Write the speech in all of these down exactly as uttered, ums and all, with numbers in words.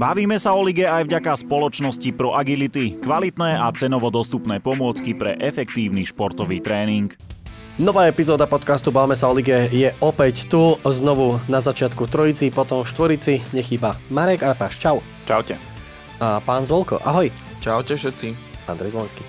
Bavíme sa o lige aj vďaka spoločnosti Pro Agility, kvalitné a cenovo dostupné pomôcky pre efektívny športový tréning. Nová epizóda podcastu Bavme sa o lige je opäť tu, znovu na začiatku trojici, potom štvorici, nechýba Marek Arpaš, čau. Čaute. A pán Zvolko, ahoj. Čaute všetci. Andrej Zvolenský.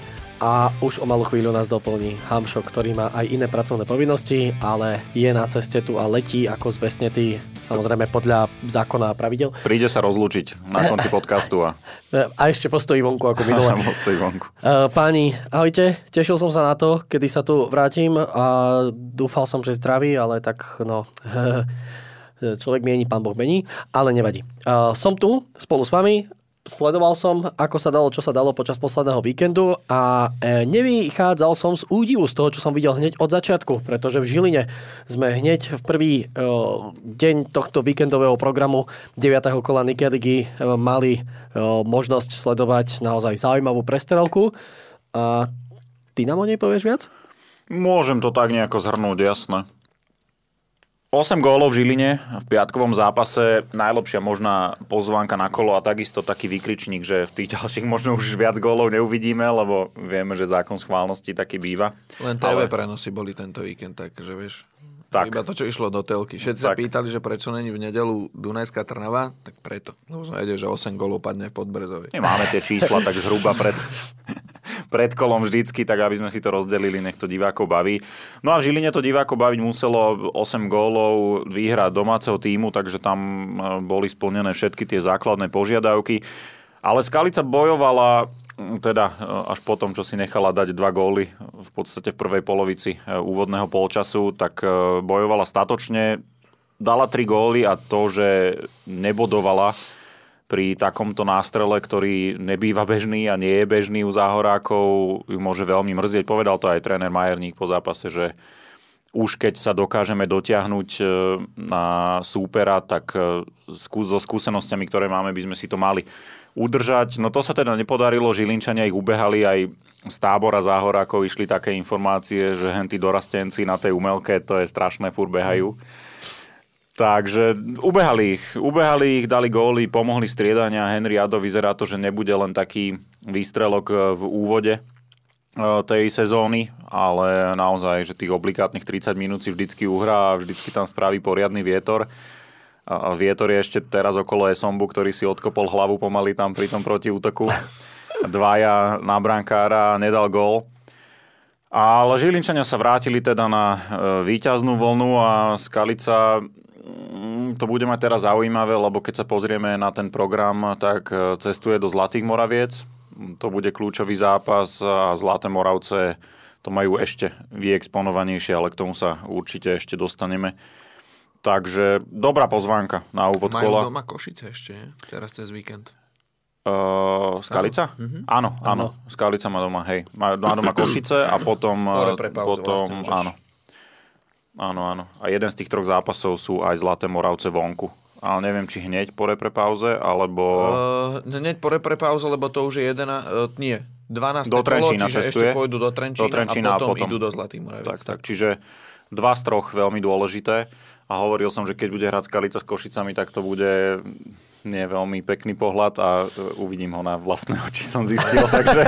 A už o malú chvíľu nás doplní Hamšo, ktorý má aj iné pracovné povinnosti, ale je na ceste tu a letí ako zbesnetý, samozrejme podľa zákona a pravidel. Príde sa rozlúčiť na konci podcastu. A, a ešte postojí vonku ako minule. Postojí vonku. Páni, ahojte, tešil som sa na to, kedy sa tu vrátim a dúfal som, že zdravý, ale tak no... Človek mieni, pán Boh mení, ale nevadí. Som tu spolu s vami. Sledoval som, ako sa dalo, čo sa dalo počas posledného víkendu a nevychádzal som z údivu z toho, čo som videl hneď od začiatku, pretože v Žiline sme hneď v prvý deň tohto víkendového programu deviateho kola Niké ligy mali možnosť sledovať naozaj zaujímavú prestrelku. A ty nám o nej povieš viac? Môžem to tak nejako zhrnúť, jasné. osem gólov v Žiline v piatkovom zápase, najlepšia možná pozvánka na kolo a takisto taký výkričník, že v tých ďalších možno už viac gólov neuvidíme, lebo vieme, že zákon schválnosti taký býva. Len té vé ale... prenosy boli tento víkend, takže vieš, tak. Iba to, čo išlo do telky. Všetci tak. Sa pýtali, že prečo není v nedelu Dunajská Trnava, tak preto. Lebo som vedel, že osem gólov padne v Podbrezovej. Nemáme tie čísla tak zhruba pred... pred kolom vždycky, tak aby sme si to rozdelili, nech to divákov baví. No a v Žiline to divákov baviť muselo osem gólov, výhra domáceho tímu, takže tam boli splnené všetky tie základné požiadavky. Ale Skalica bojovala, teda až po tom, čo si nechala dať dva góly v podstate v prvej polovici úvodného polčasu, tak bojovala statočne, dala tri góly a to, že nebodovala pri takomto nástrele, ktorý nebýva bežný a nie je bežný u Záhorákov, ju môže veľmi mrzieť. Povedal to aj tréner Majerník po zápase, že už keď sa dokážeme dotiahnuť na súpera, tak so skúsenostiami, ktoré máme, by sme si to mali udržať. No to sa teda nepodarilo, Žilinčania ich ubehali, aj z Tábora Záhorákov išli také informácie, že hentí dorastenci na tej umelke, to je strašné, furt behajú. Takže ubehali ich, ubehali ich, dali góly, pomohli striedania. Henry Ado, vyzerá to, že nebude len taký výstrelok v úvode tej sezóny, ale naozaj, že tých obligátnych tridsať minút si vždycky uhrá a vždycky tam spraví poriadny vietor. A vietor je ešte teraz okolo Esombu, ktorý si odkopol hlavu pomaly tam pri tom protiútoku. Dvaja na brankára, nedal gól. Ale Žilinčania sa vrátili teda na víťaznú vlnu a Skalica, to bude mať teraz zaujímavé, lebo keď sa pozrieme na ten program, tak cestuje do Zlatých Moraviec. To bude kľúčový zápas a Zlaté Moravce to majú ešte vyexponovanejšie, ale k tomu sa určite ešte dostaneme. Takže dobrá pozvánka na úvod majú kola. Majú doma Košice ešte, nie? Teraz cez víkend. Uh, Skalica? Uh-huh. Áno, áno. Uh-huh. Skalica má doma, hej. Má doma Košice a potom... potom áno. Áno, áno. A jeden z tých troch zápasov sú aj Zlaté Moravce vonku. Ale neviem, či hneď po reprepauze, alebo... Uh, hneď po reprepauze, lebo to už je jeden... Uh, nie, dvanáste do kolo, čiže cestuje. Ešte pôjdu do Trenčína, do Trenčína a, potom a potom idú do Zlatých Moraviec. Tak, tak, čiže dva z troch veľmi dôležité. A hovoril som, že keď bude hrať Skalica s Košicami, tak to bude nie veľmi pekný pohľad a uvidím ho na vlastné oči, som zistil, takže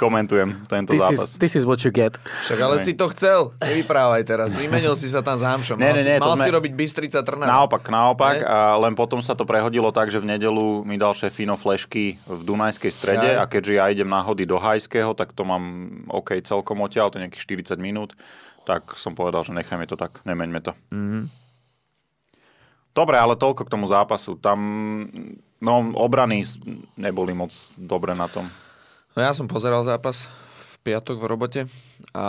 komentujem tento this zápas. Is, this is what you get. Však ale okay. Si to chcel, nevyprávaj teraz, vymenil si sa tam s Hamšom, mal, nie, nie, nie, mal si sme... robiť Bystrica Trnava. Naopak, naopak, nie? A len potom sa to prehodilo tak, že v nedelu mi dal šefino flešky v Dunajskej Strede ja, a keďže ja idem na hody do Hajského, tak to mám OK celkom odtiaľ, to je nejakých štyridsať minút. Tak som povedal, že nechajme to tak, nemeňme to. Mm-hmm. Dobre, ale toľko k tomu zápasu. Tam, no, obrany neboli moc dobre na tom. No ja som pozeral zápas v piatok v robote a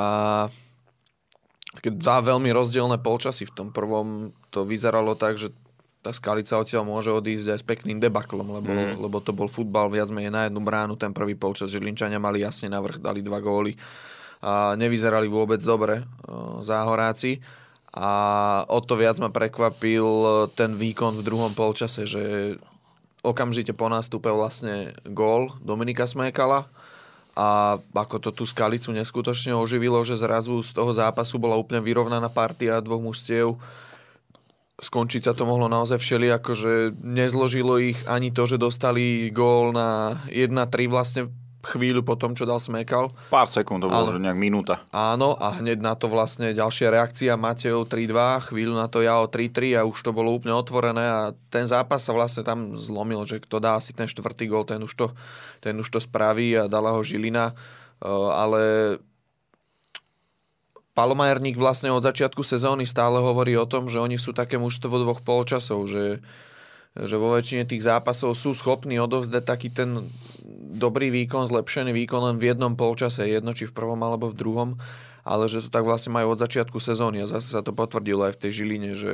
také dva veľmi rozdielne polčasy. V tom prvom to vyzeralo tak, že tá Skalica odtiaľ môže odísť aj s pekným debaklom, lebo, mm. lebo to bol futbal viac menej na jednu bránu. Ten prvý polčas Žilinčania mali jasne navrch, dali dva góly. A nevyzerali vôbec dobre Záhoráci a o to viac ma prekvapil ten výkon v druhom polčase, že okamžite po nástupe vlastne gól Dominika Smekala a ako to tú Skalicu neskutočne oživilo, že zrazu z toho zápasu bola úplne vyrovnaná partia dvoch mužstiev, skončiť sa to mohlo naozaj všelijako, že nezložilo ich ani to, že dostali gól na jedna tri vlastne chvíľu po tom, čo dal Smekal. Pár sekúnd, to bolo, že nejak minúta. Áno, a hneď na to vlastne ďalšia reakcia Matejov tri dva, chvíľu na to Jao tri tri a už to bolo úplne otvorené a ten zápas sa vlastne tam zlomil, že kto dá asi ten štvrtý gól, ten už to, ten už to spraví a dala ho Žilina, ale Palomajerník vlastne od začiatku sezóny stále hovorí o tom, že oni sú také mužstvo dvoch polčasov, že, že vo väčšine tých zápasov sú schopní odovzdať taký ten dobrý výkon, zlepšený výkon len v jednom polčase, jedno či v prvom alebo v druhom, ale že to tak vlastne majú od začiatku sezóny a zase sa to potvrdilo aj v tej Žiline, že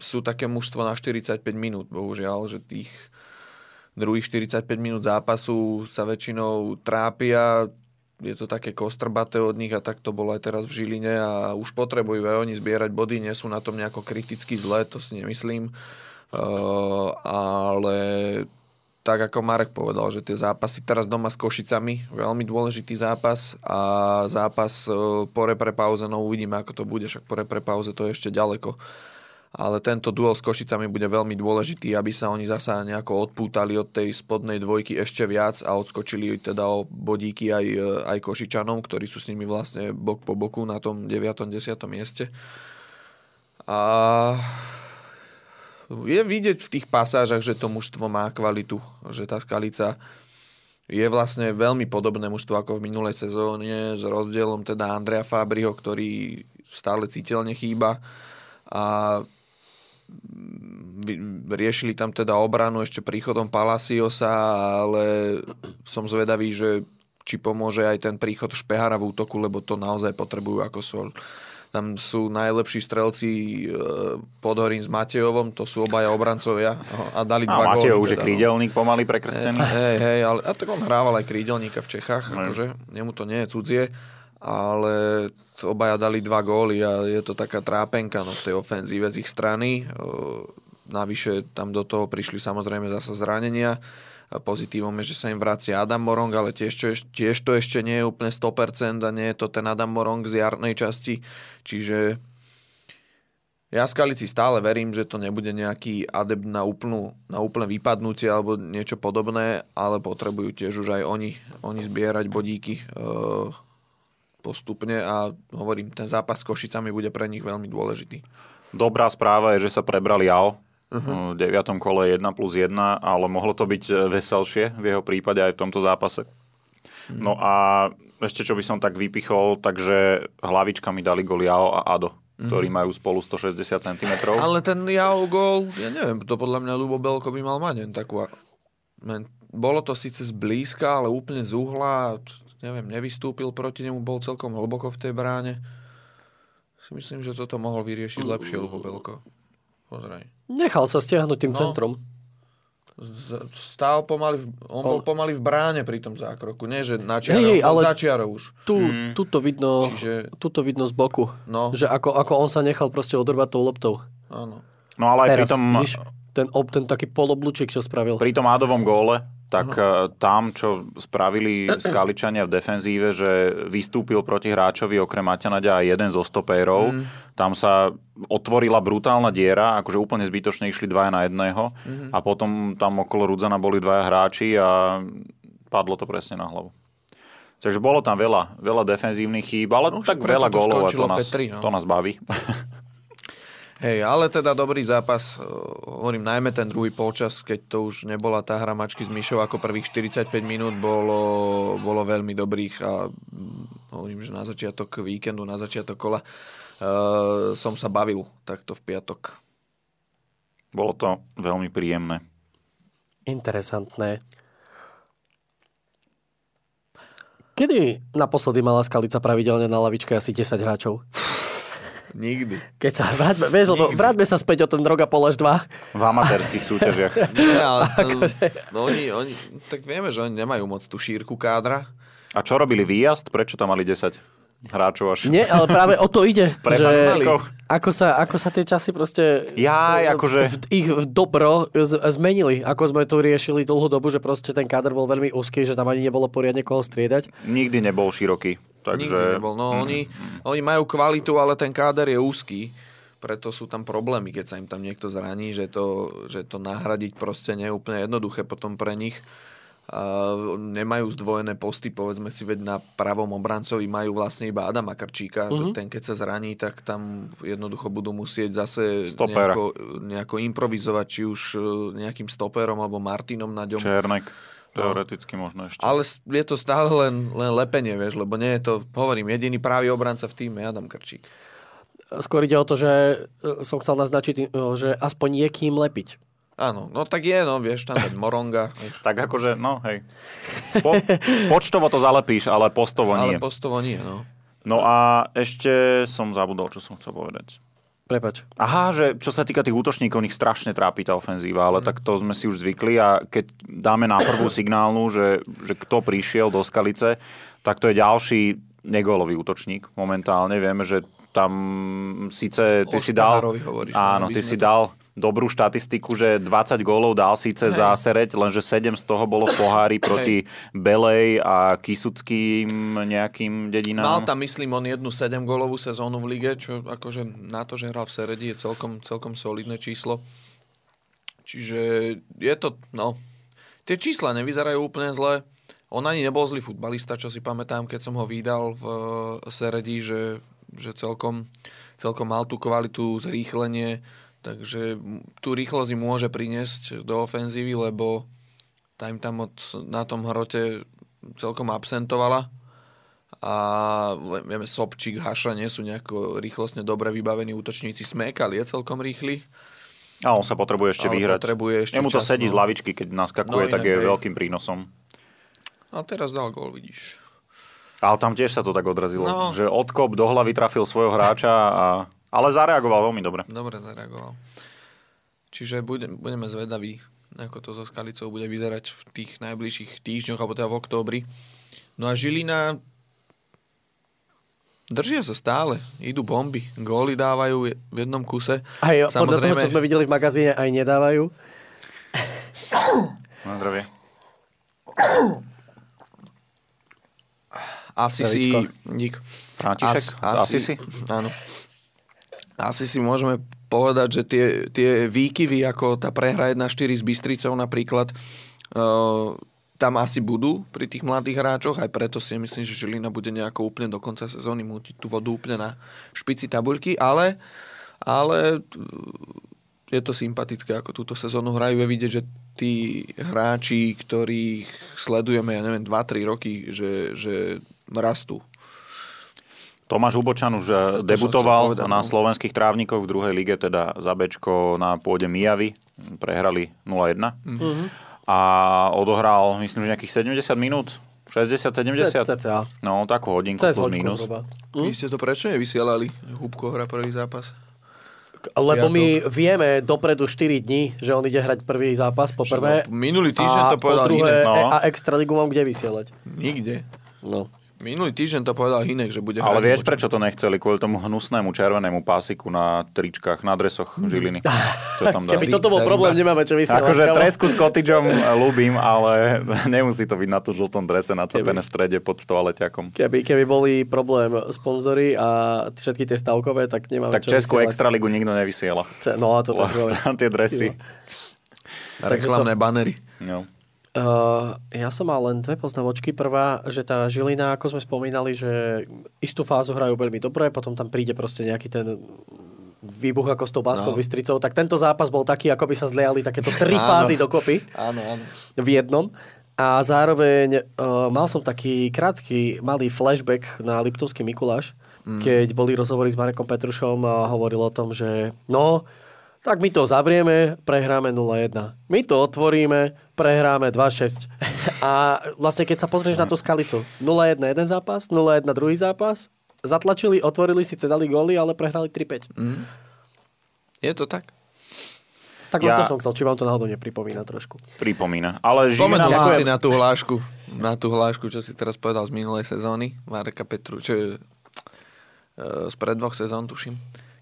sú také mužstvo na štyridsaťpäť minút, bohužiaľ, že tých druhých štyridsaťpäť minút zápasu sa väčšinou trápia. Je to také kostrbaté od nich a tak to bolo aj teraz v Žiline a už potrebujú aj oni zbierať body, nie sú na tom nejako kriticky zlé, to si nemyslím. Uh, ale tak ako Marek povedal, že tie zápasy teraz doma s Košicami, veľmi dôležitý zápas a zápas uh, po reprepauze, no uvidíme ako to bude, však po reprepauze to je ešte ďaleko. Ale tento duel s Košicami bude veľmi dôležitý, aby sa oni zasa nejako odpútali od tej spodnej dvojky ešte viac a odskočili teda o bodíky aj, aj Košičanom, ktorí sú s nimi vlastne bok po boku na tom deviatom desiatom mieste. A je vidieť v tých pasážach, že to mužstvo má kvalitu, že tá Skalica je vlastne veľmi podobné mužstvo ako v minulej sezóne, s rozdielom teda Andreja Fabriho, ktorý stále citeľne chýba a riešili tam teda obranu ešte príchodom Palaciosa, ale som zvedavý, že či pomôže aj ten príchod Špehara v útoku, lebo to naozaj potrebujú ako sol. Tam sú najlepší strelci Podhorín s Matejovom, to sú obaja obrancovia a dali dva góly. A Matejov už je teda, krídelník no. Pomaly prekrstený. Hej, hej, ale a tak on hrával aj krídelníka v Čechách, no. Akože nemu to nie je cudzie. Ale obaja dali dva góly a je to taká trápenka no, v tej ofenzíve z ich strany. E, navyše tam do toho prišli samozrejme zasa zranenia. A pozitívom je, že sa im vracia Adam Morong, ale tiež, čo, tiež to ešte nie je úplne sto percent a nie je to ten Adam Morong z jarnej časti. Čiže ja Skalici stále verím, že to nebude nejaký adept na, úplnú, na úplne vypadnutie alebo niečo podobné, ale potrebujú tiež už aj oni, oni zbierať bodíky e, postupne a hovorím, ten zápas s Košicami bude pre nich veľmi dôležitý. Dobrá správa je, že sa prebrali Jao. Uh-huh. V deviatom kole jeden plus jeden, ale mohlo to byť veselšie v jeho prípade aj v tomto zápase. Uh-huh. No a ešte, čo by som tak vypichol, takže hlavičkami dali gól Jao a Ado, uh-huh. ktorí majú spolu stošesťdesiat centimetrov. Ale ten Jao gól, ja neviem, to podľa mňa Ľubo Belko by mal mať takú. Bolo to síce zblízka, ale úplne z uhla. Neviem, nevystúpil proti nemu, bol celkom hlboko v tej bráne. Si myslím, že toto mohol vyriešiť lepšie Ľubo Belko. Pozraj. Nechal sa stiahnuť tým no, centrom. Stál pomaly, v, on, on bol pomaly v bráne pri tom zákroku. Nie, že na čiarov, hey, ale za čiarov už. Tu, hmm. tuto, vidno, Čiže... tuto vidno z boku. No. Že ako, ako on sa nechal proste odrbať tou loptou. Áno. No ale aj Teraz, pri tom... Víš, ten, ten taký polobluček, čo spravil. Pri tom Adovom góle tak uh-huh. tam, čo spravili Skaličania v defenzíve, že vystúpil proti hráčovi okrem Maťanaďa aj jeden zo stopérov. Mm. Tam sa otvorila brutálna diera, akože úplne zbytočne išli dvaja na jedného mm-hmm. a potom tam okolo Rudzana boli dvaja hráči a padlo to presne na hlavu. Takže bolo tam veľa, veľa defenzívnych chýb, ale no, tak veľa gólov a to nás, Petri, no. to nás baví. Hej, ale teda dobrý zápas, hovorím najmä ten druhý polčas, keď to už nebola tá hra Mačky s Mišou ako prvých štyridsaťpäť minút, bolo, bolo veľmi dobrých a hovorím, že na začiatok víkendu, na začiatok kola uh, som sa bavil takto v piatok. Bolo to veľmi príjemné. Interesantné. Kedy naposledy mala Skalica pravidelne na lavičke asi desať hráčov? Nikdy. Keď sa vráťme, vieš, lebo vráťme sa späť o ten Droga Polaž dva. V amatérských súťažiach. Nie, ale akože... no oni, oni, tak vieme, že oni nemajú moc tú šírku kádra. A čo robili výjazd? Prečo tam mali desať hráčov až? Nie, ale práve o to ide. že ako sa, ako sa tie časy proste ja, akože... v, ich v dobro z, zmenili. Ako sme to riešili dlhú dobu, že proste ten káder bol veľmi úzky, že tam ani nebolo poriadne koho striedať. Nikdy nebol široký. Takže... Nikdy nebol. No, mm. oni, oni majú kvalitu, ale ten káder je úzky. preto sú tam problémy, keď sa im tam niekto zraní, že to, že to nahradiť proste nie je úplne jednoduché potom pre nich. Uh, nemajú zdvojené posty, povedzme si, veď na pravom obrancovi majú vlastne iba Adama Krčíka, uh-huh. že ten keď sa zraní, tak tam jednoducho budú musieť zase nejako, nejako improvizovať, či už nejakým stoperom alebo Martinom na ňom. Černek. Teoreticky možno ešte. Ale je to stále len, len lepenie, vieš, lebo nie je to, hovorím, jediný pravý obranca v týme Adam Krčík. Skôr ide o to, že som chcel naznačiť, že aspoň je kým lepiť. Áno, no tak je, no vieš, tam je Moronga. Vieš. Tak akože, no hej. Po, počtovo to zalepíš, ale postovo nie. Ale postovo nie, no. No a ešte som zabudol, čo som chcel povedať. Prepač. Aha, že čo sa týka tých útočníkov, nich strašne trápi tá ofenzíva, ale mm. tak to sme si už zvykli a keď dáme na prvú signálnu, že, že kto prišiel do Skalice, tak to je ďalší nególový útočník momentálne. Vieme, že tam síce ty si dal... Hovoríš, áno, ty si to... dal dobrú štatistiku, že dvadsať gólov dal síce hey. za Sereď, lenže sedem z toho bolo v pohári proti hey. Belej a Kisuckým nejakým dedinám. Mal tam, myslím, on jednu sedem gólovú sezónu v lige, čo akože na to, že hral v Seredi, je celkom, celkom solidné číslo. Čiže je to, no, tie čísla nevyzerajú úplne zle. On ani nebol zlý futbalista, čo si pamätám, keď som ho vydal v Seredi, že, že celkom, celkom mal tú kvalitu, zrýchlenie. Takže tú rýchlosť im môže priniesť do ofenzívy, lebo tá im tam od, na tom hrote celkom absentovala. A vieme, Sobčík, Haša nie sú nejako rýchlostne dobre vybavení útočníci. Smekal je celkom rýchly. A on sa potrebuje ešte vyhrať. Potrebuje ešte Jemu to časnú. Sedí z lavičky, keď naskakuje, no, tak je veľkým prínosom. A teraz dal gól, vidíš. Ale tam tiež sa to tak odrazilo. No. Že odkop do hlavy trafil svojho hráča a... Ale zareagoval veľmi dobre. Dobre zareagoval. Čiže budeme zvedaví, ako to so Skalicou bude vyzerať v tých najbližších týždňoch, alebo teda v októbri. No a Žilina držia sa stále. Idú bomby. Góly dávajú v jednom kuse. Aj jo, samozrejme... podľa toho, čo sme videli v magazíne, aj nedávajú. Na zdravie. Asisi. Dík. František As, z Asisi. Áno. Asi si môžeme povedať, že tie, tie výkyvy, ako tá prehra jedna štyri s Bystricou napríklad, e, tam asi budú pri tých mladých hráčoch, aj preto si myslím, že Žilina bude nejako úplne do konca sezóny mútiť tú vodu úplne na špici tabuľky, ale, ale je to sympatické, ako túto sezónu hrajú, je vidieť, že tí hráči, ktorých sledujeme, ja neviem, dva tri roky, že, že rastú. Tomáš Hubočan už debutoval na slovenských trávnikoch v druhej lige, teda za Bečko na pôde Mijavy. Prehrali nula jedna. Mm-hmm. A odohral, myslím, že nejakých sedemdesiat minút. šesťdesiat sedemdesiat? No, takú hodinku plus minus. Vy ste to prečo nevysielali? Hubko hrá prvý zápas. Lebo my vieme dopredu štyri dní, že on ide hrať prvý zápas po prvé. Minulý týždeň to povedal Hinek. A extraligu mám kde vysielať? Nikde. No. Minulý týždeň to povedal Hinek, že bude... Ale vieš, prečo to nechceli? Kvôli tomu hnusnému červenému pásiku na tričkách, na dresoch Žiliny. To tam dá. Keby toto bol problém, nemáme čo vysielať. Akože tresku s kotičom ľúbim, ale nemusí to byť na tú žltom drese nacepené v strede pod toaleťakom. Keby, keby boli problém sponzory a všetky tie stavkové, tak nemáme tak čo vysielať. Tak Českú extraligu nikto nevysiela. No a to tak vôbec. Tam tie dresy. Reklamné banery. Jo. Uh, ja som mal len dve poznámočky. Prvá, že tá Žilina, ako sme spomínali, že istú fázu hrajú veľmi dobre, potom tam príde proste nejaký ten výbuch ako s tou Banskou no. Bystricou. Tak tento zápas bol taký, ako by sa zliali takéto tri fázy dokopy áno, áno. v jednom. A zároveň uh, mal som taký krátky malý flashback na Liptovský Mikuláš, mm. keď boli rozhovory s Marekom Petrušom a hovoril o tom, že no... tak my to zavrieme, prehráme nula jedna. My to otvoríme, prehráme dva šesť. A vlastne, keď sa pozrieš na tú Skalicu, nula jedna jeden zápas, nula jedna druhý zápas, zatlačili, otvorili, síce dali góly, ale prehrali tri päť. Mm. Je to tak? Tak ja... to som chcel, či vám to náhodou nepripomína trošku. Pripomína. Ale Žilina... Spomenul si na tú hlášku, na tú hlášku, čo si teraz povedal z minulej sezóny, Mareka Petru, čo je, z pred dvoch sezón, tuším.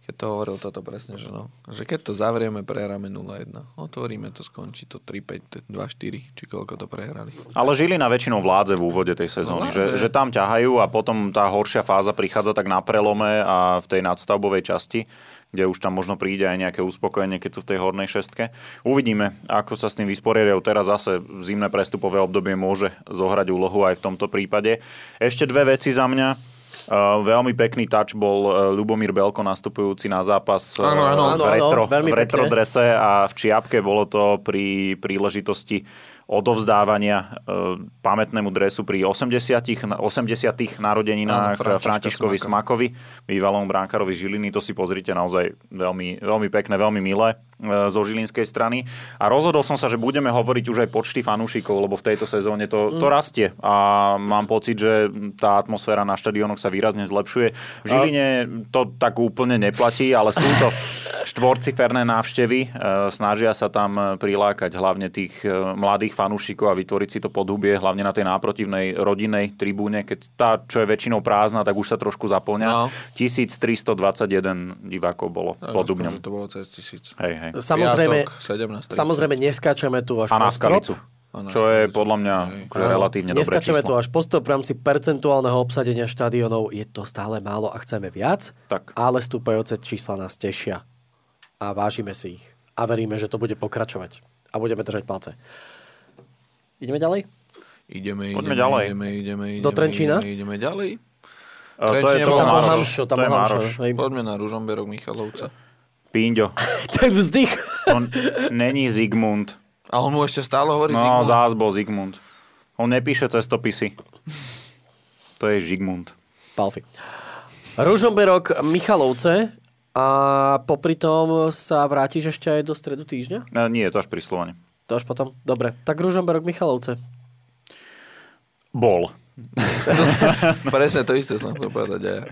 Keď to hovoril toto presne, že no. Že keď to zavrieme, prehráme nula jedna. Otvoríme to, skončí to tri päť, dva štyri, či koľko to prehrali. Ale Žilina väčšinou vládze v úvode tej sezóny. No, že, že tam ťahajú a potom tá horšia fáza prichádza tak na prelome a v tej nadstavbovej časti, kde už tam možno príde aj nejaké uspokojenie, keď sú v tej hornej šestke. Uvidíme, ako sa s tým vysporiadajú. Teraz zase zimné prestupové obdobie môže zohrať úlohu aj v tomto prípade. Ešte dve veci za mňa. Uh, veľmi pekný touch bol uh, Ľubomír Belko nastupujúci na zápas uh, ano, ano, ano, v, retro, ano, v retrodrese a v čiapke. Bolo to pri príležitosti odovzdávania uh, pamätnému dresu pri osemdesiatych narodeninách Áno, Františkovi Smakovi, bývalom bránkarovi Žiliny. To si pozrite, naozaj veľmi, veľmi pekné, veľmi milé uh, zo žilinskej strany. A rozhodol som sa, že budeme hovoriť už aj počty fanúšikov, lebo v tejto sezóne to, mm. to rastie. A mám pocit, že tá atmosféra na štadiónoch sa výrazne zlepšuje. V Žiline to tak úplne neplatí, ale sú to štvorciferné návštevy. Snažia sa tam prilákať hlavne tých mladých fanúšikov a vytvoriť si to podhubie, hlavne na tej náprotivnej rodinnej tribúne. Keď tá, čo je väčšinou prázdna, tak už sa trošku zaplňa. No. tisíctristodvadsaťjeden divákov bolo ja, pod Dubňom. To bolo cez tisíc. Hej, hej. Samozrejme, piatok, samozrejme neskáčeme tu až na skalicu. Čo je podľa mňa že relatívne Áno. dobré číslo. Neskačeme to až po sto v rámci percentuálneho obsadenia štadiónov. Je to stále málo a chceme viac, tak. Ale stúpajúce čísla nás tešia. A vážime si ich. A veríme, že to bude pokračovať. A budeme držať palce. Ideme ďalej? Ideme, ideme, Poďme ďalej. ideme, ideme, ideme. Do Trenčína? Ideme, ideme ďalej. Uh, Trenčín to je Mároš. To je Mároš. Poďme na Ružomberok Michalovca. Píňo. Ten vzdych. On není Zigmund. A on mu ešte stále hovorí no, Zigmund? No, zás bol Zigmund. On nepíše cestopisy. To je Zigmund. Palfi. Ružomberok Michalovce a popri tom sa vrátiš ešte aj do stredu týždňa? No, nie, to až pri Slovane. To až potom? Dobre. Tak Ružomberok Michalovce. Bol. Presne to isté som chcel povedať aj ja.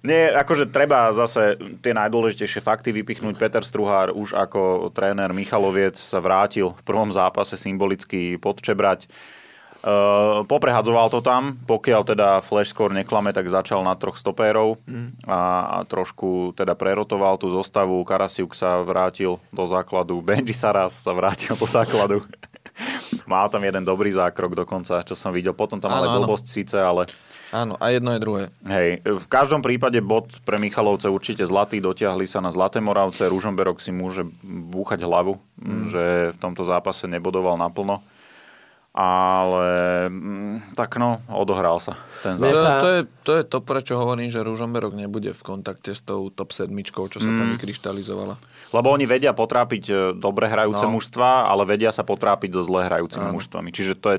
Nie, akože treba zase tie najdôležitejšie fakty vypichnúť. Peter Struhár už ako tréner Michaloviec sa vrátil v prvom zápase symbolicky pod Čebrať. Uh, poprehadzoval to tam, pokiaľ teda Flash skôr neklame, tak začal na troch stopérov mm. a, a trošku teda prerotoval tú zostavu. Karasiuk sa vrátil do základu, Benji Saras sa vrátil do základu. Mal tam jeden dobrý zákrok dokonca, čo som videl. Potom tam áno, ale blbosť síce, ale... Áno, a jedno je druhé. Hej, v každom prípade bod pre Michalovce určite zlatý, dotiahli sa na Zlaté Moravce, Ružomberok si môže búchať hlavu, mm. že v tomto zápase nebodoval naplno. Ale tak no, odohral sa ten zápas. To, to, je, to je to, prečo hovorím, že Ružomberok nebude v kontakte s tou top sedmičkou, čo sa mm. tam vykryštalizovala. Lebo oni vedia potrápiť dobre hrajúce no. mužstva, ale vedia sa potrápiť so zle hrajúcimi Áno. mužstvami. Čiže to je...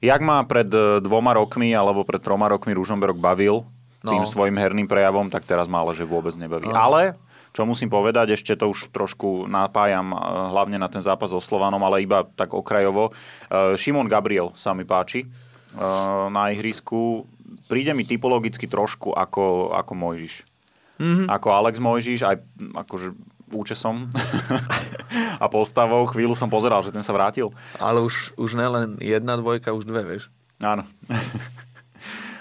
Jak ma pred dvoma rokmi alebo pred troma rokmi Ružomberok bavil no. tým svojim herným prejavom, tak teraz ma že vôbec nebaví. No. Ale... Čo musím povedať, ešte to už trošku napájam hlavne na ten zápas so Slovanom, ale iba tak okrajovo. Šimon Gabriel sa mi páči na ihrisku. Príde mi typologicky trošku ako, ako Mojžiš. Mm-hmm. Ako Alex Mojžiš, aj akože účesom a postavou. Chvíľu som pozeral, že ten sa vrátil. Ale už, už nelen jedna dvojka, už dve, vieš. Áno.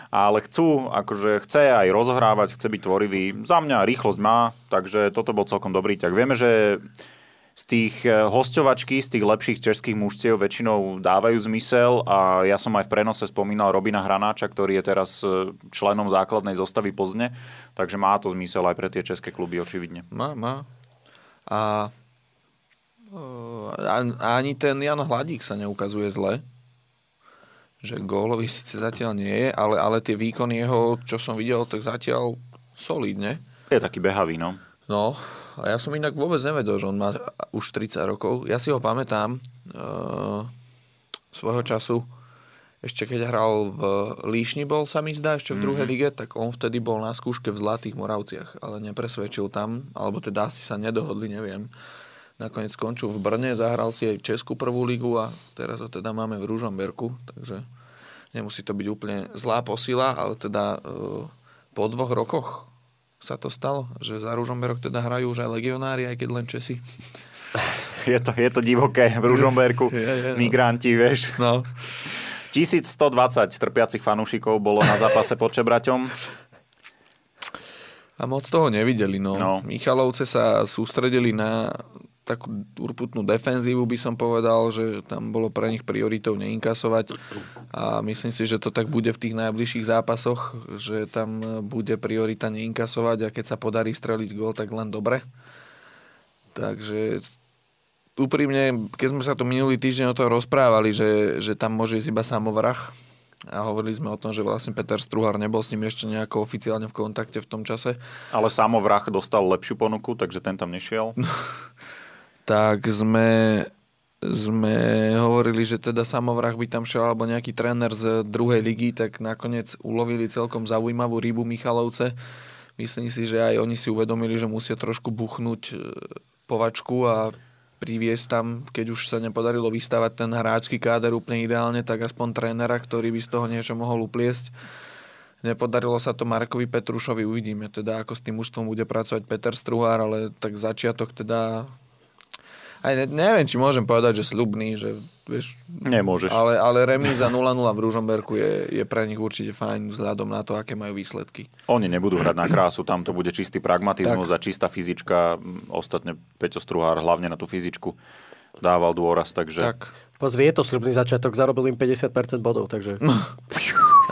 Ale chcú, akože chce aj rozohrávať, chce byť tvorivý. Za mňa rýchlosť má, takže toto bol celkom dobrý ťah. Vieme, že z tých hosťovačky, z tých lepších českých mužstiev väčšinou dávajú zmysel a ja som aj v prenose spomínal Robina Hranáča, ktorý je teraz členom základnej zostavy Plzne, takže má to zmysel aj pre tie české kluby, očividne. Má, má. A, a ani ten Jan Hladík sa neukazuje zle. Že gólový síce zatiaľ nie je, ale, ale tie výkony jeho, čo som videl, tak zatiaľ solidne. Je taký behavý, no. No, a ja som inak vôbec nevedel, že on má už tridsať rokov. Ja si ho pamätám e, svojho času, ešte keď hral v Líšni bol, sa mi zdá, ešte v druhej mm-hmm. lige, tak on vtedy bol na skúške v Zlatých Moravciach, ale nepresvedčil tam, alebo teda asi sa nedohodli, neviem. Nakoniec skončil v Brne, zahral si aj Českú prvú ligu a teraz ho teda máme v Ružomberku, takže nemusí to byť úplne zlá posila, ale teda e, po dvoch rokoch sa to stalo, že za Ružomberok teda hrajú už aj legionári, aj keď len Česi. Je to, je to divoké v Ružomberku, je, je, no. migranti, vieš. No. tisícstodvadsať trpiacich fanúšikov bolo na zápase pod Čebraťom. a moc toho nevideli. No. No. Michalovce sa sústredili na takú urputnú defenzívu, by som povedal, že tam bolo pre nich prioritou neinkasovať a myslím si, že to tak bude v tých najbližších zápasoch, že tam bude priorita neinkasovať a keď sa podarí streliť gól, tak len dobre. Takže úprimne, keď sme sa tu minulý týždeň o tom rozprávali, že, že tam môže ísť iba samovrah a hovorili sme o tom, že vlastne Peter Struhár nebol s ním ešte nejako oficiálne v kontakte v tom čase. Ale samovrah dostal lepšiu ponuku, takže ten tam nešiel. Tak sme, sme hovorili, že teda samovrah by tam šiel, alebo nejaký tréner z druhej ligy, tak nakoniec ulovili celkom zaujímavú rybu Michalovce. Myslím si, že aj oni si uvedomili, že musia trošku buchnúť povačku a priviesť tam, keď už sa nepodarilo vystavať ten hráčsky káder úplne ideálne, tak aspoň trénera, ktorý by z toho niečo mohol upliesť. Nepodarilo sa to Markovi Petrušovi, uvidíme teda, ako s tým mužstvom bude pracovať Peter Struhár, ale tak začiatok teda... Aj ne, neviem, či môžem povedať, že sľubný, že vieš... Nemôžeš. Ale, ale remíza nula nula v Ružomberku je, je pre nich určite fajn vzhľadom na to, aké majú výsledky. Oni nebudú hrať na krásu, tam to bude čistý pragmatizmus a čistá fyzička. Ostatne Peťo Struhár hlavne na tú fyzičku dával dôraz, takže... Tak. Pozri, je to sľubný začiatok, zarobil im päťdesiat percent bodov, takže... No.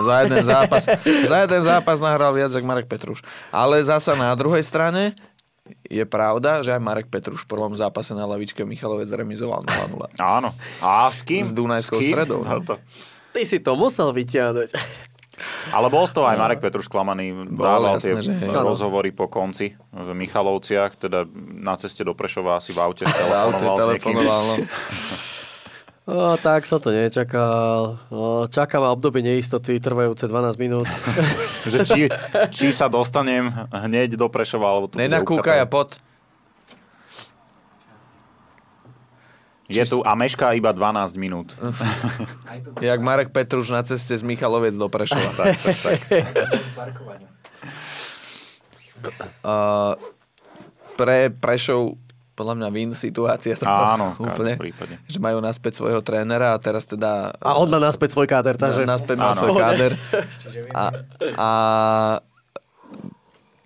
Za jeden zápas, za jeden zápas nahral viac, jak Marek Petruš. Ale zasa na druhej strane... Je pravda, že aj Marek Petruš v prvom zápase na lavičke Michalovec remizoval nula nula. Áno. A s kým? S Dunajskou Stredou. No? Ty si to musel vyťahnuť. Ale bol to aj no. Marek Petruš klamaný. Dával jasné, tie rozhovory po konci v Michalovciach, teda na ceste do Prešova asi v aute telefonoval s niekým. O, tak som to nečakal. O, čaká ma obdobie neistoty, trvajúce dvanásť minút. Že či, či sa dostanem hneď do Prešova, alebo... Nenakúkaj a pod. Je tu a mešká iba dvanásť minút. Jak Marek Petruš na ceste z Michaloviec do Prešova. Tak, tak, tak. Uh, pre Prešov... Podľa mňa win situácia. Áno, úplne, že majú naspäť svojho trénera a teraz teda... A on má naspäť svoj káder. Takže... Naspäť má svoj káder. A, a...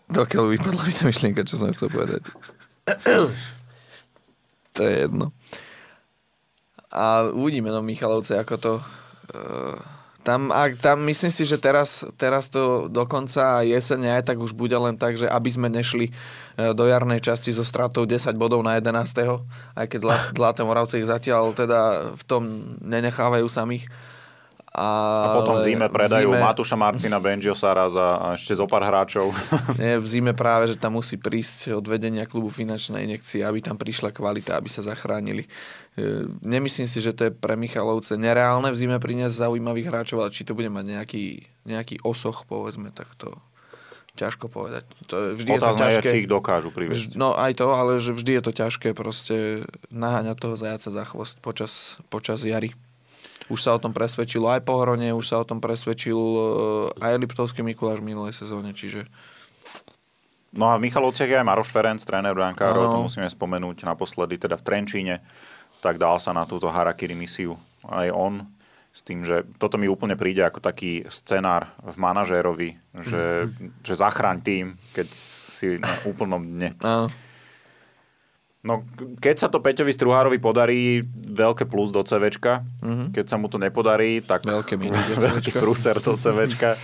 dokiaľ vypadla mi tá myšlienka, čo som chcel povedať. To je jedno. A uvidíme, no Michalovce, ako to... Uh... Tam, a, tam myslím si, že teraz, teraz to dokonca jesene aj tak už bude len tak, že aby sme nešli do jarnej časti so stratou desať bodov na jedenásteho Aj keď Zlaté Moravce ich zatiaľ teda v tom nenechávajú samých. A, a potom v zime predajú v zime... Matúša Marcina, Benžio Saraz a ešte zo pár hráčov. Nie, v zime práve, že tam musí prísť od vedenia klubu finančná injekcia, aby tam prišla kvalita, aby sa zachránili. Nemyslím si, že to je pre Michalovce nereálne v zime priniesť zaujímavých hráčov, ale či to bude mať nejaký, nejaký osoch, povedzme, tak to ťažko povedať. To, vždy Otázne je to ťažké. Je, či ich dokážu priviesť. No aj to, ale že vždy je to ťažké proste naháňať toho zajaca za chvost počas, počas jary. Už sa o tom presvedčilo aj Pohronie, už sa o tom presvedčil aj Liptovský Mikuláš v minulej sezóne, čiže... No a v Michalovciach je aj Maroš Ferenc, tréner brankárov, to musíme spomenúť naposledy, teda v Trenčíne, tak dal sa na túto harakiri misiu aj on, s tým, že toto mi úplne príde ako taký scenár v manažérovi, že, mm-hmm. že zachráň tým, keď si na úplnom dne... Áno. No, keď sa to Peťovi Struhárovi podarí, veľké plus do CVčka. Mm-hmm. Keď sa mu to nepodarí, tak veľké minus do CVčka. Veľký prúser do CVčka.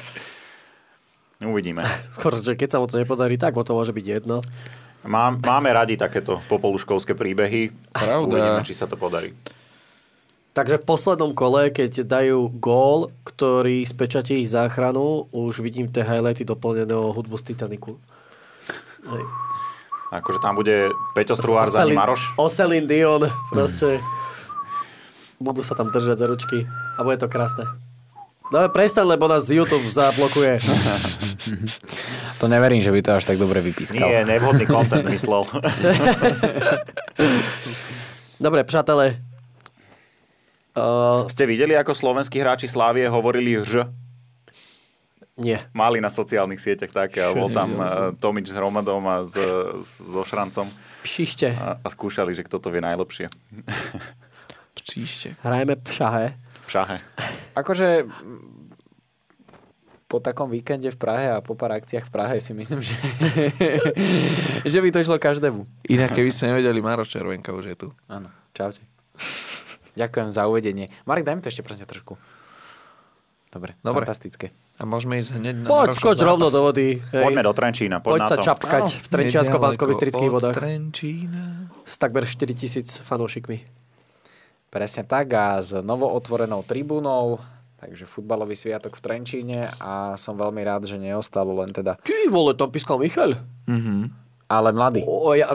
Uvidíme. Skôr, že keď sa mu to nepodarí, tak mu to môže byť jedno. Mám, máme radi takéto popoluškovské príbehy. Pravda. Uvidíme, či sa to podarí. Takže v poslednom kole, keď dajú gól, ktorý spečatí ich záchranu, už vidím tie highlighty doplneného hudbu z Titaniku. Hej. Akože tam bude Peťo Struhár za ním Maroš. Oselin Dion, proste. Budú sa tam držať za ručky a bude to krásne. No prestaň, lebo nás YouTube zablokuje. To neverím, že by to až tak dobre vypískal. Nie, nevhodný content myslel. Dobre, přátelé. Uh... Ste videli, ako slovenskí hráči Slávie hovorili ž? Nie. Mali na sociálnych sieťach také, a bol tam Tomič s Hromadom a s, so Šrancom. Pšište. A, a skúšali, že kto to vie najlepšie. Pšište. Hrajeme pšahe. Pšahe. Akože po takom víkende v Prahe a po pár akciách v Prahe si myslím, že, že by to išlo každému. Inak keby ste nevedeli, Maroš Červenka už je tu. Áno, čaute. Ďakujem za uvedenie. Marek, daj mi to ešte prosím trošku. Dobre, Dobre, fantastické. A môžeme ísť hneď na Poď, skoč rovno do vody. Hej. Poďme do Trenčína, poď, poď na to. Poď sa čapkať no, v trenčiansko-banskobystrických vodách. Trenčína. S takmer štyritisíc fanúšikmi. Presne tak a s novootvorenou tribúnou, takže futbalový sviatok v Trenčíne a som veľmi rád, že neostalo len teda... Ty vole, tam pískal Michal. Mhm. Ale mladý. O, ja...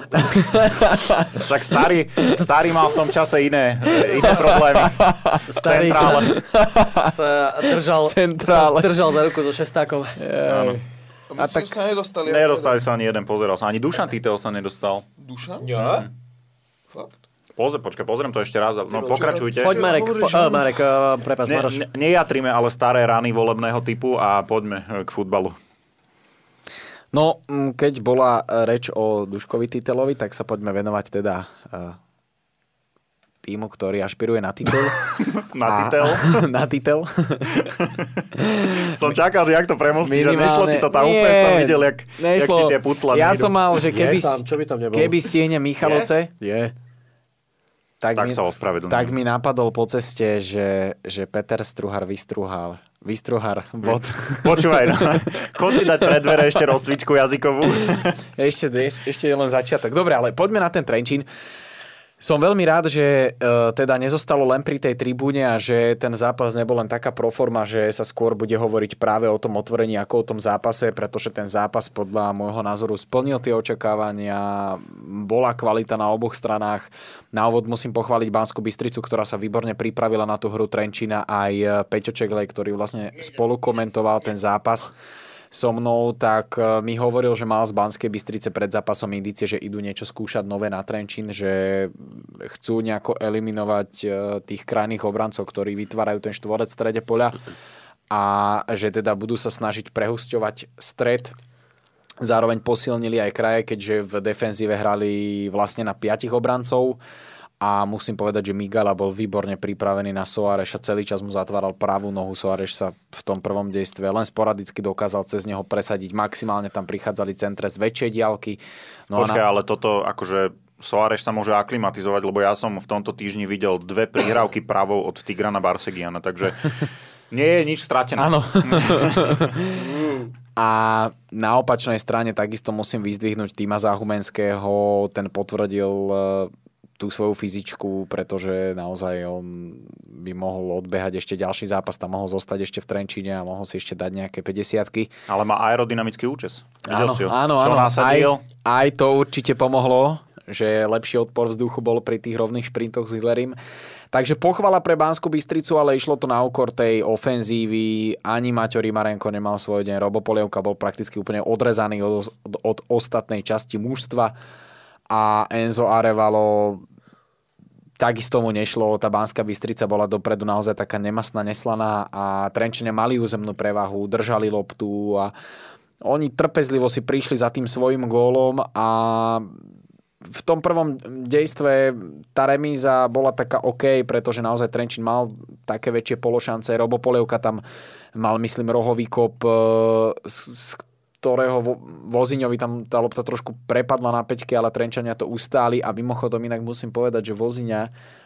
Tak starý, starý mal v tom čase iné, iné problémy. Starý sa držal, sa držal za ruku so šestákom. Yeah. A tak sa nedostali. Nedostali sa ani jeden, pozeral sa. Ani Dušan Titeho sa nedostal. Dušan? Ja? Mm. Fakt? Pozri, počkaj, pozriem to ešte raz. No pokračujte. Poď Marek, po, oh, Marek uh, prepáč, ne, Maroš. Ne, nejatrime ale staré rany volebného typu a poďme k futbalu. No, keď bola reč o Duškovi Titelovi, tak sa poďme venovať teda týmu, ktorý ašpiruje na titel. na a, titel? na titel. Som čakal, že jak to premostí, minimálne, že nešlo ti to tam nie, úplne, som videl, jak, jak ti tie pucla. Ja som mal, že keby, tam, keby stiene Michalovce, je, tak, tak, mi, sa tak mi napadol po ceste, že, že Peter Struhar vystruhal. Vystruhar, bod. Počúvaj, no. Chod si dať pred dvere ešte rozcvičku jazykovú. Ešte, ešte len začiatok. Dobre, ale poďme na ten Trenčín. Som veľmi rád, že e, teda nezostalo len pri tej tribúne a že ten zápas nebol len taká proforma, že sa skôr bude hovoriť práve o tom otvorení ako o tom zápase, pretože ten zápas podľa môjho názoru splnil tie očakávania, bola kvalita na oboch stranách. Na úvod musím pochváliť Banskú Bystricu, ktorá sa výborne pripravila na tú hru Trenčína, aj Peťo Čeglej, ktorý vlastne spolu komentoval ten zápas so mnou, tak mi hovoril, že mal z Banskej Bystrice pred zápasom indície, že idú niečo skúšať nové na Trenčín, že chcú nejako eliminovať tých krajných obrancov, ktorí vytvárajú ten štvorec v strede poľa a že teda budú sa snažiť prehusťovať stred. Zároveň posilnili aj kraje, keďže v defenzíve hrali vlastne na piatich obrancov. A musím povedať, že Migala bol výborne pripravený na Soareša. Celý čas mu zatváral pravú nohu. Soareš sa v tom prvom dejstve len sporadicky dokázal cez neho presadiť. Maximálne tam prichádzali centre z väčšej diaľky. No Počkaj, na... ale toto akože Soareš sa môže aklimatizovať, lebo ja som v tomto týždni videl dve prihrávky pravou od Tigrana Barsegiana, takže nie je nič stratené. Áno. A na opačnej strane takisto musím vyzdvihnúť Týma Záhumenského. Ten potvrdil... tú svoju fyzičku, pretože naozaj on by mohol odbehať ešte ďalší zápas, tam mohol zostať ešte v Trenčíne a mohol si ešte dať nejaké päťdesiatky. Ale má aerodynamický účes. Videl áno, si ho. Áno, Čo áno. Aj, aj to určite pomohlo, že lepší odpor vzduchu bol pri tých rovných šprintoch s Hillerim. Takže pochvala pre Banskú Bystricu, ale išlo to na úkor tej ofenzívy. Ani Maťo Rimarenko nemal svoj deň. Robo Polievka bol prakticky úplne odrezaný od, od, od ostatnej časti mužstva a Enzo Arevalo takisto mu nešlo, tá Banská Bystrica bola dopredu naozaj taká nemastná, neslaná a Trenčine mali územnú prevahu, držali loptu a oni trpezlivo si prišli za tým svojím gólom a v tom prvom dejstve tá remíza bola taká OK, pretože naozaj Trenčín mal také väčšie pološance, Robo Polievka tam mal, myslím, rohový kop, s ktorého vo, Voziňovi tam tá lopta trošku prepadla na peťke, ale Trenčania to ustáli a mimochodom inak musím povedať, že Voziňa,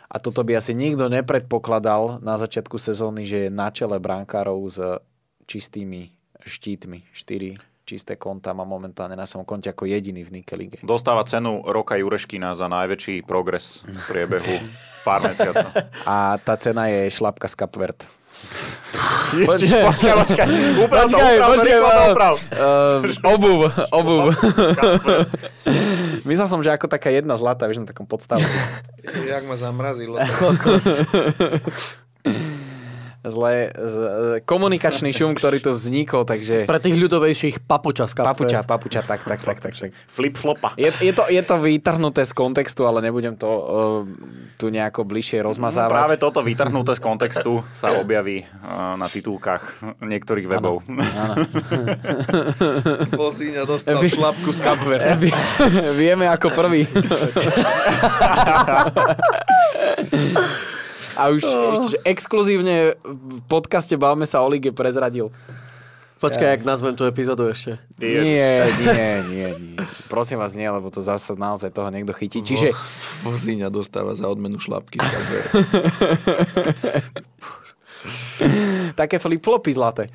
a toto by asi nikto nepredpokladal na začiatku sezóny, že je na čele brankárov s čistými štítmi. štyri čisté konta má momentálne na svojom konte ako jediný v Nike lige. Dostáva cenu Roka Jureškina za najväčší progres v priebehu pár mesiacov. A tá cena je šlapka z Kapvert. Ježiš, počkaj, počkaj. Uprav to, uprav, rýchlo to, uprav. Uh, obuv, obuv. Myslel som, že ako taká jedna zlata, vieš, na takom podstavci. Jak ma zamrazilo. Zle, z, komunikačný šum, ktorý tu vznikol, takže... Pre tých ľudovejších papuča. Papuča, papuča, tak, tak, tak, tak. tak. Flip-flopa. Je, je, to, je to vytrhnuté z kontextu, ale nebudem to uh, tu nejako bližšie rozmazávať. No, práve toto vytrhnuté z kontextu sa objaví uh, na titulkách niektorých webov. Áno. Vozíňa dostal Vy... šlapku z Kapverda. Vy... Vieme ako prvý. A už oh. ešte, že exkluzívne v podcaste Bavme sa o lige prezradil. Počkaj, ja. Jak nazvem tú epizódu ešte. Yes. Nie, nie, nie, nie. Prosím vás, nie, lebo to zase naozaj toho niekto chytí. Čiže... Vozíňa dostáva za odmenu šlapky. Také flip-flopy zlaté.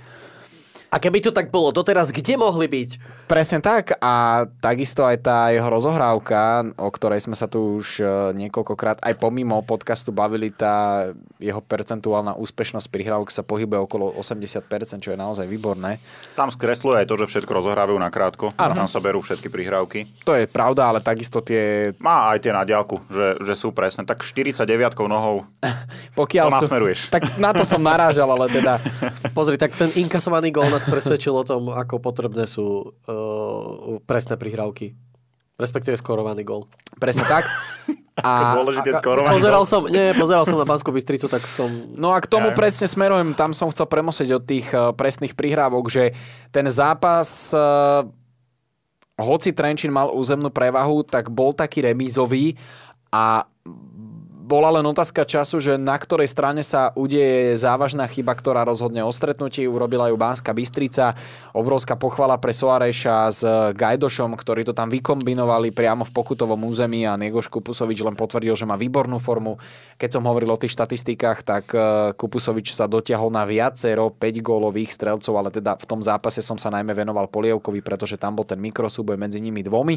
A keby to tak bolo doteraz, kde mohli byť? Presne tak a takisto aj tá jeho rozohrávka, o ktorej sme sa tu už niekoľkokrát aj pomimo podcastu bavili, tá jeho percentuálna úspešnosť prihrávok sa pohybuje okolo osemdesiat percent, čo je naozaj výborné. Tam skresluje aj to, že všetko rozohrávajú nakrátko, ano. Tam sa berú všetky prihrávky. To je pravda, ale takisto tie... Má aj tie na diaľku, že, že sú presné, tak štyridsaťdeviatkou nohou pokiaľ to nasmeruješ. Sú... Tak na to som narážal, ale teda... Pozri, tak ten inkasovaný gól presvedčil o tom, ako potrebné sú uh, presné prihrávky. Respektíve skorovaný gól. Presne tak. A, dôležité skorovaný pozeral som, nie, pozeral som na Banskú Bystricu, tak som... No a k tomu ja, presne smerujem, tam som chcel premosiť od tých uh, presných prihrávok, že ten zápas... Uh, hoci Trenčín mal územnú prevahu, tak bol taký remízový a... Bola len otázka času, že na ktorej strane sa udeje závažná chyba, ktorá rozhodne o stretnutí. Urobila ju Banská Bystrica. Obrovská pochvala pre Soareša s Gajdošom, ktorí to tam vykombinovali priamo v pokutovom území a Negoš Kupusovič len potvrdil, že má výbornú formu. Keď som hovoril o tých štatistikách, tak Kupusovič sa dotiahol na viacero päťgólových strelcov, ale teda v tom zápase som sa najmä venoval Polievkovi, pretože tam bol ten mikrosúboj medzi nimi dvomi.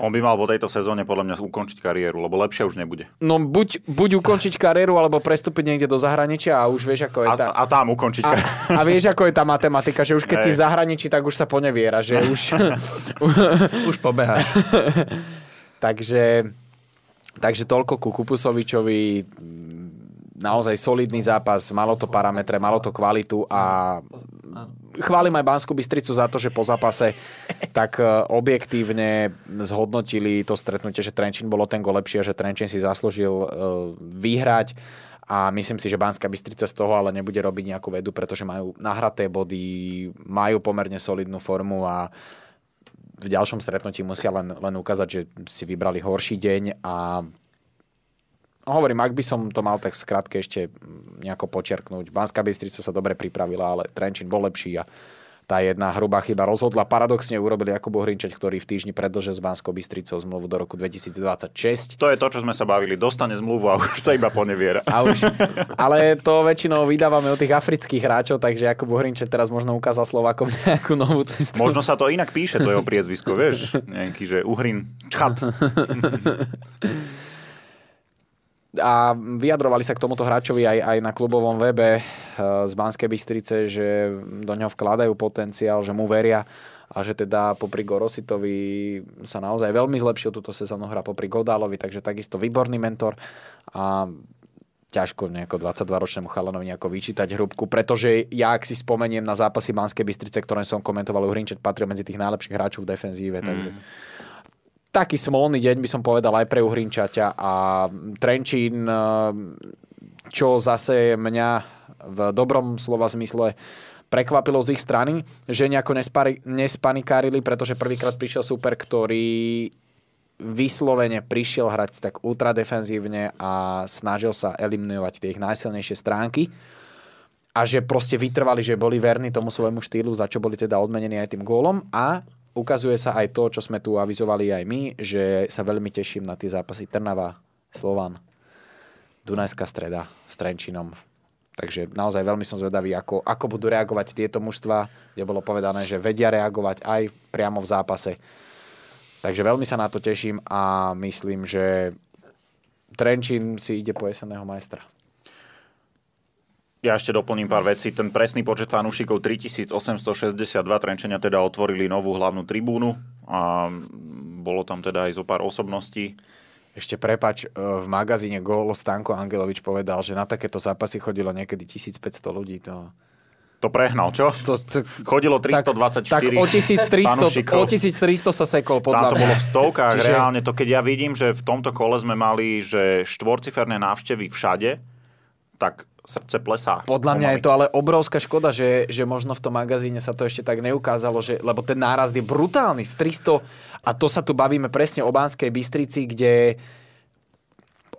On by mal po tejto sezóne podľa mňa ukončiť kariéru, lebo lepšie už nebude. No buď, buď ukončiť kariéru, alebo prestúpiť niekde do zahraničia a už vieš, ako je tá... A, a tam ukončiť kariéru. A, a vieš, ako je tá matematika, že už keď Ej. si v zahraničí, tak už sa poneviera, že už... už pobeháš. takže, takže toľko ku Kupusovičovi. Naozaj solidný zápas, malo to parametre, malo to kvalitu a... Chválim aj Banskú Bystricu za to, že po zápase tak objektívne zhodnotili to stretnutie, že Trenčín bolo ten gól lepší a že Trenčín si zaslúžil vyhrať a myslím si, že Banská Bystrica z toho ale nebude robiť nejakú vedu, pretože majú nahraté body, majú pomerne solidnú formu a v ďalšom stretnutí musia len, len ukázať, že si vybrali horší deň a hovorím, ak by som to mal tak skrátke ešte nejako počiarknúť. Banská Bystrica sa dobre pripravila, ale Trenčín bol lepší a tá jedna hrubá chyba rozhodla. Paradoxne urobili Jakub Hrinček, ktorý v týždni predĺžil s Banskou Bystricou zmluvu do roku dvetisícdvadsaťšesť. To je to, čo sme sa bavili. Dostane zmluvu a už sa iba poneviera. A už, ale to väčšinou vydávame od tých afrických hráčov, takže Jakub Hrinček teraz možno ukázal Slovákom nejakú novú cestu. Možno sa to inak píše, to jeho priezvisko, vieš? Nejaký, že Uhrin Čchat. A vyjadrovali sa k tomuto hráčovi aj, aj na klubovom webe z Banskej Bystrice, že do neho vkladajú potenciál, že mu veria a že teda popri Gorositovi sa naozaj veľmi zlepšil túto sezónu hra popri Godálovi, takže takisto výborný mentor a ťažko nejako dvadsaťdvaročnému chalanovi nejako vyčítať hrubku, pretože ja ak si spomeniem na zápasy Banskej Bystrice, ktoré som komentoval, Uhrinček patril medzi tých najlepších hráčov v defenzíve, mm. takže... Taký smolný deň by som povedal aj pre Uhrinčaťa a Trenčín, čo zase mňa v dobrom slova zmysle prekvapilo z ich strany, že nejako nespari, nespanikárili, pretože prvýkrát prišiel súper, ktorý vyslovene prišiel hrať tak ultradefenzívne a snažil sa eliminovať tie ich najsilnejšie stránky. A že proste vytrvali, že boli verní tomu svojmu štýlu, za čo boli teda odmenení aj tým gólom a ukazuje sa aj to, čo sme tu avizovali aj my, že sa veľmi teším na tie zápasy Trnava, Slovan, Dunajská Streda s Trenčínom. Takže naozaj veľmi som zvedavý, ako, ako budú reagovať tieto mužstva, kde bolo povedané, že vedia reagovať aj priamo v zápase. Takže veľmi sa na to teším a myslím, že Trenčín si ide po jesenného majstra. Ja ešte doplním pár vecí. Ten presný počet fanúšikov tritisícosemstošesťdesiatdva, Trenčania teda otvorili novú hlavnú tribúnu a bolo tam teda aj zo pár osobností. Ešte prepáč, v magazíne Gól Stanko Angelovič povedal, že na takéto zápasy chodilo niekedy tisícpäťsto ľudí. To, to prehnal, čo? To, to, chodilo tristodvadsaťštyri fanúšikov. O tisíctristo sa sekol podľa mňa. Tam to bolo v stovkách, čiže... reálne. To keď ja vidím, že v tomto kole sme mali že štvorciferné návštevy všade, tak srdce plesá. Podľa mňa je to ale obrovská škoda, že, že možno v tom magazíne sa to ešte tak neukázalo, že, lebo ten nárast je brutálny z tristo a to sa tu bavíme presne o Banskej Bystrici, kde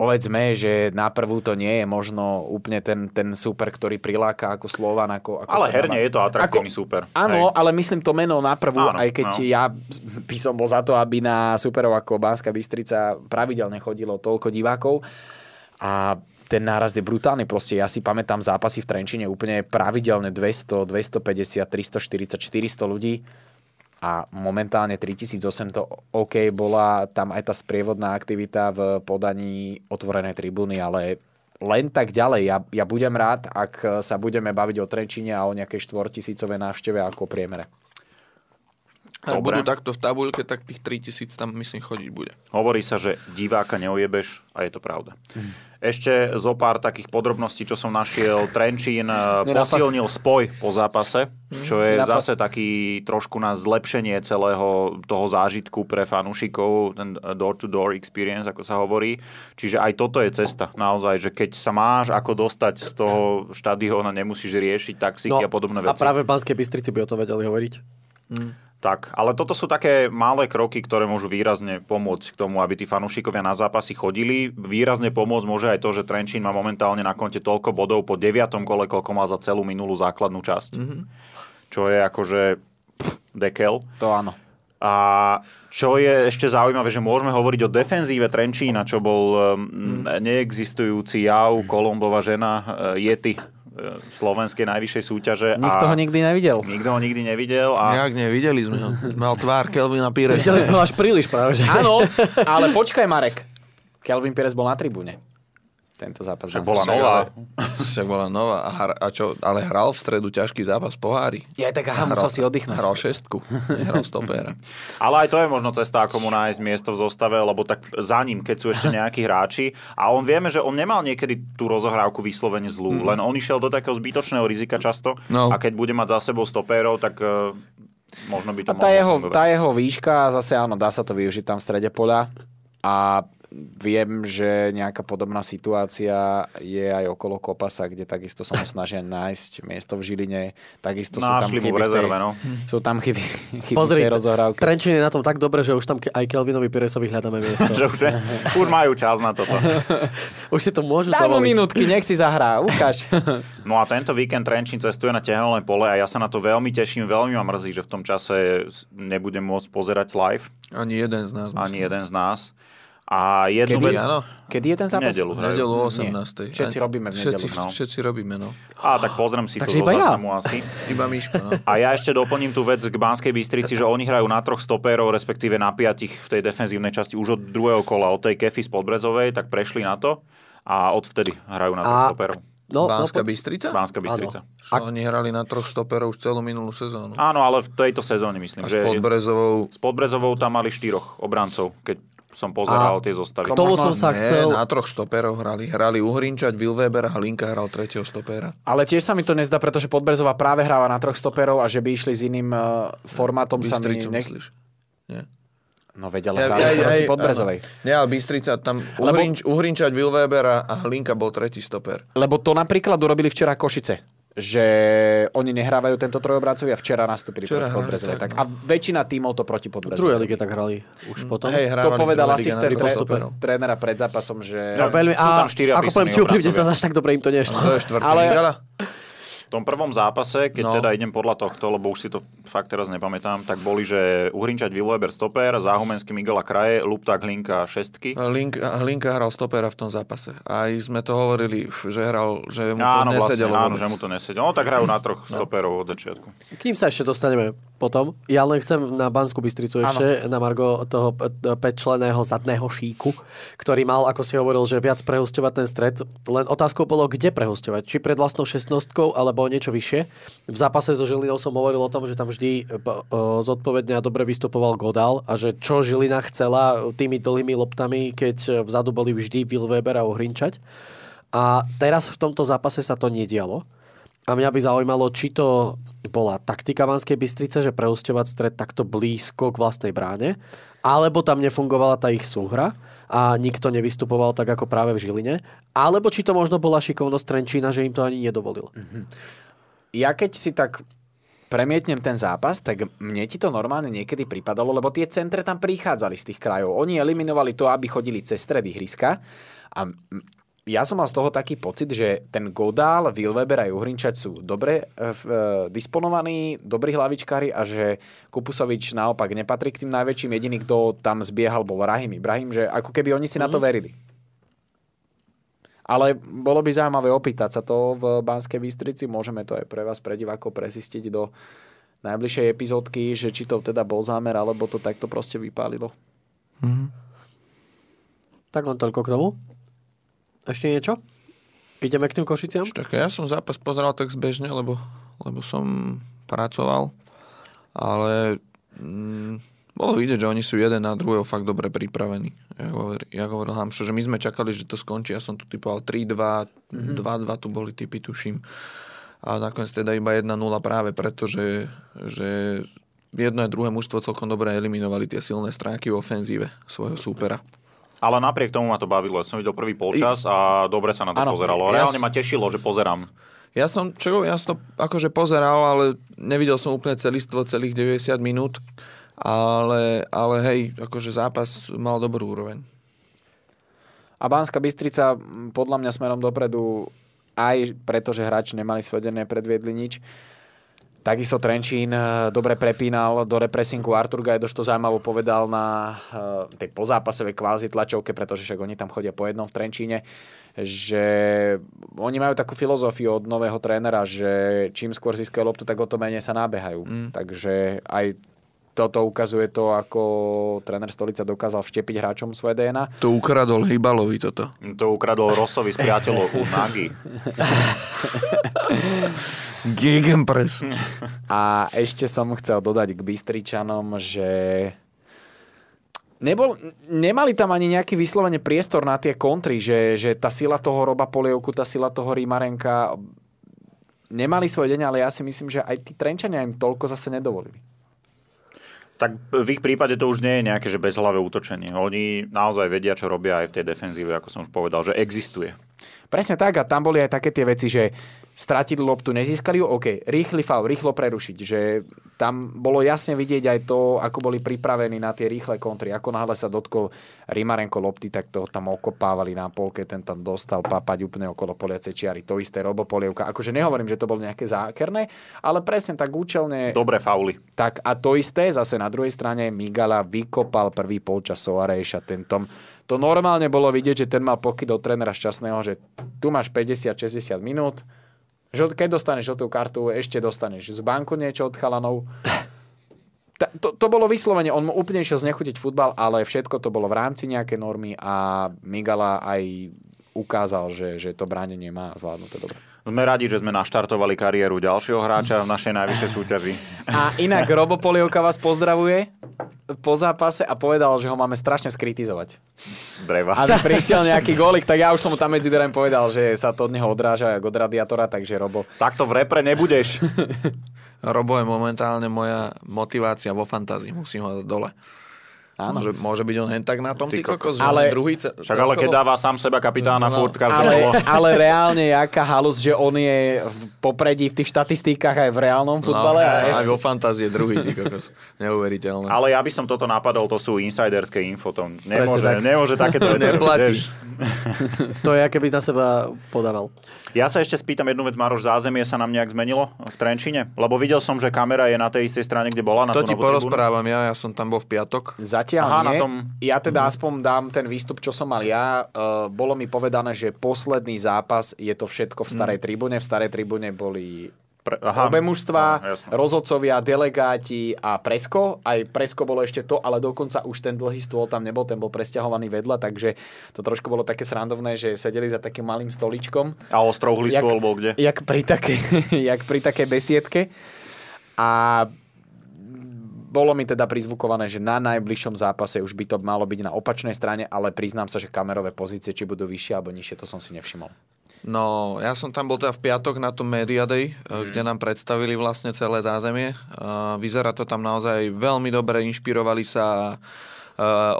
povedzme, že na prvú to nie je možno úplne ten, ten súper, ktorý priláka ako Slovan. Ako, ako ale herne na... je to atraktívny ako... súper. Áno, hej. Ale myslím to meno na prvú, áno, aj keď áno. Ja by som bol za to, aby na súperov ako Banská Bystrica pravidelne chodilo toľko divákov. A ten náraz je brutálny. Proste ja si pamätám zápasy v Trenčine úplne pravidelne dvesto, dvestopäťdesiat, tristoštyridsať, štyristo ľudí a momentálne tritisícosemsto. OK, bola tam aj tá sprievodná aktivita v podaní otvorenej tribúny, ale len tak ďalej. Ja, ja budem rád, ak sa budeme baviť o Trenčine a o nejakej štvortisícovej návšteve ako priemere. Ak budú takto v tabuľke, tak tých tritisíc tam, myslím, chodiť bude. Hovorí sa, že diváka neojebeš a je to pravda. Mm. Ešte zo pár takých podrobností, čo som našiel. Trenčín posilnil spoj po zápase, čo je zase taký trošku na zlepšenie celého toho zážitku pre fanúšikov, ten door-to-door experience, ako sa hovorí. Čiže aj toto je cesta. Naozaj, že keď sa máš ako dostať z toho štadióna, nemusíš riešiť taxíky no, a podobné veci. A práve v Banskej Bystrici by o to vedeli hovoriť. Mm. Tak, ale toto sú také malé kroky, ktoré môžu výrazne pomôcť k tomu, aby tí fanúšikovia na zápasy chodili. Výrazne pomôcť môže aj to, že Trenčín má momentálne na konte toľko bodov po deviatom kole, koľko má za celú minulú základnú časť. Mm-hmm. Čo je akože pff, dekel. To áno. A čo je ešte zaujímavé, že môžeme hovoriť o defenzíve Trenčína, čo bol um, neexistujúci jav, Kolombova žena, uh, Yeti. Slovenskej najvyššej súťaže. Nikto a ho nikdy nevidel. Nikto ho nikdy nevidel. A... Jak nevideli sme ho. Mal tvár Kelvina Pírez. Videli sme ho až príliš práve. Že... Áno, ale počkaj Marek. Kelvin Pírez bol na tribúne. Tento zápas. Však bola nová. Však bola nová. A, a čo, ale hral v stredu ťažký zápas pohári. Ja tak aha, hral, musel si oddychnúť. Hral šestku. Hral stopéra. Ale aj to je možno cesta, ako mu nájsť miesto v zostave, lebo tak za ním, keď sú ešte nejakí hráči. A on vieme, že on nemal niekedy tú rozohrávku vyslovene zlú. Mm. Len on išiel do takého zbytočného rizika často. No. A keď bude mať za sebou stopérov, tak uh, možno by to mohlo. Tá jeho, tá jeho výška, zase áno, dá sa to využiť tam v strede poľa. A viem, že nejaká podobná situácia je aj okolo Kopasa, kde takisto sa mu snažia nájsť miesto v Žiline. Takisto no, sú tam chyby v rezerve, no. Sú tam chyby, chyby Pozri, v tej rozohrávke. Trenčín je na tom tak dobre, že už tam aj Kelvinovi Píresovi hľadáme miesto. Že už, je, už majú čas na toto. Už si to môžu dovoliť. Daj mu minútky, nech si zahrá, ukáž. No a tento víkend Trenčín cestuje na Tehelné pole a ja sa na to veľmi teším, veľmi ma mrzí, že v tom čase nebudem môcť pozerať live. Ani jeden z nás. Ani myslím. jeden z nás. A jednu kedy, vec... Kedy je ten zápas? Nedelu. Nedelu osemnástej. Všetci robíme v nedelu. Všetci, no. všetci robíme, no. A tak pozriem si tak to zo záznamu ja. asi. Iba Miško, no. A ja ešte doplním tú vec k Banskej Bystrici, že oni hrajú na troch stopérov, respektíve na piatich v tej defenzívnej časti už od druhého kola, od tej Kefy z Podbrezovej, tak prešli na to a odvtedy hrajú na troch a... stopérov. No, Banská no, Bystrica? Banská Bystrica. Ak... Oni hrali na troch stoperov už celú minulú sezónu. Áno, ale v tejto sezóne myslím. A že s Podbrezovou... S Podbrezovou tam mali štyroch obrancov, keď som pozeral a tie zostavy. K tomu možno... som sa Nie, chcel... na troch stoperov hrali. Hrali Uhrinčať, Wilweber a Hlinka hral tretieho stopera. Ale tiež sa mi to nezdá, pretože Podbrezová práve hráva na troch stoperov a že by išli s iným uh, formátom sa mi... Bystricu myslíš? Nie. No vedela ja, práve ja, proti ja, Podbrezovej. Nie, ale Bystrica tam... Lebo... Uhrinč, Uhrinčať, Wilweber a Hlinka bol tretí stoper. Lebo to napríklad urobili včera Košice. Že oni nehrávajú tento trojobrácovia, včera nastúpili včera proti Podbrezovej. Tak, a väčšina tímov to proti Podbrezovej. V druhej lige tak hrali už potom. Hej, to povedal asistent trénera pred zápasom, že... No, veľmi, a ako poviem, či uprivde sa, až tak dobre im to nie je. Ale... V tom prvom zápase, keď no. teda idem podľa tohto, lebo už si to fakt teraz nepamätám, tak boli, že Uhrinčať, Wilweber stoper, Záhumenský, Miguel a Kraje, Lupták, Hlinka šestky. Hlinka, Hlinka hral stopera v tom zápase. Aj sme to hovorili, že hral, že mu to áno, nesedelo vlastne, áno, že mu to nesedelo. No tak hrajú na troch stoperov od začiatku. K ním sa ešte dostaneme potom. Ja len chcem na Banskú Bystricu ešte, áno. na margo toho päťčlenného zadného šíku, ktorý mal, ako si hovoril, že viac prehosťovať ten stred. Len otázkou bolo, kde prehosťovať. Či pred vlastnou šestnostkou, alebo niečo vyššie. V zápase so Žilinou som hovoril o tom, že tam vždy zodpovedne a dobre vystupoval Godal a že čo Žilina chcela tými dlhými loptami, keď vzadu boli vždy Wilweber a Uhrinčať. A teraz v tomto zápase sa to nedialo. A mňa by zaujímalo, či to bola taktika Banskej Bystrice, že prehosťovať stred takto blízko k vlastnej bráne, alebo tam nefungovala tá ich súhra a nikto nevystupoval tak, ako práve v Žiline. Alebo či to možno bola šikovnosť Trenčína, že im to ani nedovolil. Ja keď si tak premietnem ten zápas, tak mne ti to normálne niekedy pripadalo, lebo tie centre tam prichádzali z tých krajov. Oni eliminovali to, aby chodili cez stredy ihriska a ja som mal z toho taký pocit, že ten Godal, Wilweber a Juhrinčač sú dobre e, disponovaní, dobrí hlavičkári a že Kupusovič naopak nepatrí k tým najväčším. Jediný, kto tam zbiehal, bol Rahim Ibrahim, že ako keby oni si mm. na to verili. Ale bolo by zaujímavé opýtať sa to v Banskej Bystrici. Môžeme to aj pre vás, pre divákov, prezistiť do najbližšej epizódky, že či to teda bol zámer, alebo to takto proste vypálilo. Mm. Tak len toľko k tomu. Ešte niečo? Ideme k tým Košiciam? Čakaj, ja som zápas pozeral tak zbežne, lebo, lebo som pracoval, ale mm, bolo vidieť, že oni sú jeden na druhého fakt dobre pripravení. Ja hovoril, ja hovoril Hamšo, že my sme čakali, že to skončí. Ja som tu typoval tri dva, mm-hmm. dva dva tu boli typy, tuším. A nakoniec teda iba jedna nula práve preto, že, že jedno a druhé mužstvo celkom dobre eliminovali tie silné stránky v ofenzíve svojho súpera. Ale napriek tomu ma to bavilo. Ja som videl prvý polčas a dobre sa na to ano, pozeralo. Reálne ja ma tešilo, že pozerám. Ja som, čo, ja som to akože pozeral, ale nevidel som úplne celistvo, celých deväťdesiat minút. Ale, ale hej, akože zápas mal dobrú úroveň. A Banská Bystrica podľa mňa smerom dopredu, aj preto, že hráči nemali svoje, nepredviedli nič. Takisto Trenčín dobre prepínal do represinku. Artur Gajdoš to zaujímavo povedal na tej pozápasovej kvázi tlačovke, pretože však oni tam chodia po jednom v Trenčíne, že oni majú takú filozofiu od nového trénera, že čím skôr získajú loptu, tak o to menej sa nábehajú. Mm. Takže aj toto ukazuje to, ako tréner Stolica dokázal vštepiť hráčom svoje dé en á. To ukradol Hybalovi toto. To ukradol Rosovi z priateľov u Nagy. Gegenpress. A ešte som chcel dodať k Bystričanom, že nebol, nemali tam ani nejaký vyslovene priestor na tie kontry, že, že tá sila toho Roba Polievku, tá sila toho Rímarenka nemali svoj deň, ale ja si myslím, že aj tí Trenčania im toľko zase nedovolili. Tak v ich prípade to už nie je nejaké, že bezhlavé útočenie. Oni naozaj vedia, čo robia aj v tej defenzíve, ako som už povedal, že existuje. Presne tak a tam boli aj také tie veci, že stratiť loptu, nezískali ju, OK, rýchly faul, rýchlo prerušiť, že tam bolo jasne vidieť aj to, ako boli pripravení na tie rýchle kontry. Ako náhle sa dotkol Rimarenko lopty, tak to tam okopávali na polke, ten tam dostal papať úplne okolo poliacej čiary. To isté Robo Polievka. Akože nehovorím, že to bolo nejaké zákerné, ale presne tak účelne. Dobre fauly. Tak a to isté zase na druhej strane Migala vykopal prvý polčas Soareša, tentom to normálne bolo vidieť, že ten mal pokyt od trénera Šťastného, že tu máš päťdesiat šesťdesiat minút, že keď dostaneš žltú kartu, ešte dostaneš z banku niečo od chalanov. To, to bolo vyslovene, on mu úplne išiel znechutiť futbal, ale všetko to bolo v rámci nejakej normy a Migala aj ukázal, že, že to bránenie má zvládnuté dobre. Sme radi, že sme naštartovali kariéru ďalšieho hráča v našej najvyššej súťaži. A inak Robo Polievka vás pozdravuje po zápase a povedal, že ho máme strašne skritizovať. Dreva. A prišiel nejaký gólik, tak ja už som mu tam medzi derem povedal, že sa to od neho odráža ako od radiátora, takže Robo... Takto v repre nebudeš. Robo je momentálne moja motivácia vo fantázii, musím ho dole. Môže, môže byť on hen tak na tom, ty kokos, ale, druhý... Ce- však ale keď dáva sám seba kapitána no, furt každé ale, ale reálne jaká halus, že on je v popredí v tých štatistikách aj v reálnom futbale. No, aj, aj vo fantázie druhý, ty kokos. Neuveriteľné. Ale ja by som toto napadol, to sú insiderské info. To nemôže, tak. nemôže takéto... Neplatí. To je, keby na seba podával. Ja sa ešte spýtam jednu vec, Maroš, zázemie sa nám nejak zmenilo v Trenčíne? Lebo videl som, že kamera je na tej istej strane, kde bola. Na to ti porozprávam, ja, ja som tam bol v piatok. Zatiaľ Aha, nie. Tom... Ja teda aspoň dám ten výstup, čo som mal ja. E, bolo mi povedané, že posledný zápas je to všetko v starej mm. tribúne. V starej tribúne boli Pre... obe mužstva, no, rozhodcovia, delegáti a Presko. Aj Presko bolo ešte to, ale dokonca už ten dlhý stôl tam nebol, ten bol presťahovaný vedľa, takže to trošku bolo také srandovné, že sedeli za takým malým stoličkom. A ostrouhlý stôl bol kde? Jak pri takej, jak pri takej besiedke. A bolo mi teda prizvukované, že na najbližšom zápase už by to malo byť na opačnej strane, ale priznám sa, že kamerové pozície, či budú vyššie alebo nižšie, to som si nevšimol. No, ja som tam bol teda v piatok na tom Media Day, mm. kde nám predstavili vlastne celé zázemie. Vyzerá to tam naozaj veľmi dobre, inšpirovali sa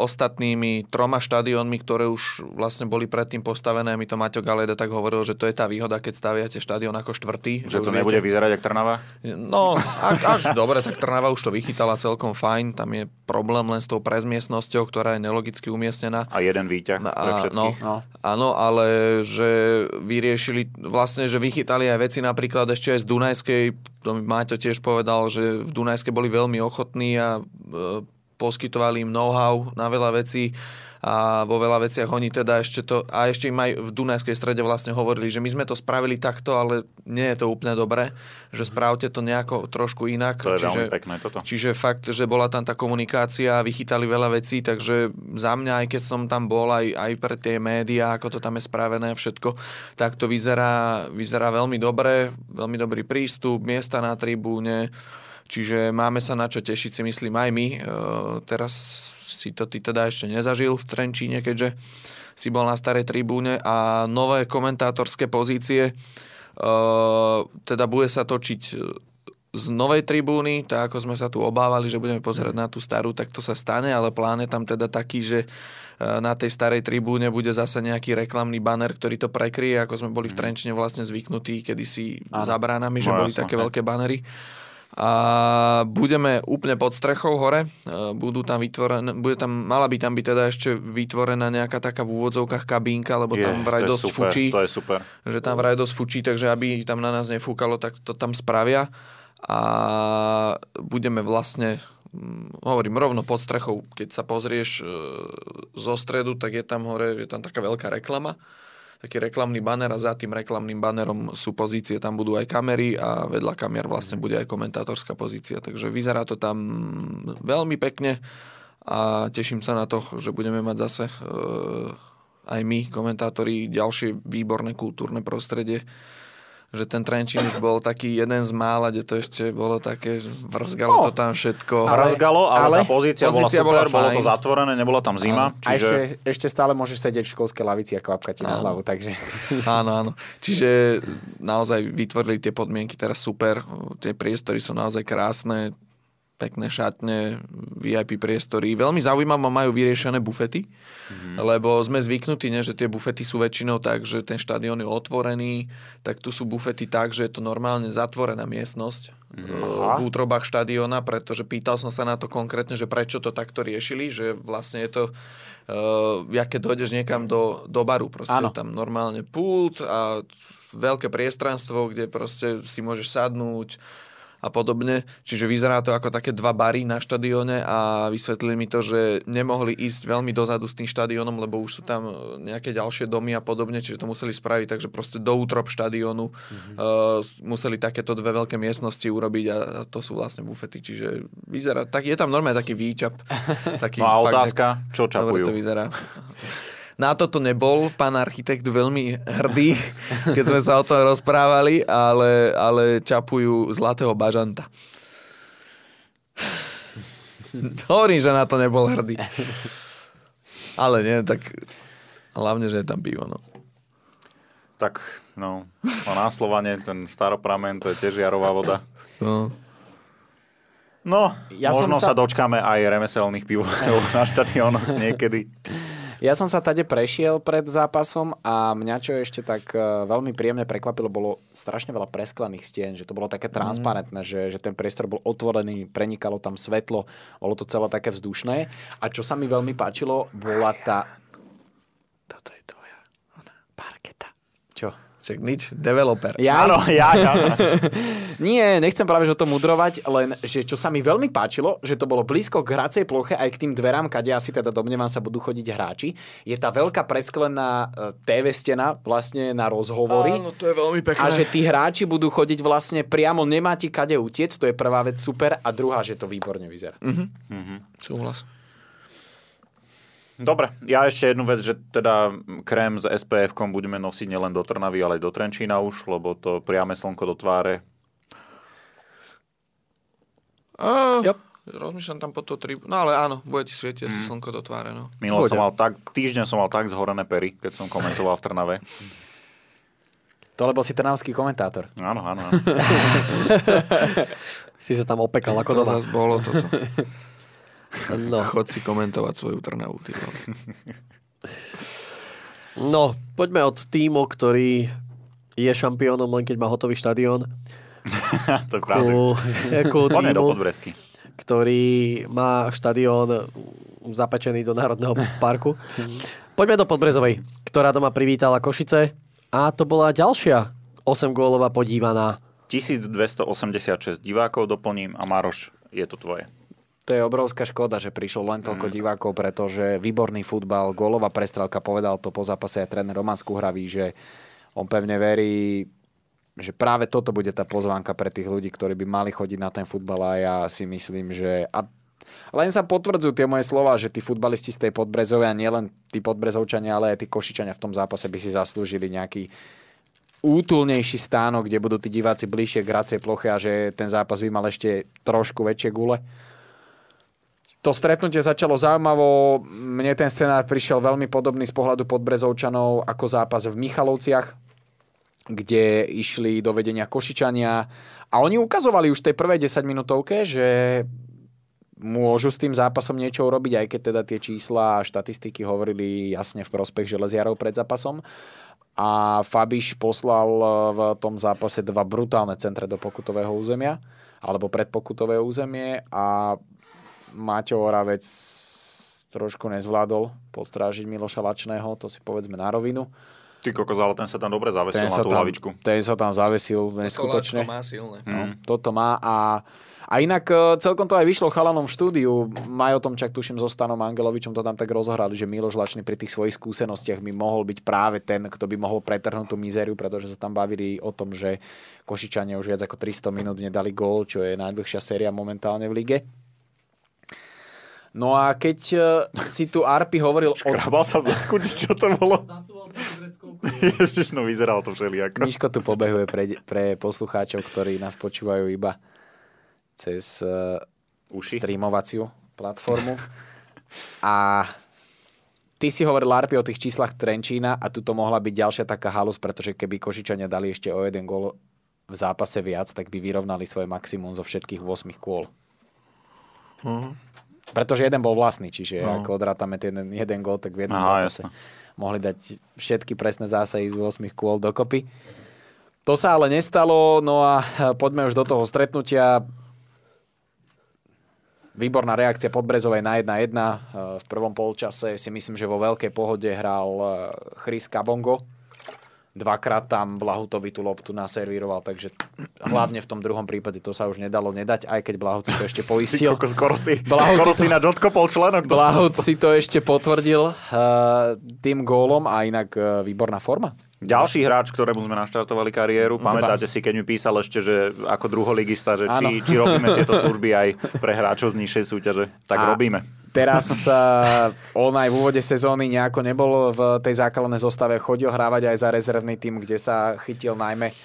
ostatnými troma štadiónmi, ktoré už vlastne boli predtým postavené. Mi to Maťo Galeda tak hovoril, že to je tá výhoda, keď staviate štadión ako štvrtý. Že, že to nebude viete... vyzerať jak Trnava? No, až dobre, tak Trnava už to vychytala celkom fajn. Tam je problém len s tou prezmiestnosťou, ktorá je nelogicky umiestnená. A jeden výťah pre všetkých. No, áno, ale že vyriešili, vlastne, že vychytali aj veci napríklad ešte aj z Dunajskej. To Maťo tiež povedal, že v Dunajskej boli veľmi ochotní a e, poskytovali im know-how na veľa vecí a vo veľa veciach oni teda ešte to, a ešte im aj v Dunajskej strede vlastne hovorili, že my sme to spravili takto, ale nie je to úplne dobre, že spravte to nejako trošku inak. To je čiže, veľmi pekné toto. Čiže fakt, že bola tam tá komunikácia, vychytali veľa vecí, takže za mňa, aj keď som tam bol, aj, aj pre tie médiá, ako to tam je spravené všetko, tak to vyzerá, vyzerá veľmi dobre, veľmi dobrý prístup, miesta na tribúne. Čiže máme sa na čo tešiť, si myslím aj my. E, teraz si to ty teda ešte nezažil v Trenčíne, keďže si bol na starej tribúne a nové komentátorské pozície. E, teda bude sa točiť z novej tribúny, tak ako sme sa tu obávali, že budeme pozerať na tú starú, tak to sa stane, ale plán je tam teda taký, že na tej starej tribúne bude zase nejaký reklamný banner, ktorý to prekryje, ako sme boli v Trenčine vlastne zvyknutí kedysi za bránami, že boli také veľké bannery. A budeme úplne pod strechou hore, budú tam vytvorené, bude tam, mala by tam byť teda ešte vytvorená nejaká taká v úvodzovkách kabínka, lebo je, tam vraj dosť fučí, to je super. Že tam vraj dosť fučí, takže aby tam na nás nefúkalo, tak to tam spravia a budeme vlastne, hovorím, rovno pod strechou, keď sa pozrieš zo stredu, tak je tam hore, je tam taká veľká reklama, taký reklamný banner a za tým reklamným bannerom sú pozície, tam budú aj kamery a vedľa kamier vlastne bude aj komentátorská pozícia. Takže vyzerá to tam veľmi pekne a teším sa na to, že budeme mať zase e, aj my, komentátori, ďalšie výborné kultúrne prostredie. Že ten Trenčín už bol taký jeden z mála, kde to ešte bolo také, že vrzgalo no, to tam všetko. Ale, vrzgalo, ale, ale tá pozícia, pozícia bola super, bola bolo to zatvorené, nebola tam zima. Čiže... A ešte, ešte stále môžeš sedieť v školskej lavici a klapkať ti na hlavu, takže... Áno, áno. Čiže naozaj vytvorili tie podmienky teraz super. Tie priestory sú naozaj krásne, pekné šatne, vé í pé priestory. Veľmi zaujímavé majú vyriešené bufety, mm-hmm. lebo sme zvyknutí, ne, že tie bufety sú väčšinou tak, že ten štadión je otvorený, tak tu sú bufety tak, že je to normálne zatvorená miestnosť mm-hmm. v útrobách štadióna, pretože pýtal som sa na to konkrétne, že prečo to takto riešili, že vlastne je to, uh, keď dojdeš niekam do, do baru, proste je tam normálne pult a veľké priestranstvo, kde proste si môžeš sadnúť, a podobne. Čiže vyzerá to ako také dva bary na štadióne a vysvetlili mi to, že nemohli ísť veľmi dozadu s tým štadiónom, lebo už sú tam nejaké ďalšie domy a podobne, čiže to museli spraviť, takže proste do útrop štadiónu mm-hmm. uh, museli takéto dve veľké miestnosti urobiť a to sú vlastne bufety, čiže vyzerá, tak je tam normálne taký výčap. Taký no a otázka, fakt, čo čapujú? Dobre to vyzerá. Na toto nebol pán architekt veľmi hrdý, keď sme sa o tom rozprávali, ale, ale čapujú zlatého bažanta. Hovorím, že na to nebol hrdý. Ale nie, tak hlavne, že je tam pivo, no. Tak, no, o náslovanie, ten staropramen, to je tiež jarová voda. No. No, ja možno sa... sa dočkáme aj remeselných pivovarov na štadiónoch niekedy. Ja som sa tade prešiel pred zápasom a mňa, čo ešte tak veľmi príjemne prekvapilo, bolo strašne veľa presklených stien, že to bolo také transparentné, mm. že, že ten priestor bol otvorený, prenikalo tam svetlo, bolo to celé také vzdušné. A čo sa mi veľmi páčilo, bola tá... Toto je tvoja parketa. Čo? Však nič, developer. Ja? Áno, ja, ja. Nie, nechcem práve o tom mudrovať, len, že čo sa mi veľmi páčilo, že to bolo blízko k hracej ploche aj k tým dverám, kade asi teda domnievam sa budú chodiť hráči. Je tá veľká presklená té vé stena vlastne na rozhovory. Áno, to je veľmi pekné. A že tí hráči budú chodiť vlastne priamo, nemá ti kade utiec, to je prvá vec, super. A druhá, že to výborne vyzerá. Mhm, mhm. Súhlas. Dobre, ja ešte jednu vec, že teda krém s es pé efkom budeme nosiť nielen do Trnavy, ale aj do Trenčína už, lebo to priame slnko do tváre. A, yep. Rozmýšľam tam po to tribu. No ale áno, bude ti svietiť mm. slnko do tváre. No. Milo som mal tak, týždeň som mal tak zhorené pery, keď som komentoval v Trnave. To lebo si trnavský komentátor. Áno, áno. áno. Si sa tam opekal ako doma. To zase bolo toto. No. Chod si komentovať svoju Trnavu. No, poďme od tímu, ktorý je šampiónom, len keď má hotový štadión. To je pravda. Ku tímu, ktorý má štadión zapečený do Národného parku. Poďme do Podbrezovej, ktorá doma privítala Košice. A to bola ďalšia osemgólová podívaná. tisícdvestoosemdesiatšesť divákov doplním a Maroš, je to tvoje. To je obrovská škoda, že prišlo len toľko mm. divákov, pretože výborný futbal, gólová prestrelka, povedal to po zápase aj tréner Roman Skuhravý, že on pevne verí, že práve toto bude tá pozvánka pre tých ľudí, ktorí by mali chodiť na ten futbal a ja si myslím, že... A len sa potvrdzujú tie moje slova, že tí futbalisti z tej Podbrezovej, a nielen tí Podbrezovčania, ale aj tí Košičania v tom zápase by si zaslúžili nejaký útulnejší stánok, kde budú tí diváci bližšie k hracej ploche a že ten zápas by mal ešte trošku väčšie gule. To stretnutie začalo zaujímavo. Mne ten scenár prišiel veľmi podobný z pohľadu Podbrezovčanov ako zápas v Michalovciach, kde išli do vedenia Košičania a oni ukazovali už tej prvej desaťminútovke, že môžu s tým zápasom niečo urobiť, aj keď teda tie čísla a štatistiky hovorili jasne v prospech železiarov pred zápasom. A Fabiš poslal v tom zápase dva brutálne centre do pokutového územia alebo predpokutové územie a Maťo Oravec trošku nezvládol postrážiť Miloša Lačného, to si povedzme na rovinu. Ty kokos, ale ten sa tam dobre zavesil na tú tam, hlavičku. Ten sa tam zavesil neskutočne. To má silné. No, toto má a, a inak celkom to aj vyšlo chalanom v štúdiu. Majo Tomčak, tuším, so Stanom Angelovičom to tam tak rozohrali, že Miloš Lačný pri tých svojich skúsenostiach by mohol byť práve ten, kto by mohol pretrhnúť tú mizériu, pretože sa tam bavili o tom, že Košičania už viac ako tristo minút nedali gól, čo je najdlhšia séria momentálne v lige. No a keď uh, si tu Arpi hovoril... Škrabal od... sa v zadku, čo to bolo? Zasúval sa greckou kúru. Ježiš, no vyzeral to všelijako. Miško tu pobehuje pre, pre poslucháčov, ktorí nás počúvajú iba cez uh, uši streamovaciu platformu. A ty si hovoril Arpi o tých číslach Trenčína a tu to mohla byť ďalšia taká halus, pretože keby Košičania dali ešte o jeden gól v zápase viac, tak by vyrovnali svoje maximum zo všetkých ôsmich kôl. Mhm. Pretože jeden bol vlastný, čiže no. Ako odrátame ten jeden, jeden gól, tak v jednom no, zápase jasne. Mohli dať všetky presné zásahy z ôsmich kôl dokopy. To sa ale nestalo, no a poďme už do toho stretnutia. Výborná reakcia Podbrezovej na jeden jeden. V prvom polčase si myslím, že vo veľkej pohode hral Chris Kabongo. Dvakrát tam Blahutovi tú loptu naservíroval, takže hlavne v tom druhom prípade to sa už nedalo nedať, aj keď Blahut si to ešte poistil. Skoro si, skoro si to, na džodkopol členok. Blahut si to ešte potvrdil uh, tým gólom a inak uh, výborná forma. Ďalší hráč, ktorému sme naštartovali kariéru, pamätáte si, keď mi písal ešte, že ako druholigista, že či, či robíme tieto služby aj pre hráčov z nižšej súťaže, tak a robíme. Teraz uh, on aj v úvode sezóny nejako nebol v tej základnej zostave, chodil hrávať aj za rezervný tím, kde sa chytil najmä uh,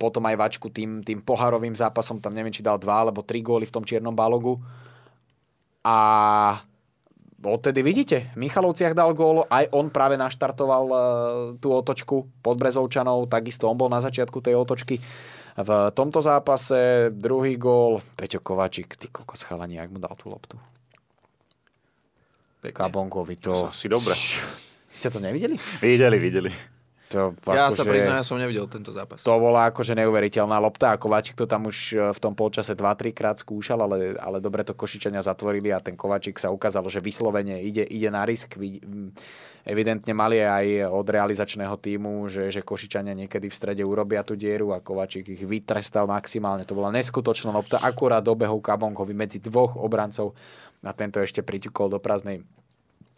potom aj Vačku tým, tým pohárovým zápasom, tam neviem, či dal dva alebo tri góly v tom čiernom balogu. A... Odtedy vidíte, Michalovciach dal gól, aj on práve naštartoval e, tú otočku Podbrezovčanov, takisto on bol na začiatku tej otočky. V tomto zápase druhý gól, Peťo Kovačík, ty kokos chalani, jak mu dal tú loptu. Pekne. Kabongovi to... Si dobre. Vy ste to nevideli? Videli, videli. To, ja sa že... priznám, ja som nevidel tento zápas. To bola akože neuveriteľná lopta a Kovačík to tam už v tom polčase dva tri krát skúšal, ale, ale dobre to Košičania zatvorili a ten Kovačík sa ukázal, že vyslovene ide, ide na risk. Evidentne mali aj od realizačného tímu, že, že Košičania niekedy v strede urobia tú dieru a Kovačík ich vytrestal maximálne. To bola neskutočná lopta, akurát dobehol Kabonkovi medzi dvoch obrancov a tento ešte priťukol do prázdnej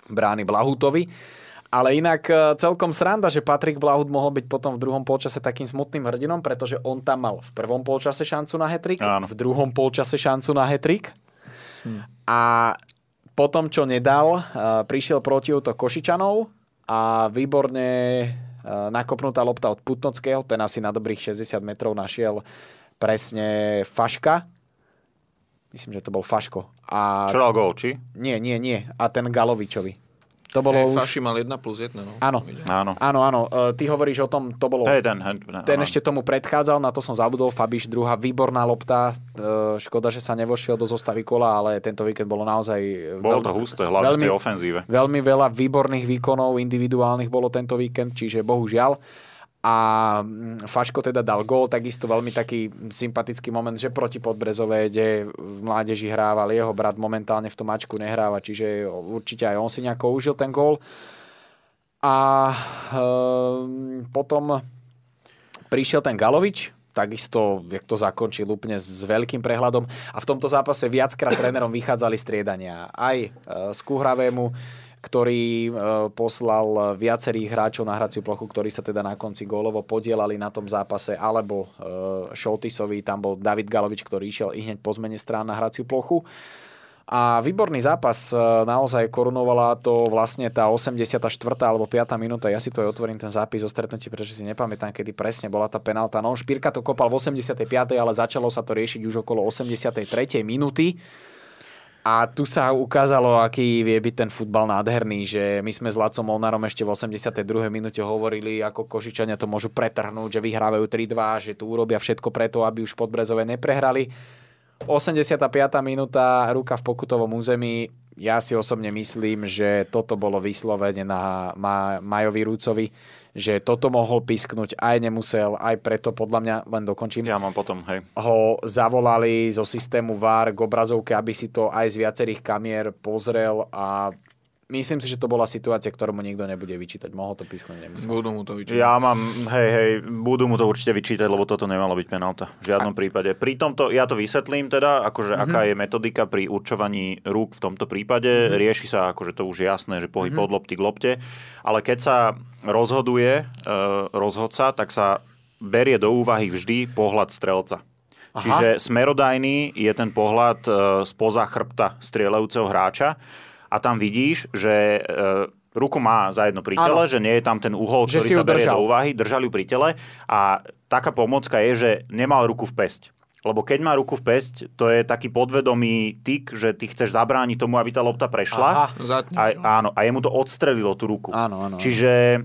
brány Blahutovi. Ale inak celkom sranda, že Patrik Blahut mohol byť potom v druhom polčase takým smutným hrdinom, pretože on tam mal v prvom polčase šancu na hat-trick, v druhom polčase šancu na hat-trick hm. a potom, čo nedal, prišiel protiútok Košičanov a výborne nakopnutá lopta od Putnockého, ten asi na dobrých šesťdesiat metrov našiel presne Faška. Myslím, že to bol Faško. A... Čo dal gól, či? Nie, nie, nie. A ten Galovičovi. To bolo hey, už... Faši mal jeden plus jeden. No. Áno. Áno. áno, áno. E, ty hovoríš o tom, to bolo... Hey, ten, ten, ten, ten ešte tomu predchádzal, na to som zabudol. Fabiš druhá, výborná lopta. E, škoda, že sa nevošiel do zostavy kola, ale tento víkend bolo naozaj... Bolo veľmi, to husté, hlavne veľmi, v tej ofenzíve. Veľmi veľa výborných výkonov individuálnych bolo tento víkend, čiže bohužiaľ. A Faško teda dal gól, takisto veľmi taký sympatický moment, že proti Podbrezové, kde v mládeži hrával jeho brat, momentálne v tom mačku nehráva, čiže určite aj on si nejako užil ten gól. A e, potom prišiel ten Galovič, takisto, jak to zakončil úplne s veľkým prehľadom, a v tomto zápase viackrát trénerom vychádzali striedania aj e, z Kuhravému, ktorý poslal viacerých hráčov na hraciu plochu, ktorí sa teda na konci gólovo podielali na tom zápase, alebo Šoltisovi, tam bol David Galovič, ktorý išiel i hneď po zmene strán na hraciu plochu. A výborný zápas naozaj korunovala to vlastne tá osemdesiata štvrtá alebo piata minúta. Ja si to aj otvorím, ten zápis o stretnutí, pretože si nepamätám, kedy presne bola tá penálta. No, Špírka to kopal v osemdesiatej piatej, ale začalo sa to riešiť už okolo osemdesiatej tretej minúty. A tu sa ukázalo, aký vie byť ten futbal nádherný, že my sme s Lacom Molnárom ešte v osemdesiatej druhej minúte hovorili, ako Košičania to môžu pretrhnúť, že vyhrávajú tri dva, že tu urobia všetko preto, aby už Podbrezové neprehrali. osemdesiata piata minúta, ruka v pokutovom území. Ja si osobne myslím, že toto bolo vyslovene na Majovi Rúcovi, že toto mohol pisknúť, aj nemusel, aj preto podľa mňa, len dokončím. Ja mám potom, hej. Ho zavolali zo systému VAR k obrazovke, aby si to aj z viacerých kamier pozrel, a myslím si, že to bola situácia, ktorú mu nikto nebude vyčítať. Mohol to pisknúť, nemusel. Budú mu to vyčítať. Ja mám, hej, hej, budú mu to určite vyčítať, lebo toto nemalo byť penálta. V žiadnom a... prípade. Pri tomto, ja to vysvetlím teda, akože mm-hmm. aká je metodika pri určovaní rúk v tomto prípade. Mm-hmm. Rieši sa, akože to už je jasné, že pohyb mm-hmm. od lopty k lopte, ale keď sa rozhoduje e, rozhodca, tak sa berie do úvahy vždy pohľad strelca. Aha. Čiže smerodajný je ten pohľad e, spoza chrbta strieľajúceho hráča, a tam vidíš, že e, ruku má za jedno pri tele, ano. Že nie je tam ten uhol, ktorý sa berie držal. Do úvahy, držali ju pri tele, a taká pomocka je, že nemal ruku v pesť. Lebo keď má ruku v pesť, to je taký podvedomý tik, že ty chceš zabrániť tomu, aby tá lopta prešla. Aha, a, áno, a jemu to odstrelilo tú ruku. Áno, áno. Čiže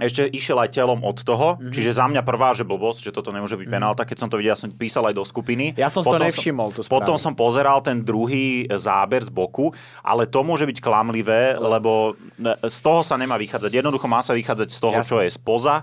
ešte išiel aj telom od toho. Mm-hmm. Čiže za mňa prvá, že blbosť, že toto nemôže byť mm-hmm. penálta. Keď som to videl, ja som písal aj do skupiny. Ja som potom to nevšimol. Tú potom som pozeral ten druhý záber z boku, ale to môže byť klamlivé, lebo z toho sa nemá vychádzať. Jednoducho má sa vychádzať z toho, Jasne. Čo je spoza.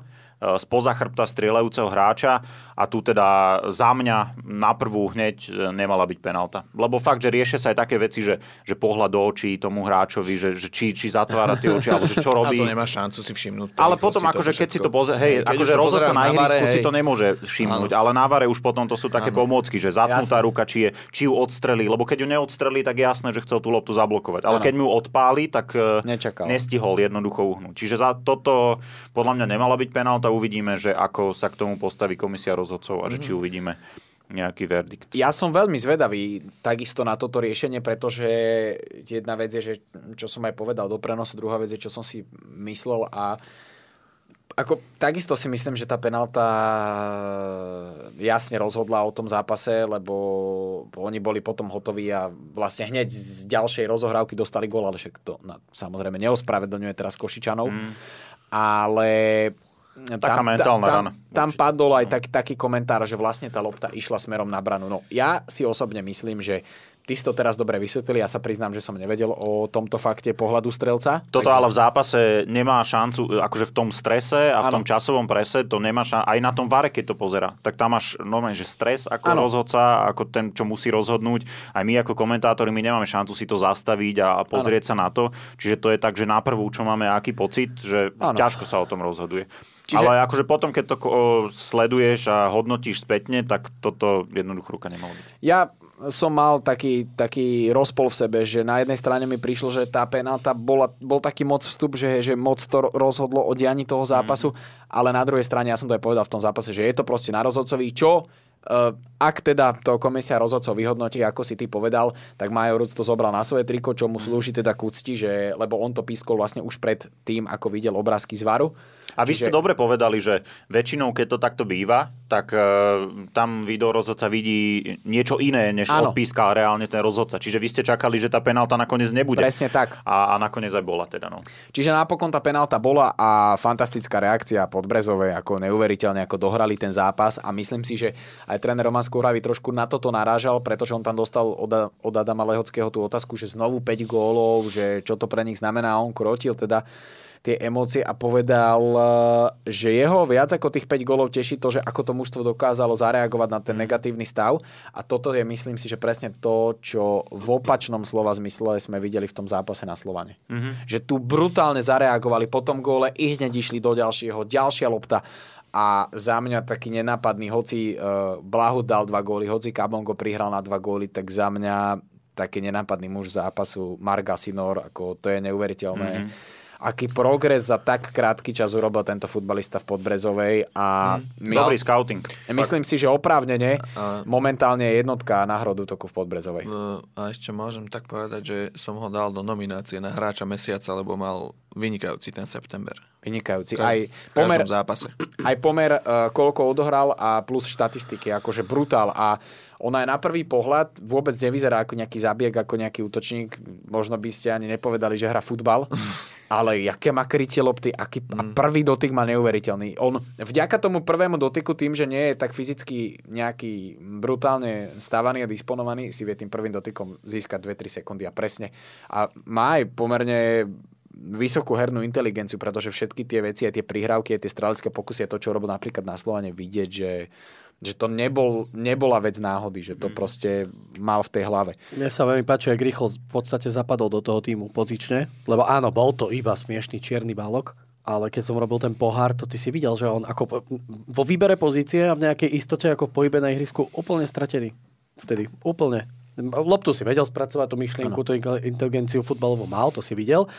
spoza chrbta strieľajúceho hráča, a tu teda za mňa na prvú hneď nemala byť penálta. Lebo fakt, že riešia sa aj také veci, že, že pohľad do očí tomu hráčovi, že, že či, či zatvára tie oči, alebo že čo robí. A to nemá šancu si všimnúť. Ale potom, akože keď si to pozrieš, hej, akože rozhodca na ihrisku si to nemôže všimnúť, ale na vare už potom to sú také ano. Pomôcky, že zatnutá jasne. Ruka, či, je, či ju odstrelí, lebo keď ju neodstrelí, tak jasné, že chcel tú loptu zablokovať. Ale ano. Keď mu ju odpáli, tak nečakal. Nestihol jednoducho uhnúť. Čiže za toto podľa mňa nemala byť penálta. Uvidíme, že ako sa k tomu postaví komisia rozhodcov, a že či uvidíme nejaký verdikt. Ja som veľmi zvedavý takisto na toto riešenie, pretože jedna vec je, že čo som aj povedal do prenosu, druhá vec je, čo som si myslel, a ako takisto si myslím, že tá penálta jasne rozhodla o tom zápase, lebo oni boli potom hotoví a vlastne hneď z ďalšej rozohrávky dostali gól, ale však to na, samozrejme neospravedlňuje teraz Košičanov. Mm. Ale Taká tam, mentálna tam, rana. Tam padol aj tak, taký komentár, že vlastne tá lopta išla smerom na branu. No ja si osobne myslím, že ty si to teraz dobre vysvetlili, ja sa priznám, že som nevedel o tomto fakte pohľadu strelca. Toto takže... ale v zápase nemá šancu, akože v tom strese a v ano. Tom časovom prese to nemá šancu, aj na tom vare, keď to pozera. Tak tam máš normálne, že stres ako ano. Rozhodca, ako ten, čo musí rozhodnúť. Aj my ako komentátori, my nemáme šancu si to zastaviť a pozrieť ano. Sa na to. Čiže to je tak, že na prvú, čo máme aký pocit, že ano. Ťažko sa o tom rozhoduje. Čiže... Ale akože potom, keď to sleduješ a hodnotíš spätne, tak toto jednoducho ruka nemalo byť. Ja som mal taký, taký rozpol v sebe, že na jednej strane mi prišlo, že tá penálta bola, bol taký moc vstup, že, že moc to rozhodlo o dianí toho zápasu, mm. ale na druhej strane, ja som to aj povedal v tom zápase, že je to proste na rozhodcovi, čo ak teda to komisia rozhodcov vyhodnotí, ako si ty povedal, tak Majo Rúc to zobral na svoje triko, čo mu slúži teda k úcti, že, lebo on to pískol vlastne už pred tým, ako videl obrázky z varu. A vy Čiže... ste dobre povedali, že väčšinou, keď to takto býva, tak e, tam video rozhodca vidí niečo iné, než Áno. odpíská reálne ten rozhodca. Čiže vy ste čakali, že tá penálta nakoniec nebude. Presne tak. A, a nakoniec aj bola teda. No. Čiže napokon tá penálta bola a fantastická reakcia Podbrezovej, ako neuveriteľne, ako dohrali ten zápas. A myslím si, že aj tréner Roman Skúravý trošku na toto narážal, pretože on tam dostal od, od Adama Lehockého tú otázku, že znovu päť gólov, že čo to pre nich znamená. A on krotil teda tie emócie a povedal, že jeho viac ako tých päť gólov teší to, že ako to mužstvo dokázalo zareagovať na ten negatívny stav. A toto je, myslím si, že presne to, čo v opačnom slova zmysle sme videli v tom zápase na Slovane. Mm-hmm. Že tu brutálne zareagovali po tom góle, i hneď išli do ďalšieho, ďalšia lopta. A za mňa taký nenápadný, hoci Blahu dal dva góly, hoci Kabongo prihral na dva góly, tak za mňa taký nenápadný muž zápasu Marga Sinor, ako to je neuveriteľné. Mm-hmm. Aký progres za tak krátky čas urobil tento futbalista v Podbrezovej. A mm. mysl... Dobrý scouting. Myslím Fakt. si, že oprávnene a... momentálne je jednotka náhrodu toku v Podbrezovej. A ešte môžem tak povedať, že som ho dal do nominácie na hráča mesiaca, lebo mal vynikajúci ten september. Vynikajúci. Ka- aj pomer, zápase. Aj pomer, uh, koľko odohral a plus štatistiky, akože brutál. A ona je na prvý pohľad vôbec nevyzerá ako nejaký zabiek, ako nejaký útočník. Možno by ste ani nepovedali, že hra futbal. Ale jaké má krytie lopty, aký a prvý dotyk má neuveriteľný. On vďaka tomu prvému dotyku, tým, že nie je tak fyzicky nejaký brutálne stávaný a disponovaný, si vie tým prvým dotykom získať dve tri sekundy a presne. A má aj pomerne vysokú hernú inteligenciu, pretože všetky tie veci, aj tie prihrávky, aj tie strelecké pokusy, to, čo robil napríklad na Slovane, vidieť, že že to nebol, nebola vec náhody, že to mm. proste mal v tej hlave. Mne sa veľmi páči, ak rýchlo v podstate zapadol do toho týmu pozične, lebo áno, bol to iba smiešný čierny balok, ale keď som robil ten pohár, to ty si videl, že on ako vo výbere pozície a v nejakej istote ako v pohybe na ihrisku úplne stratený. Vtedy, úplne. Loptu si vedel spracovať, tú myšlienku, ano. tú inteligenciu futbalovú mal, to si videl,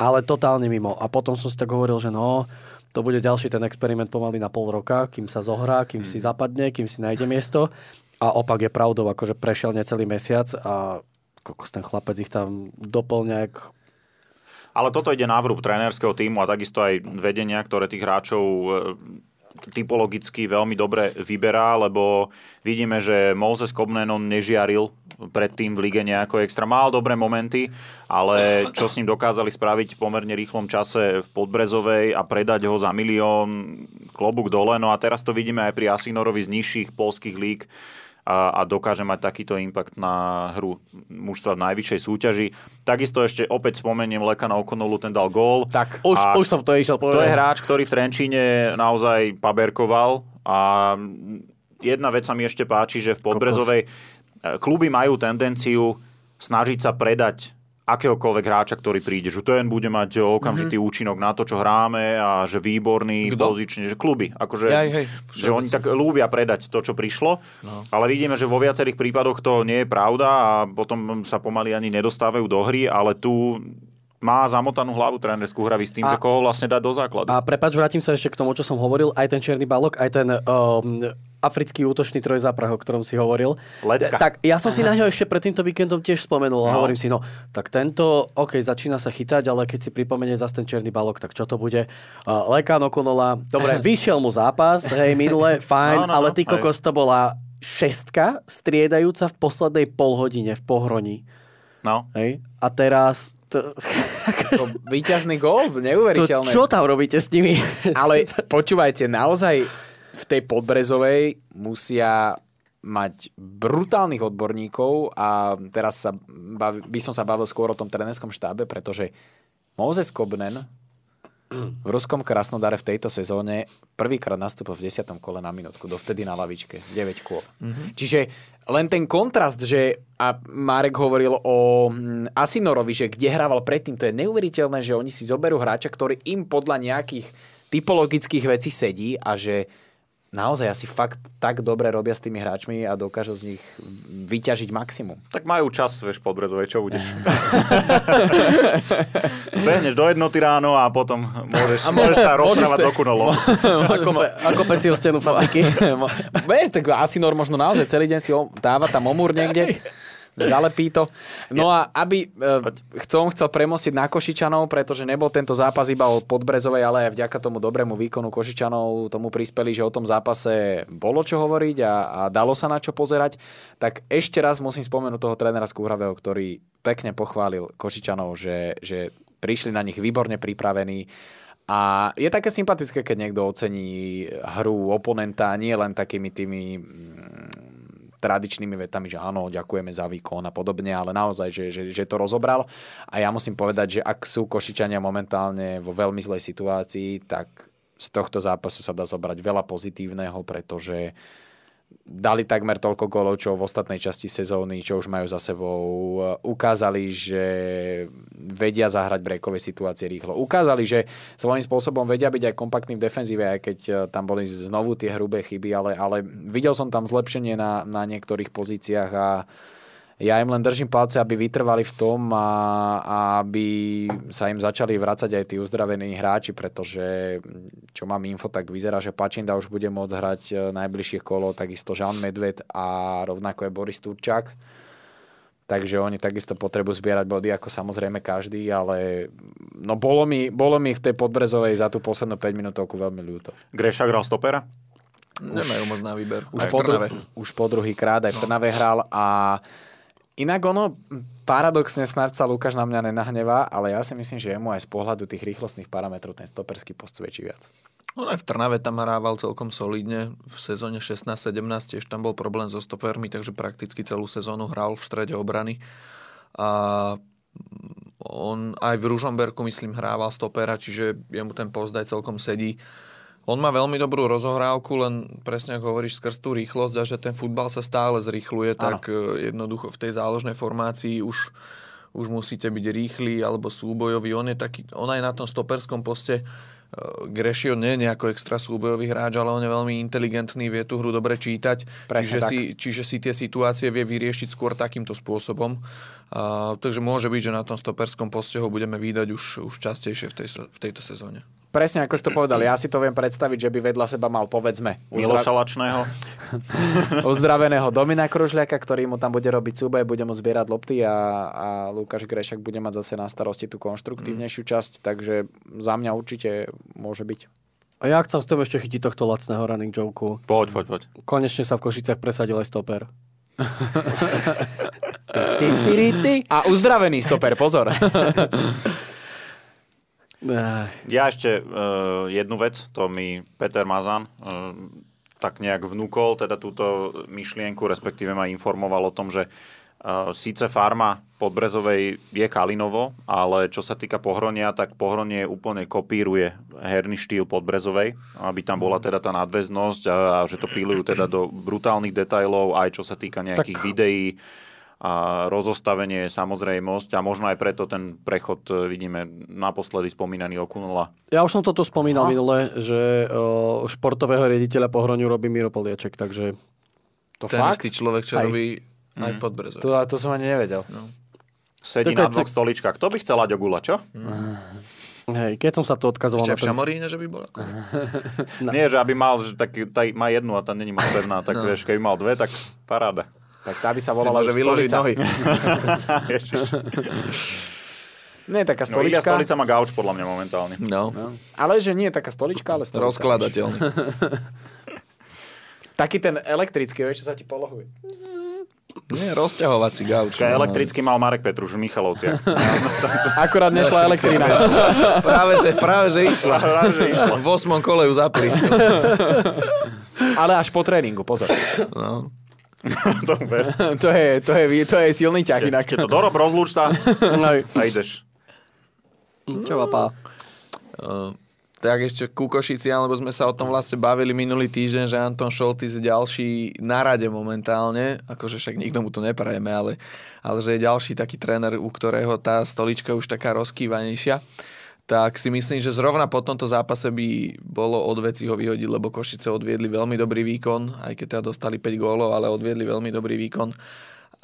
ale totálne mimo. A potom som si tak hovoril, že no... To bude ďalší ten experiment pomaly na pol roka, kým sa zohrá, kým si zapadne, kým si nájde miesto. A opak je pravdou, akože prešiel necelý mesiac a kokos, ten chlapec ich tam doplňa. Ale toto ide na vrúb trénerského tímu a takisto aj vedenia, ktoré tých hráčov typologicky veľmi dobre vyberá, lebo vidíme, že Moses Kobnen on nežiaril predtým v lige nejako extra. Mal dobré momenty, ale čo s ním dokázali spraviť v pomerne rýchlom čase v Podbrezovej a predať ho za milión, klobúk dole. No a teraz to vidíme aj pri Asinorovi z nižších poľských líg a, a dokáže mať takýto impact na hru mužstva v najvyššej súťaži. Takisto ešte opäť spomeniem Lekana Okonulu, ten dal gól. Tak, už, už som to išiel povedať. To je hráč, ktorý v Trenčíne naozaj paberkoval a jedna vec sa mi ešte páči, že v Podbrezovej kluby majú tendenciu snažiť sa predať akéhokoľvek hráča, ktorý príde. Že ten bude mať okamžitý mm-hmm. účinok na to, čo hráme a že výborný pozične, že kluby. Akože, Jaj, hej, že oni tak ľúbia predať to, čo prišlo. No. Ale vidíme, že vo viacerých prípadoch to nie je pravda a potom sa pomaly ani nedostávajú do hry, ale tu má zamotanú hlavu trénerskú hraví s tým, a, že koho vlastne dá do základu. A prepáč, vrátim sa ešte k tomu, čo som hovoril. Aj ten čierny balok, aj ten um, africký útočný trojzáprah, o ktorom si hovoril. Letka. Tak ja som si na ňo ešte pred týmto víkendom tiež spomenul. A no. hovorím si, no, tak tento, OK, začína sa chytať, ale keď si pripomenie zase ten čierny balok, tak čo to bude? Uh, Lekan Okonola, dobre, vyšiel mu zápas, hej, minule, fajn, no, no, ale ty kokos, to bola šestka striedajúca v poslednej polhodine v Pohroni. No. Hej? A teraz... To víťazný gól, neuveriteľné. To čo tam robíte s nimi? Ale počúvajte, naozaj v tej Podbrezovej musia mať brutálnych odborníkov a teraz sa bav, by som sa bavil skôr o tom trenerskom štábe, pretože Moses Kobnen v ruskom Krasnodare v tejto sezóne prvýkrát nastúpil v desiatom kole na minútku, dovtedy na lavičke, deväť kôl. Mm-hmm. Čiže len ten kontrast, že a Marek hovoril o Asinorovi, že kde hrával predtým, to je neuveriteľné, že oni si zoberú hráča, ktorý im podľa nejakých typologických vecí sedí a že naozaj asi fakt tak dobre robia s tými hráčmi a dokážu z nich vyťažiť maximum. Tak majú čas, vieš, Podbrezovej, čo budeš? Spehneš do jednoty ráno a potom môžeš, a môžeš sa rozprávať te... dokonalo. Ako, ako pesi o stenu fabriky. Vieš, tak Asinor možno naozaj celý deň si dáva tam omúr niekde. zalepí to. No a aby som chcel premostiť na Košičanov, pretože nebol tento zápas iba o Podbrezovej, ale aj vďaka tomu dobrému výkonu Košičanov tomu prispeli, že o tom zápase bolo čo hovoriť a, a dalo sa na čo pozerať. Tak ešte raz musím spomenúť toho trénera Skúhravého, ktorý pekne pochválil Košičanov, že, že prišli na nich výborne pripravení. A je také sympatické, keď niekto ocení hru oponenta, nie len takými tými mm, tradičnými vetami, že áno, ďakujeme za výkon a podobne, ale naozaj, že, že, že to rozobral. A ja musím povedať, že ak sú Košičania momentálne vo veľmi zlej situácii, tak z tohto zápasu sa dá zobrať veľa pozitívneho, pretože dali takmer toľko gólov, čo v ostatnej časti sezóny, čo už majú za sebou. Ukázali, že vedia zahrať breakové situácie rýchlo. Ukázali, že svojím spôsobom vedia byť aj kompaktní v defenzíve, aj keď tam boli znovu tie hrubé chyby, ale, ale videl som tam zlepšenie na, na niektorých pozíciách a ja im len držím palce, aby vytrvali v tom a, a aby sa im začali vracať aj tí uzdravení hráči, pretože čo mám info, tak vyzerá, že Pačinda už bude môcť hrať najbližšie kolo, takisto Žan Medved a rovnako je Boris Turčák. Takže oni takisto potrebujú zbierať body, ako samozrejme každý, ale no bolo mi, bolo mi v tej Podbrezovej za tú poslednú päť minútovku veľmi ľúto. Grešák hral stopera? Nemajú moc na výber. Už po, už po druhý krát aj v Trnave hral a inak ono, paradoxne snáď sa Lukáš na mňa nenahnevá, ale ja si myslím, že jemu aj z pohľadu tých rýchlostných parametrov ten stoperský post svedčí viac. On aj v Trnave tam hrával celkom solidne. V sezóne šestnásť sedemnásť tiež tam bol problém so stopermi, takže prakticky celú sezónu hral v strede obrany. A on aj v Ružomberku, myslím, hrával stopera, čiže jemu ten post aj celkom sedí. On má veľmi dobrú rozohrávku, len presne ako hovoríš, skrz tú rýchlosť a že ten futbal sa stále zrýchluje, tak jednoducho v tej záložnej formácii už, už musíte byť rýchli alebo súbojový. On je taký, on aj na tom stoperskom poste Grešio nie je nejako extra súbojový hráč, ale on je veľmi inteligentný, vie tú hru dobre čítať, čiže si, čiže si tie situácie vie vyriešiť skôr takýmto spôsobom. Uh, takže môže byť, že na tom stoperskom poste ho budeme vídať už, už častejšie v, tej, v tejto sezóne. Presne, ako si to povedal, ja si to viem predstaviť, že by vedľa seba mal, povedzme, Miloša Lačného, uzdraveného Domina Kružľaka, ktorý mu tam bude robiť súboj, bude mu zbierať lopty a, a Lukáš Grešák bude mať zase na starosti tú konštruktívnejšiu časť, takže za mňa určite môže byť. A ja chcem s tým ešte chytiť tohto lacného running joke-u. Poď, poď, poď. Konečne sa v Košicách presadil aj stoper. A uzdravený stoper, pozor. Ja ešte uh, jednu vec, to mi Peter Mazan uh, tak nejak vnúkol, teda túto myšlienku, respektíve ma informoval o tom, že uh, síce farma Podbrezovej je Kalinovo, ale čo sa týka Pohronia, tak Pohronie úplne kopíruje herný štýl Podbrezovej, aby tam bola teda tá nadväznosť a, a že to pílujú teda do brutálnych detailov, aj čo sa týka nejakých tak videí. A rozostavenie je samozrejmosť a možno aj preto ten prechod vidíme naposledy spomínaný Okunula. Ja už som toto spomínal minule, že o, športového riaditeľa Pohroniu robí Miro Poliaček, takže to ten fakt? Ten istý človek, čo aj robí aj v Podbrezovej. To, to som ani nevedel. No. Sedí na dvoch stoličkách. Kto by chcel Aďo Gula, čo? Mm. Hej, keď som sa to odkazoval. Ešte v Šamoríne, že by bola. No. Nie, že aby mal, že taký, taj, má jednu a tam není moc pevná, tak no. Vieš, keby mal dve, tak paráda. Tak tá by sa volala, že vyložiť nohy. Nie je taká stolička. No, stolica má gauč podľa mňa momentálne. No. No. Ale že nie je taká stolička, ale stolička. Rozkladateľný. Taký ten elektrický, vieš, čo sa ti polohuje. Nie, rozťahovací gauč. No. Elektrický mal Marek Petruš v Michalovciach. Akurát nešla elektrina. Práve, že, práve, že išla. Práve, že išla. V osmom kole ju zapli. Ale až po tréningu, pozor. No. Dobre. To, je, to, je, to je silný ťah inak. Ešte to dorob, rozlúč sa a ideš. Čo vapá? Uh, tak ešte ku Košiciam, lebo sme sa o tom vlastne bavili minulý týždeň, že Anton Šoltis je ďalší na rade momentálne, akože však nikto mu to neprajeme, ale, ale že je ďalší taký tréner, u ktorého tá stolička už taká rozkývanejšia. Tak si myslím, že zrovna po tomto zápase by bolo odveci ho vyhodiť, lebo Košice odviedli veľmi dobrý výkon, aj keď teda dostali päť gólov, ale odviedli veľmi dobrý výkon.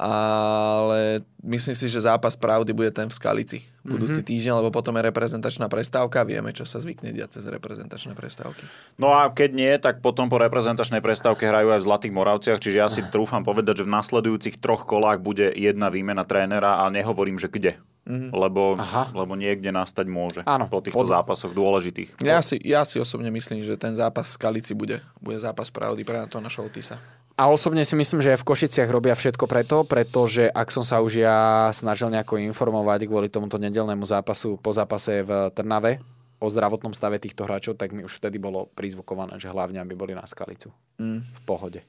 A ale myslím si, že zápas pravdy bude ten v Skalici budúci týždeň, lebo potom je reprezentačná prestávka, vieme, čo sa zvykne diať cez reprezentačné prestávky. No a keď nie, tak potom po reprezentačnej prestávke hrajú aj v Zlatých Moravciach, čiže ja si trúfam povedať, že v nasledujúcich troch kolách bude jedna výmena trénera a nehovorím, že kde. Mm-hmm. Lebo, lebo niekde nastať môže. Áno, po týchto pod... zápasoch dôležitých. Ja si, ja si osobne myslím, že ten zápas v Skalici bude, bude zápas pravdy pre Antona Šoltisa. A osobne si myslím, že v Košiciach robia všetko preto, pretože ak som sa už ja snažil nejako informovať kvôli tomuto nedeľnému zápasu po zápase v Trnave o zdravotnom stave týchto hráčov, tak mi už vtedy bolo prizvukované, že hlavne aby boli na Skalicu. Mm. V pohode.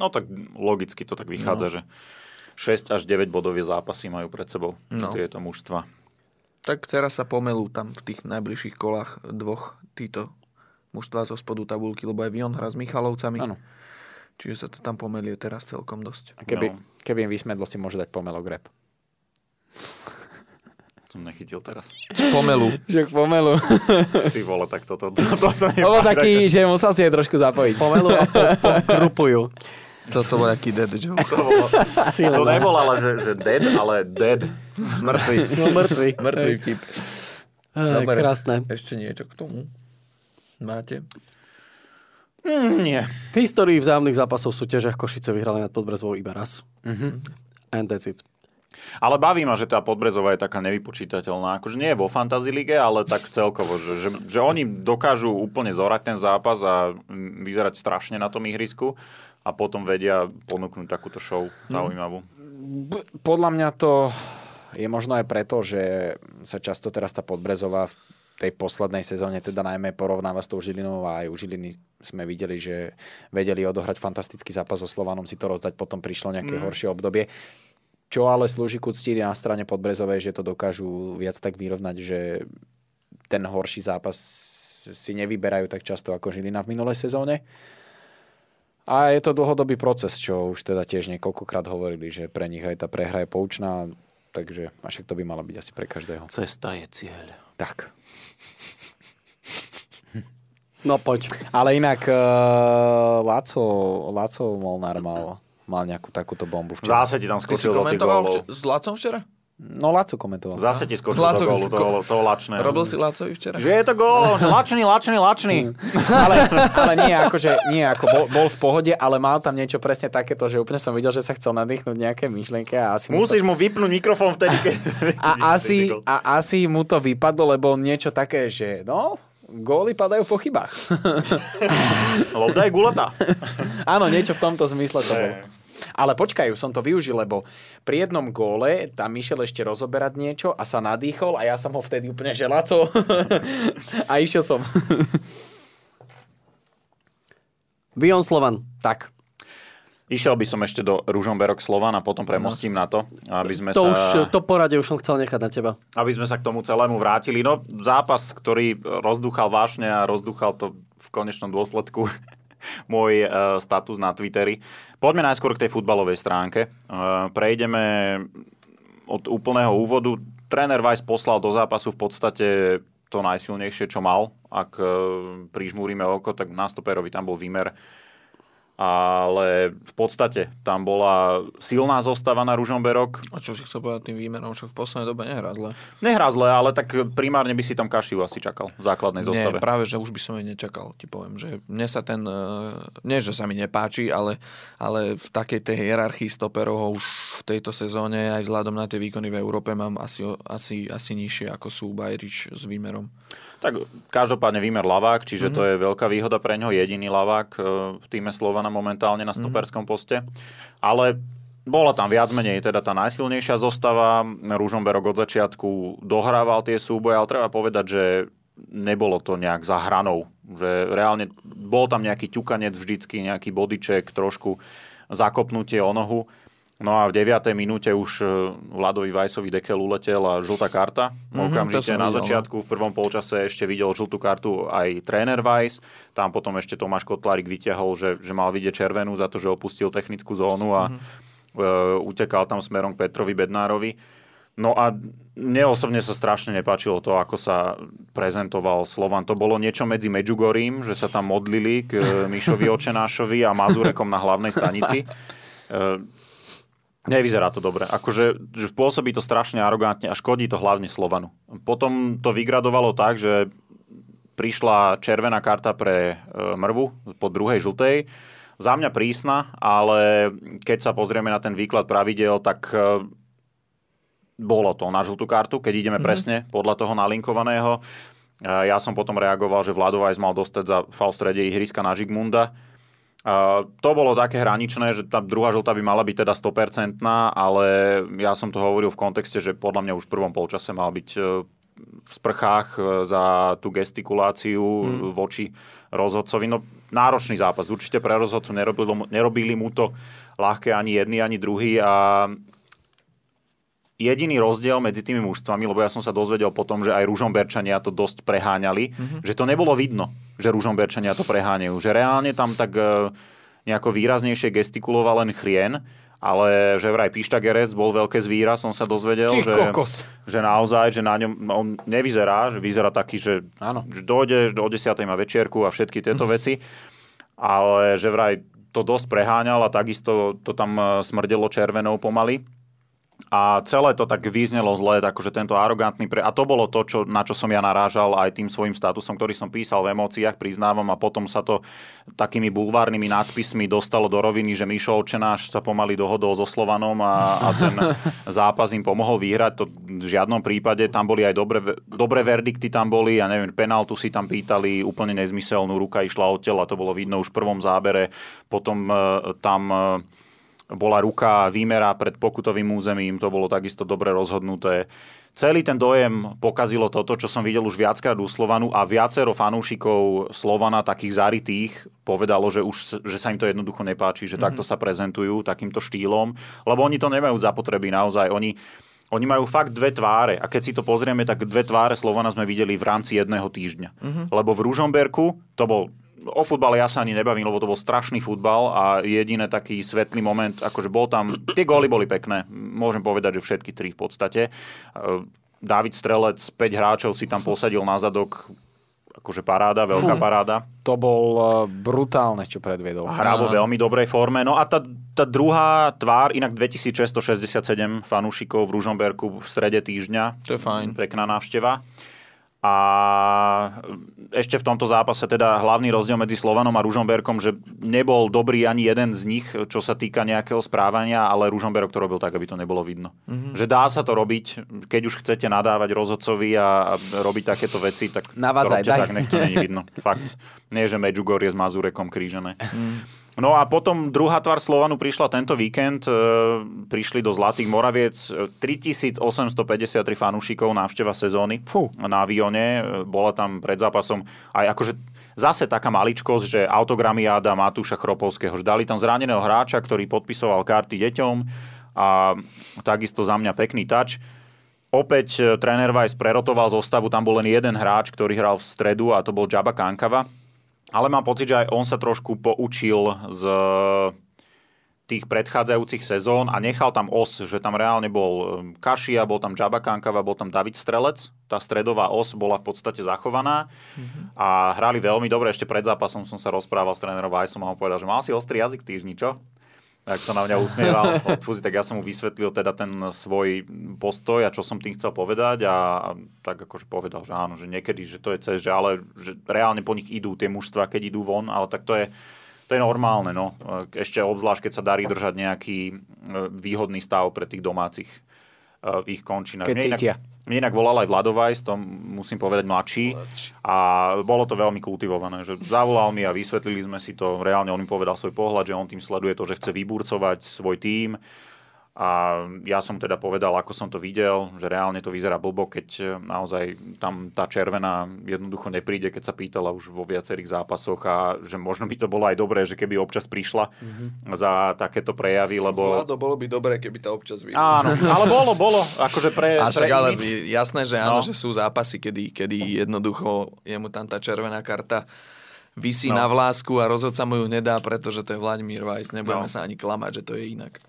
No tak logicky to tak vychádza, no. Že... šesť až deväť bodové zápasy majú pred sebou no. tieto mužstva. Tak teraz sa pomelú tam v tých najbližších kolách dvoch títo mužstva zo spodu tabulky, lebo aj Vion hrá s Michalovcami. Ano. Čiže sa to tam pomelie teraz celkom dosť. A keby, no. keby im vysmedlo, si môže dať pomelok rap. Som nechytil teraz. Pomelu. Že k pomelu. Ty vole, tak toto... To, to, to bolo taký, že musel si aj trošku zapojiť. Pomelu a po, po krupujú. Toto bol nejaký dead joke. To, bolo, to nebol ale, že, že dead, ale dead. Mŕtvý. No, mŕtvý. Mŕtvý vtip. Dobre, krásne. Ešte niečo k tomu? Máte? Mm, nie. V histórii vzájomných zápasov v súťažiach Košice vyhrali nad Podbrezovou iba raz. Mm-hmm. And that's it. Ale baví ma, že tá Podbrezová je taká nevypočítateľná. Akože nie je vo Fantasy League, ale tak celkovo. Že, že, že oni dokážu úplne zorať ten zápas a vyzerať strašne na tom ihrisku. A potom vedia ponúknuť takúto show zaujímavú. Podľa mňa to je možno aj preto, že sa často teraz tá Podbrezová v tej poslednej sezóne, teda najmä porovnáva s tou Žilinou a aj u Žiliny sme videli, že vedeli odohrať fantastický zápas so Slovanom, si to rozdať, potom prišlo nejaké mm. horšie obdobie. Čo ale slúži ku cti na strane Podbrezovej, že to dokážu viac tak vyrovnať, že ten horší zápas si nevyberajú tak často ako Žilina v minulej sezóne. A je to dlhodobý proces, čo už teda tiež niekoľkokrát hovorili, že pre nich aj tá prehra je poučná, takže až tak to by malo byť asi pre každého. Cesta je cieľ. Tak. No poď. Ale inak uh, Láco, Láco Molnár mal, mal nejakú takúto bombu včera. Zase ti tam skočil do tých gólov. S Lácom včera? No, Láco komentoval. Zase ti skočil do gólu, toho, toho Lačného. Robil si Lácovi včera? Že je to gól, Lačný, Lačný, Lačný. Mm. Ale, ale nie akože, nie ako bol, bol v pohode, ale mal tam niečo presne takéto, že úplne som videl, že sa chcel nadýchnúť nejaké myšlienke a asi... Musíš mu, to... mu vypnúť mikrofón vtedy, keď... A, asi, a asi mu to vypadlo, lebo niečo také, že no... Góly padajú po chybách. Lobda je gulata. Áno, niečo v tomto zmysle to bolo. Ale počkaj, som to využil, lebo pri jednom góle tam išiel ešte rozoberať niečo a sa nadýchol a ja som ho vtedy úplne želaco a išiel som. Vion Slovan. Tak. Išiel by som ešte do Ružomberok Slovan a potom premostím no. na to, aby sme to sa... Už, to poradie už som chcel nechať na teba. Aby sme sa k tomu celému vrátili. No, zápas, ktorý rozduchal vášne a rozduchal to v konečnom dôsledku môj uh, status na Twitteri. Poďme najskôr k tej futbalovej stránke. Uh, prejdeme od úplného úvodu. Tréner Weiss poslal do zápasu v podstate to najsilnejšie, čo mal. Ak uh, prižmúrime oko, tak na stoperovi tam bol výmer. Ale v podstate tam bola silná zostava na Ružomberok. A čo si chcel povedať tým výmerom, však v poslednej dobe nehrá zle. Nehrá zle, ale tak primárne by si tam Kašiu asi čakal v základnej zostave. Nie, práve, že už by som jej nečakal, ti poviem, že mne sa ten, nie že sa mi nepáči, ale, ale v takej tej hierarchii stoperov už v tejto sezóne aj vzhľadom na tie výkony v Európe mám asi, asi, asi nižšie ako sú Bajrič s výmerom. Tak každopádne výmer ľavák, čiže mm-hmm. to je veľká výhoda pre ňo, jediný ľavák v týme Slovana momentálne na stoperskom mm-hmm. poste. Ale bola tam viac menej teda tá najsilnejšia zostava. Ružomberok od začiatku dohrával tie súboje, ale treba povedať, že nebolo to nejak za hranou. Že reálne bol tam nejaký ťukanec vždycky, nejaký bodyček, trošku zakopnutie o nohu. No a v deviatej minúte už Vladovi Vajsovi dekel uletel a žltá karta. Mm-hmm, okamžite na začiatku v prvom polčase ešte videl žltú kartu aj tréner Vajs. Tam potom ešte Tomáš Kotlárik vyťahol, že, že mal vidieť červenú za to, že opustil technickú zónu a mm-hmm. e, utekal tam smerom k Petrovi Bednárovi. No a mne osobne sa strašne nepáčilo to, ako sa prezentoval Slovan. To bolo niečo medzi Medjugorím, že sa tam modlili k Mišovi Očenášovi a Mazurekom na hlavnej stanici. E, Nevyzerá to dobre. Akože že pôsobí to strašne arogantne a škodí to hlavne Slovanu. Potom to vygradovalo tak, že prišla červená karta pre Mrvu po druhej žltej. Za mňa prísna, ale keď sa pozrieme na ten výklad pravidel, tak bolo to na žltú kartu, keď ideme mm-hmm. presne podľa toho nalinkovaného. Ja som potom reagoval, že Vladovajs mal dostať za faul v strede ihriska na Žigmunda. Uh, to bolo také hraničné, že tá druhá žltá by mala byť teda sto percent, ale ja som to hovoril v kontexte, že podľa mňa už v prvom polčase mal byť uh, v sprchách uh, za tú gestikuláciu mm. voči rozhodcovi. No, náročný zápas, určite pre rozhodcu, nerobilo, nerobili mu to ľahké ani jedni, ani druhý a jediný rozdiel medzi tými mužstvami, lebo ja som sa dozvedel potom, že aj Ružomberčania to dosť preháňali, mm-hmm. že to nebolo vidno, že Ružomberčania to preháňajú. Že reálne tam tak nejako výraznejšie gestikuloval len Chrien, ale že vraj Pištagerec bol veľké zvíra, som sa dozvedel, že, že naozaj, že na ňom on nevyzerá, že vyzerá taký, že, že dojdeš do desiatej má večierku a všetky tieto mm-hmm. veci, ale že vraj to dosť preháňal a takisto to tam smrdelo červenou pomaly. A celé to tak vyznelo zle, akože tento arogantný... Pre... A to bolo to, čo, na čo som ja narážal aj tým svojim statusom, ktorý som písal v emóciách, priznávam, a potom sa to takými bulvárnymi nadpismi dostalo do roviny, že Mišo Očenáš sa pomaly dohodol so Slovanom a, a ten zápas im pomohol vyhrať. To v žiadnom prípade, tam boli aj dobre, dobre verdikty, tam boli, ja neviem, penáltu si tam pýtali, úplne nezmyselnú, ruka išla od tela, to bolo vidno už v prvom zábere, potom e, tam... E, bola ruka výmera pred pokutovým územím, to bolo takisto dobre rozhodnuté. Celý ten dojem pokazilo toto, čo som videl už viackrát u Slovanu a viacero fanúšikov Slovana, takých zarytých, povedalo, že, už, že sa im to jednoducho nepáči, že mm-hmm. takto sa prezentujú, takýmto štýlom, lebo oni to nemajú zapotreby naozaj. Oni, oni majú fakt dve tváre a keď si to pozrieme, tak dve tváre Slovana sme videli v rámci jedného týždňa. Mm-hmm. Lebo v Ružomberku to bol... O futbale ja sa ani nebavím, lebo to bol strašný futbal a jediný taký svetlý moment, akože bol tam, tie góly boli pekné, môžem povedať, že všetky tri v podstate. Dávid Strelec, päť hráčov si tam posadil na zadok, akože paráda, veľká Fú. paráda. To bol brutálne, čo predviedol. Hrá vo veľmi dobrej forme. No a tá, tá druhá tvár, inak dvetisícšesťstošesťdesiatsedem fanúšikov v Ružomberku v strede týždňa. To je fajn. Pekná návšteva. A ešte v tomto zápase teda hlavný rozdiel medzi Slovanom a Ružomberkom, že nebol dobrý ani jeden z nich, čo sa týka nejakého správania, ale Ružomberok to robil tak, aby to nebolo vidno. Mm-hmm. Že dá sa to robiť, keď už chcete nadávať rozhodcovi a robiť takéto veci, tak navádzaj, to robte daj. Tak, nech to nie je vidno. Fakt. Nie, že Medjugorje s Mazurekom krížené. Mm. No a potom druhá tvár Slovanu prišla tento víkend, e, prišli do Zlatých Moraviec tritisícosemstopäťdesiattri fanúšikov, návšteva sezóny Fú. na Vione, bola tam pred zápasom aj akože zase taká maličkosť, že autogramiáda Matúša Chropovského, že dali tam zraneného hráča, ktorý podpisoval karty deťom a takisto za mňa pekný touch. Opäť tréner Weiss prerotoval zostavu, tam bol len jeden hráč, ktorý hral v stredu a to bol Džaba Kankava. Ale mám pocit, že aj on sa trošku poučil z tých predchádzajúcich sezón a nechal tam os, že tam reálne bol Kašia, bol tam Džaba Kankava, bol tam David Strelec. Tá stredová os bola v podstate zachovaná mm-hmm. a hrali veľmi dobre. Ešte pred zápasom som sa rozprával s trénerom Weissom a on povedal, že mal si ostrý jazyk týždni, čo? Tak sa na mňa usmieval. Odfúzi, tak ja som mu vysvetlil teda ten svoj postoj a čo som tým chcel povedať a, a tak akože povedal, že áno, že niekedy, že to je cez, že ale že reálne po nich idú tie mužstva, keď idú von, ale tak to je To je normálne, no. Ešte obzvlášť, keď sa darí držať nejaký výhodný stav pre tých domácich v ich končinách. Keď mne cítia. Inak, mne inak volal aj Vladovajs, to musím povedať mladší. A bolo to veľmi kultivované. Že zavolal mi a vysvetlili sme si to. Reálne on mi povedal svoj pohľad, že on tým sleduje to, že chce vyburcovať svoj tím. A ja som teda povedal, ako som to videl, že reálne to vyzerá blbo, keď naozaj tam tá červená jednoducho nepríde, keď sa pýtala už vo viacerých zápasoch a že možno by to bolo aj dobré, že keby občas prišla mm-hmm. za takéto prejavy, lebo... Vlado, bolo by dobré, keby to občas vyšla. Áno, ale bolo, bolo. Akože pre, a však, pre ale jasné, že áno, no. že sú zápasy, kedy, kedy jednoducho je mu tam tá červená karta visí no. na vlásku a rozhodca mu ju nedá, pretože to je Vladimír Weiss. Nebudeme no. sa ani klamať, že to je inak.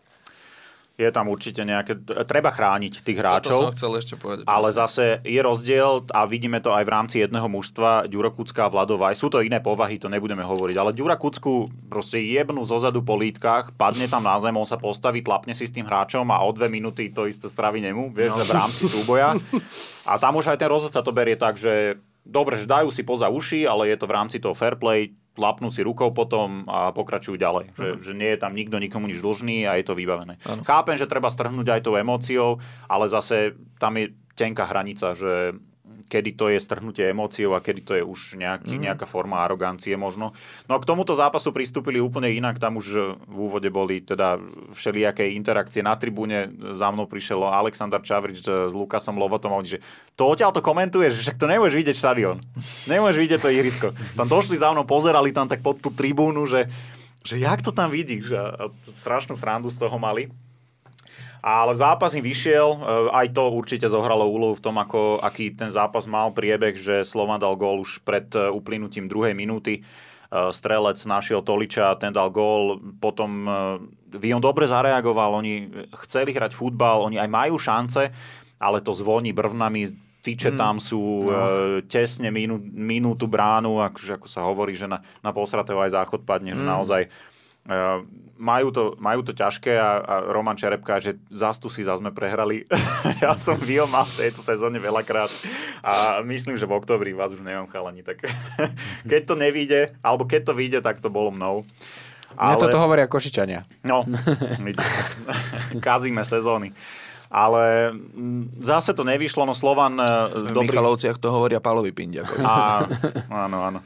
je tam určite nejaké... Treba chrániť tých hráčov. Toto som chcel ešte povedať. Ale presne. Zase je rozdiel a vidíme to aj v rámci jedného mužstva, Ďura Kucka a Vladová. Sú to iné povahy, to nebudeme hovoriť. Ale Ďura Kucku proste jebnú zozadu po lítkach, padne tam na zem, on sa postaví, tlapne si s tým hráčom a o dve minúty to isté spraví nemu, vieš, no. V rámci súboja. A tam už aj ten rozhodca to berie tak, že dobre, že dajú si poza uši, ale je to v rámci toho fair play, lapnú si rukou potom a pokračujú ďalej. Že, že nie je tam nikto nikomu nič dlžný a je to vybavené. Ano. Chápem, že treba strhnúť aj tou emóciou, ale zase tam je tenká hranica, že kedy to je strhnutie emóciou a kedy to je už nejaký, mm. nejaká forma arogancie možno. No a k tomuto zápasu pristúpili úplne inak. Tam už v úvode boli teda všelijaké interakcie na tribúne. Za mnou prišiel Alexander Čavrič s Lukasom Lovatom a oni, že to odtiaľ to komentuješ, však to nemôžeš vidieť štadión. Nemôžeš vidieť to ihrisko. Tam došli za mnou, pozerali tam tak pod tú tribúnu, že, že jak to tam vidíš. A strašnú srandu z toho mali. Ale zápas im vyšiel, aj to určite zohralo úlohu v tom, ako, aký ten zápas mal priebeh, že Slovan dal gól už pred uplynutím druhej minúty. Strelec našiel Toliča, ten dal gól, potom Vion dobre zareagoval, oni chceli hrať futbal, oni aj majú šance, ale to zvoní brvnami, tyče tam sú no. e, tesne minú, minútu bránu, ako, ako sa hovorí, že na, na posratého aj záchod padne, že mm. naozaj... Uh, majú, to, majú to ťažké a, a Roman Čerepka, že zás tu si zás sme prehrali. Ja som Vio mal v tejto sezóne veľakrát a myslím, že v októbri vás už nemám chalani. Tak keď to nevíde, alebo keď to vyjde, tak to bolo mnou. Ale... Mne toto hovoria Košičania. No, kazíme sezóny. Ale zase to nevyšlo, no Slovan... Uh, v dobrý... Michalovciach to hovoria Pálovi Pindiakovi. Á, áno, áno.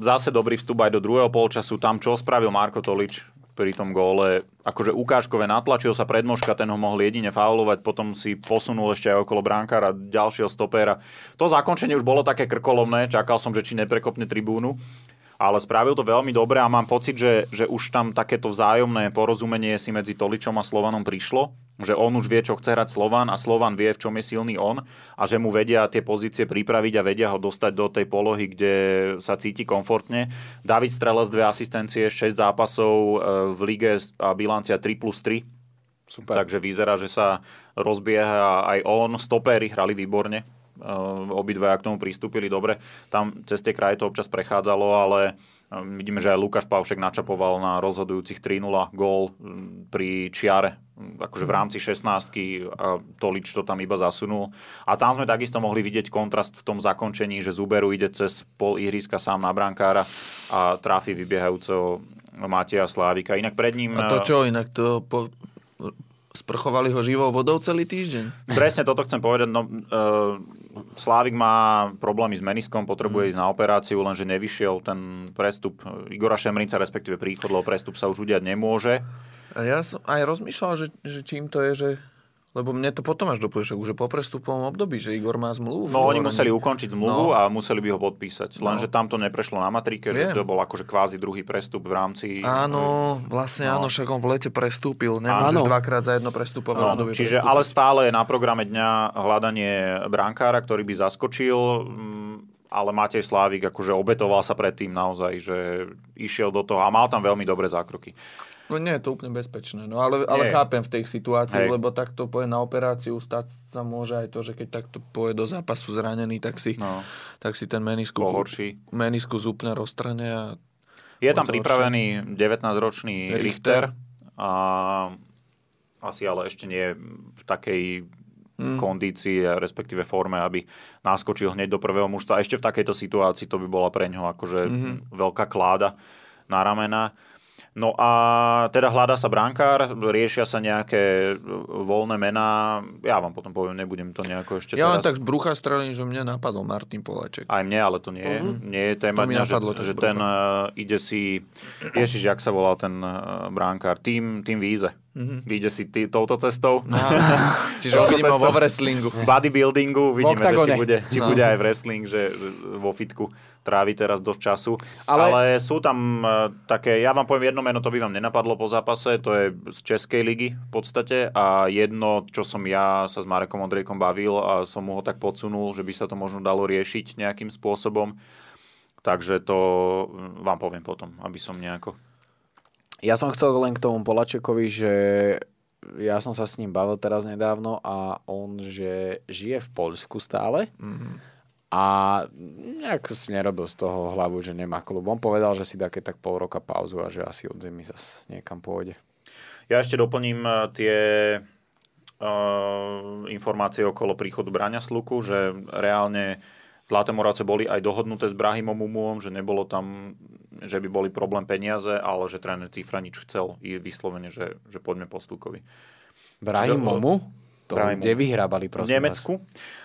Zase dobrý vstup aj do druhého polčasu. Tam čo spravil Marko Tolič pri tom góle? Akože ukážkové, natlačil sa predmožka, ten ho mohol jedine faulovať, potom si posunul ešte aj okolo brankára, ďalšieho stopéra. To zakončenie už bolo také krkolomné, čakal som, že či neprekopne tribúnu, ale spravil to veľmi dobre a mám pocit, že, že už tam takéto vzájomné porozumenie si medzi Toličom a Slovanom prišlo, že on už vie, čo chce hrať Slovan a Slovan vie, v čom je silný on a že mu vedia tie pozície pripraviť a vedia ho dostať do tej polohy, kde sa cíti komfortne. David Strelec, dve asistencie, šesť zápasov v lige a bilancia tri plus tri. Super. Takže vyzerá, že sa rozbieha aj on. Stopéry hrali výborne. Obidvaja k tomu pristúpili dobre. Tam cez tie kraje to občas prechádzalo, ale vidíme, že aj Lukáš Pavšek načapoval na rozhodujúcich tri nula gól pri čiare. Akože v rámci šestnástky a Tolič to tam iba zasunul. A tam sme takisto mohli vidieť kontrast v tom zakončení, že Zuberu ide cez pol ihriska sám na brankára a tráfi vybiehajúceho Mateja Slávika. Inak pred ním... A to čo? Inak to... Po... Sprchovali ho živou vodou celý týždeň. Presne toto chcem povedať. No, e, Slávik má problémy s meniskom, potrebuje mm. ísť na operáciu, lenže nevyšiel ten prestup Igora Šemrinca, respektíve príchod, lebo prestup sa už udiať nemôže. A ja som aj rozmýšľal, že, že čím to je, že... Lebo mne to potom až doplešek, už po prestupovom období, že Igor má zmluvu. No oni museli ukončiť zmluvu no. a museli by ho podpísať. No. Lenže tam to neprešlo na matrike, Viem. Že to bol akože kvázi druhý prestup v rámci... Áno, vlastne no. áno, však on v lete prestúpil. Nemôžeš áno. dvakrát za jedno prestupové no, obdobie. Čiže prestúpil. Ale stále je na programe dňa hľadanie brankára, ktorý by zaskočil... Ale Matej Slávik akože obetoval sa predtým naozaj, že išiel do toho a mal tam veľmi dobré zákroky. No nie je to úplne bezpečné, no ale, ale chápem v tej situácii, Hej. lebo takto poje na operáciu, stať sa môže aj to, že keď takto poje do zápasu zranený, tak si, no. tak si ten menisku zúpne roztrhne. A je tam pripravený devätnásťročný Richter, Richter a asi ale ešte nie v takej... Mm. kondícii, respektíve forme, aby naskočil hneď do prvého mužstva. Ešte v takejto situácii to by bola pre ňoho akože mm-hmm. veľká kláda na ramena. No a teda hľadá sa brankár, riešia sa nejaké voľné mená. Ja vám potom poviem, nebudem to nejako ešte ja teraz... Ja len tak z brucha strelím, že mne napadol Martin Poláček. Aj mne, ale to nie, mm-hmm. nie je téma dňa, že, že ten uh, ide si... Ježiš, jak sa volal ten uh, brankár? Tým, tým Víze. Mm-hmm. Ide si tý, touto cestou. No. Čiže ho vidíme vo wrestlingu. V bodybuildingu vidíme, že či, bude, či no. bude aj wrestling, že, že vo fitku trávi teraz dosť času. Ale... Ale sú tam uh, také, ja vám poviem jedno meno, to by vám nenapadlo po zápase, to je z Českej ligy v podstate a jedno, čo som ja sa s Marekom Ondrejkom bavil a som mu ho tak podsunul, že by sa to možno dalo riešiť nejakým spôsobom. Takže to vám poviem potom, aby som nejako... Ja som chcel len k tomu Poláčekovi, že ja som sa s ním bavil teraz nedávno a on, že žije v Poľsku stále mm-hmm. a nejak si nerobil z toho hlavu, že nemá klub. On povedal, že si dá keď tak pol roka pauzu a že asi od zimy zase niekam pôjde. Ja ešte doplním tie uh, informácie okolo príchodu Braňa Sluku, že reálne Zlaté Moravce boli aj dohodnuté s Brahimom Umuom, že nebolo tam, že by boli problém peniaze, ale že tréner Cifranič chcel i vyslovene, že, že poďme po Slukovi. Brahim Umu? To kde vyhrábali, prosím vás? V Nemecku.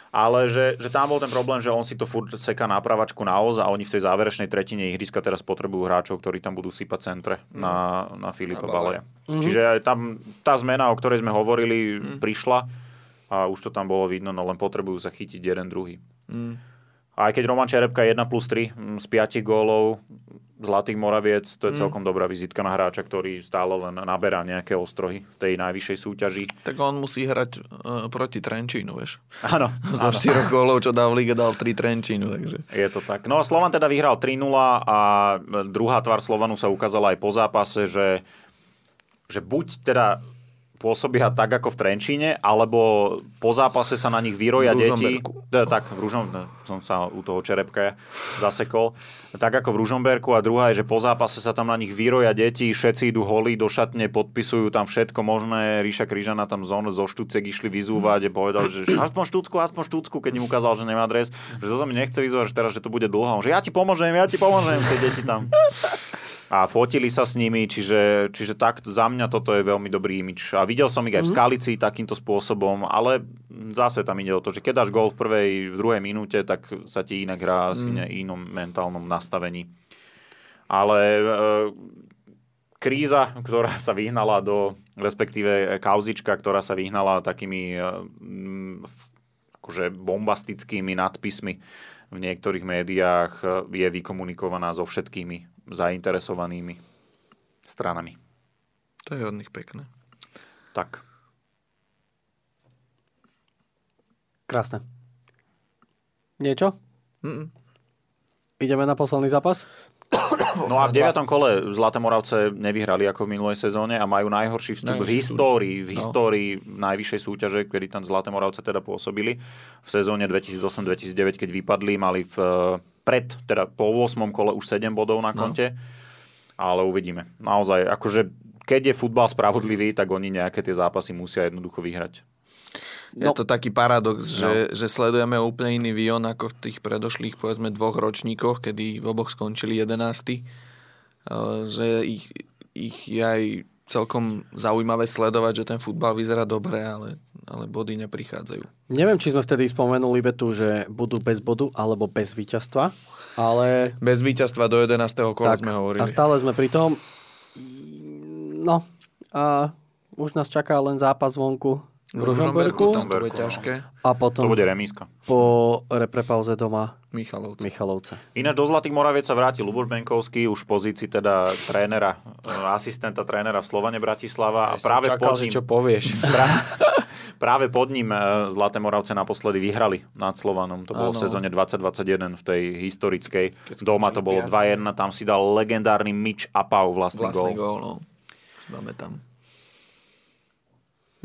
Ale že, že tam bol ten problém, že on si to furt seká na pravačku na os a oni v tej záverečnej tretine ihriska teraz potrebujú hráčov, ktorí tam budú sypať centre na, na Filipa Baleja. Mm-hmm. Čiže tam tá zmena, o ktorej sme hovorili, mm. prišla a už to tam bolo vidno, no len potrebujú sa chytiť jeden druhý. Mm. A aj keď Roman Čerepka je jeden plus tri z piatich gólov Zlatých Moraviec, to je celkom mm. dobrá vizitka na hráča, ktorý stále len naberá nejaké ostrohy v tej najvyššej súťaži. Tak on musí hrať uh, proti Trenčínu, vieš? Áno. Za štyroch gólov, čo dal v lige, dal tri Trenčínu, takže... Je to tak. No a Slovan teda vyhral tri nula a druhá tvár Slovanu sa ukázala aj po zápase, že, že buď teda... pôsobia tak, ako v Trenčíne, alebo po zápase sa na nich vyroja deti. Tak, v Ružom... Som sa u toho Čerepka zasekol. Tak ako v Ružomberku a druhá je, že po zápase sa tam na nich vyroja deti, všetci idú holí do šatne, podpisujú tam všetko možné. Ríša Kryžana tam zón zo Štúcek išli vyzúvať a povedal, že aspoň Štúcku, aspoň Štúcku, keď im ukázal, že nemá dres, že to sa mi nechce vyzúvať, že teraz, že to bude dlho. Že ja ti pomôžem, ja ti pomôžem, tie deti tam. A fotili sa s nimi, čiže, čiže tak, za mňa toto je veľmi dobrý imič. A videl som ich aj v Skalici takýmto spôsobom, ale zase tam ide o to, že keď dáš gól v prvej, v druhej minúte, tak sa ti inak hrá asi mm. inom mentálnom nastavení. Ale e, kríza, ktorá sa vyhnala do, respektíve kauzička, ktorá sa vyhnala takými e, akože bombastickými nadpismi v niektorých médiách, je vykomunikovaná so všetkými zainteresovanými stranami. To je od nich pekné. Tak. Krásne. Niečo? Mm-mm. Ideme na posledný zápas? No a v deviatom kole Zlaté Moravce nevyhrali ako v minulej sezóne a majú najhorší vstup najhorší v histórii, v histórii no. najvyššej súťaže, kedy tam Zlaté Moravce teda pôsobili. V sezóne dvetisícosem dvetisícdeväť, keď vypadli, mali v, pred, teda po ôsmom kole už sedem bodov na konte, no. ale uvidíme. Naozaj, akože keď je futbal spravodlivý, tak oni nejaké tie zápasy musia jednoducho vyhrať. Je no. to taký paradox, že, no. že sledujeme úplne iný vývoj ako v tých predošlých, povedzme, dvoch ročníkoch, kedy v oboch skončili jedenásty. Že ich, ich je aj celkom zaujímavé sledovať, že ten futbal vyzerá dobre, ale, ale body neprichádzajú. Neviem, či sme vtedy spomenuli vetu, že budú bez bodu alebo bez víťazstva, ale... Bez víťazstva do jedenásteho kola tak, sme hovorili. A stále sme pri tom. No, a už nás čaká len zápas vonku. V Ružomberku, tam to bude ťažké. A potom to bude remízka. Po reprepauze doma Michalovce. Michalovce. Ináč do Zlatých Moraviec sa vráti Ľuboš Benkovský, už v pozícii teda trénera, asistenta trénera v Slovane Bratislava. Ja a práve čakal, pod ním, čo povieš. Práve, práve pod ním Zlaté Moravce naposledy vyhrali nad Slovanom. To bolo ano. V sezóne dvadsať dvadsaťjeden v tej historickej. Keď doma to bolo dva jedna, tam si dal legendárny Mitch Apau vlastný, vlastný gól. gól no. Dáme tam.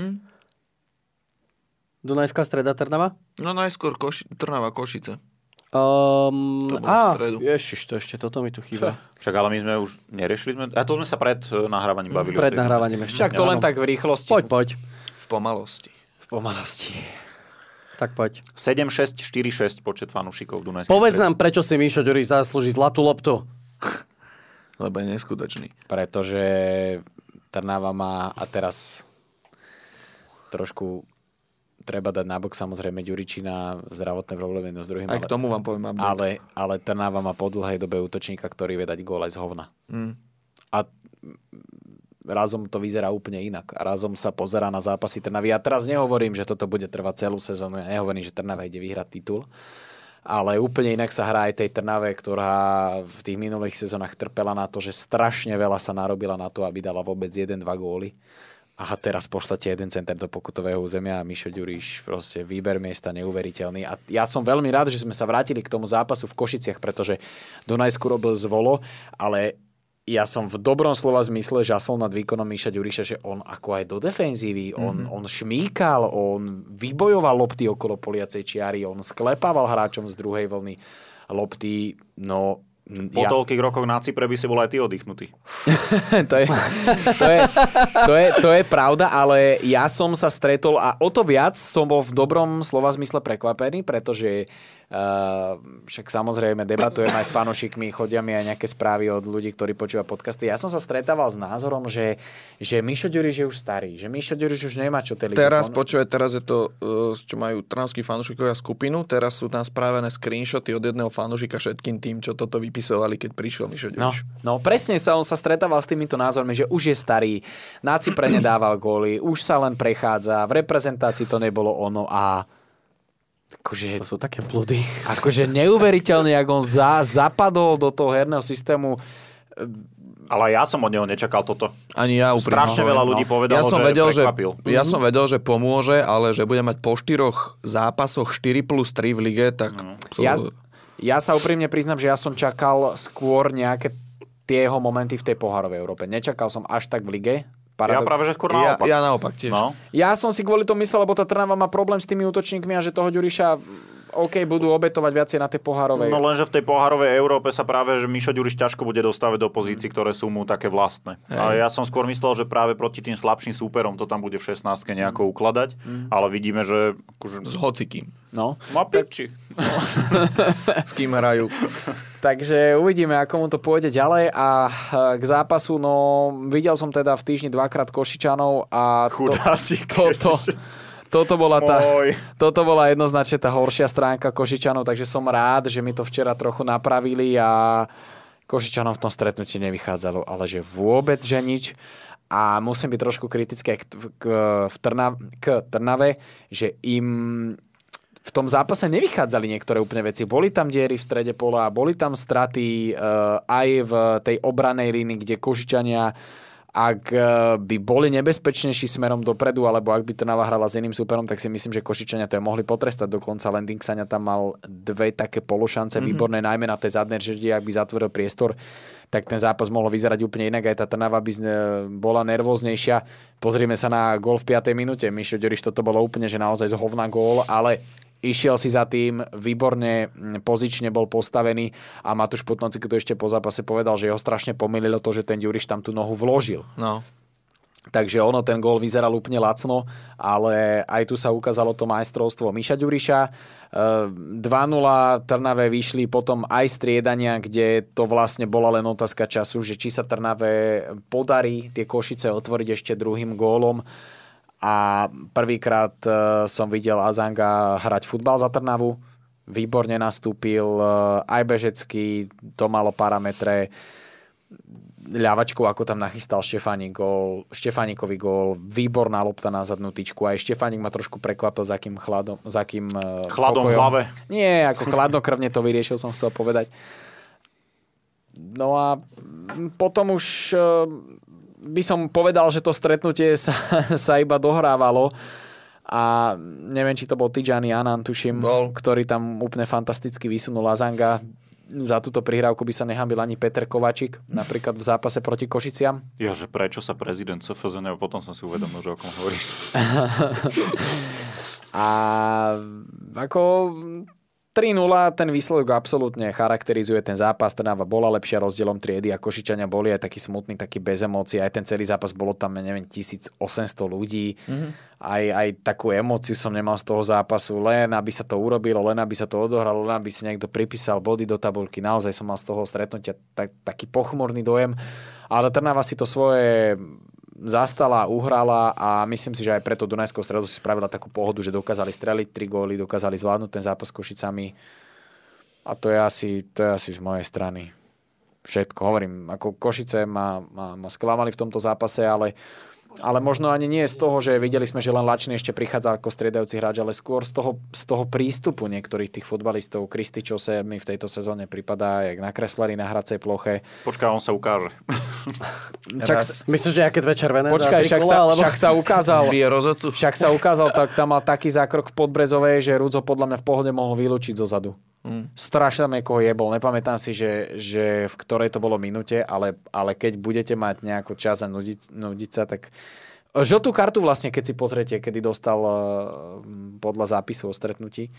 Hm? Dunajská streda Trnava? No najskôr Koši- Trnava Košice. Um, to bolo á, v stredu. Ježiš, to ešte toto mi tu chýba. Však ale my sme už nerešili. Sme, a to sme sa pred nahrávaním bavili. Mm, pred nahrávaním ešte. Však to len tak v rýchlosti. Poď, poď. V pomalosti. V pomalosti. Tak poď. sedem šesť štyri šesť počet fanúšikov v Dunajskej strede. Povedz nám, prečo si Míšo Ďuriš zaslúži zlatú loptu. Lebo je neskutočný. Pretože Trnava má a teraz trošku... Treba dať nabok samozrejme Ďuričina, zdravotné problémy jedno s druhým. Aj k tomu vám poviem. Ale, ale Trnava má po dlhej dobe útočníka, ktorý vie dať gól aj z hovna. Mm. A razom to vyzerá úplne inak. A razom sa pozerá na zápasy Trnavy. Ja teraz nehovorím, že toto bude trvať celú sezónu. Ja nehovorím, že Trnava ide vyhrať titul. Ale úplne inak sa hrá aj tej Trnave, ktorá v tých minulých sezónach trpela na to, že strašne veľa sa narobila na to, aby dala vôbec jeden dva góly. A teraz pošlete jeden center do pokutového územia a Mišo Ďuriš, proste výber miesta neuveriteľný. A ja som veľmi rád, že sme sa vrátili k tomu zápasu v Košiciach, pretože Dunajsku robil zvolo, ale ja som v dobrom slova zmysle žasol nad výkonom Míša Ďuriša, že on ako aj do defenzívy, mm-hmm. on, on šmíkal, on vybojoval lopty okolo poliacej čiary, on sklepával hráčom z druhej vlny lopty, no... Po ja. toľkých rokoch na Cypre by si bol aj ty oddychnutý. to, je, to, je, to, je, to je pravda, ale ja som sa stretol a o to viac som bol v dobrom slova zmysle prekvapený, pretože uh, však samozrejme debatujem aj s fanošikmi, chodia mi aj nejaké správy od ľudí, ktorí počúva podcasty. Ja som sa stretával s názorom, že, že Mišo Ďuriš je už starý, že Mišo Ďuriš už nemá čo televíziu. Teraz, počuje, teraz je to, uh, čo majú trnavskí fanúšikovia skupinu, teraz sú tam správené screenshoty od jedného fanúšika všetkým tým, čo toto vypísali, keď prišiel Mišo Ďuriš. No, no presne sa on sa stretával s týmito názormi, že už je starý, na Cypre nedával góly, už sa len prechádza, v reprezentácii to nebolo ono a akože, to sú také bludy. Akože neuveriteľne, jak on za, zapadol do toho herného systému. Ale ja som od neho nečakal toto. Ani ja úprimne. Strašne veľa ľudí no. povedalo, ja som že vedel, prekvapil. Že, ja som vedel, že pomôže, ale že bude mať po štyroch zápasoch štyri plus tri v lige, tak... Mm. To... Ja... Ja sa úprimne priznám, že ja som čakal skôr nejaké tie jeho momenty v tej pohárovej Európe. Nečakal som až tak v lige. Paradox. Ja práve, že skôr naopak. Ja, ja naopak tiež. No. Ja som si kvôli tomu myslel, lebo tá Trnava má problém s tými útočníkmi a že toho Ďuriša OK, budú obetovať viacej na tej pohárovej. No lenže v tej pohárovej Európe sa práve, že Mišo Ďuriš ťažko bude dostávať do pozícií, ktoré sú mu také vlastné. Hey. Ale ja som skôr myslel, že práve proti tým slabším súperom to tam bude v šestnástke nejako ukladať, mm. ale vidíme, že... S hocikým. No. Ma piči. No. S kým hrajú. Takže uvidíme, ako mu to pôjde ďalej a k zápasu, no videl som teda v týždni dvakrát Košičanov a... Chudáci, to, toto... Toto bola, tá, toto bola jednoznačne tá horšia stránka Košičanov, takže som rád, že mi to včera trochu napravili a Košičanov v tom stretnutí nevychádzalo, ale že vôbec, že nič. A musím byť trošku kritické k, k, v Trna, k Trnave, že im v tom zápase nevychádzali niektoré úplne veci. Boli tam diery v strede pola, boli tam straty e, aj v tej obranej línii, kde Košičania... Ak by boli nebezpečnejší smerom dopredu, alebo ak by Trnava hrala s iným súperom, tak si myslím, že Košičania to je mohli potrestať. Dokonca Lendingsania tam mal dve také pološance, mm-hmm. výborné, najmä na tej zadnej žrdi, ak by zatvoril priestor, tak ten zápas mohol vyzerať úplne inak. Aj tá Trnava by bola nervóznejšia. Pozrieme sa na gól v piatej minúte. Mišo Ďuriš, toto bolo úplne, že naozaj zhovna gól, ale... Išiel si za tým, výborne pozične bol postavený a Matúš Putnoci, ktorý ešte po zápase povedal, že ho strašne pomýlilo to, že ten Ďuriš tam tú nohu vložil. No. Takže ono, ten gól vyzeral úplne lacno, ale aj tu sa ukázalo to majstrovstvo Miša Ďuriša. dva nula Trnave vyšli potom aj striedania, kde to vlastne bola len otázka času, že či sa Trnave podarí tie Košice otvoriť ešte druhým gólom. A prvýkrát som videl Azanga hrať futbal za Trnavu. Výborne nastúpil, aj bežecký, to malo parametre. Ľavačkou, ako tam nachystal Štefánik gól, Štefánikový gól, výborná lopta na zadnú tyčku. Aj Štefánik ma trošku prekvapil, za akým chladom, za akým chladom v hlave. Nie, ako chladnokrvne to vyriešil, som chcel povedať. No a potom už... by som povedal, že to stretnutie sa, sa iba dohrávalo a neviem, či to bol Tidžani Anan, tuším, bol. Ktorý tam úplne fantasticky vysunul Azanga. Za túto prihrávku by sa nehambil ani Peter Kovačik, napríklad v zápase proti Košiciam. Jaže, prečo sa prezident C F Z, potom som si uvedomil, že o kom hovoríš. A ako... tri nula, ten výsledok absolútne charakterizuje ten zápas. Trnava bola lepšia rozdielom triedy a Košičania boli aj taký smutný, taký bez emócií. Aj ten celý zápas bolo tam, neviem, tisícosemsto ľudí. Mm-hmm. Aj, aj takú emóciu som nemal z toho zápasu. Len aby sa to urobilo, len aby sa to odohralo, len aby si niekto pripísal body do tabulky. Naozaj som mal z toho stretnutia tak, taký pochmurný dojem. Ale Trnava si to svoje... zastala, uhrala a myslím si, že aj preto Dunajskou Stredu si spravila takú pohodu, že dokázali streliť tri góly, dokázali zvládnuť ten zápas s Košicami a to je asi, to je asi z mojej strany všetko. Hovorím, ako Košice ma, ma, ma sklamali v tomto zápase, ale, ale možno ani nie z toho, že videli sme, že len Lačný ešte prichádza ako striedajúci hráč, ale skôr z toho, z toho prístupu niektorých tých futbalistov. Krističo sa mi v tejto sezóne pripadá, jak nakreslali na hracej ploche. Počká, on sa ukáže. Čak, myslíš, že nejaké dve červené? Počkaj, však sa, však sa ukázal. Však sa ukázal, tak tam mal taký zákrok v Podbrezovej, že Rudzo podľa mňa v pohode mohol vylúčiť zo zadu. Mm. Strašne tam niekoho jebol. Nepamätám si, že, že v ktorej to bolo minúte, ale, ale keď budete mať nejaký čas a nudiť, nudiť sa, tak... Žltú kartu vlastne, keď si pozriete, kedy dostal uh, podľa zápisu o stretnutí.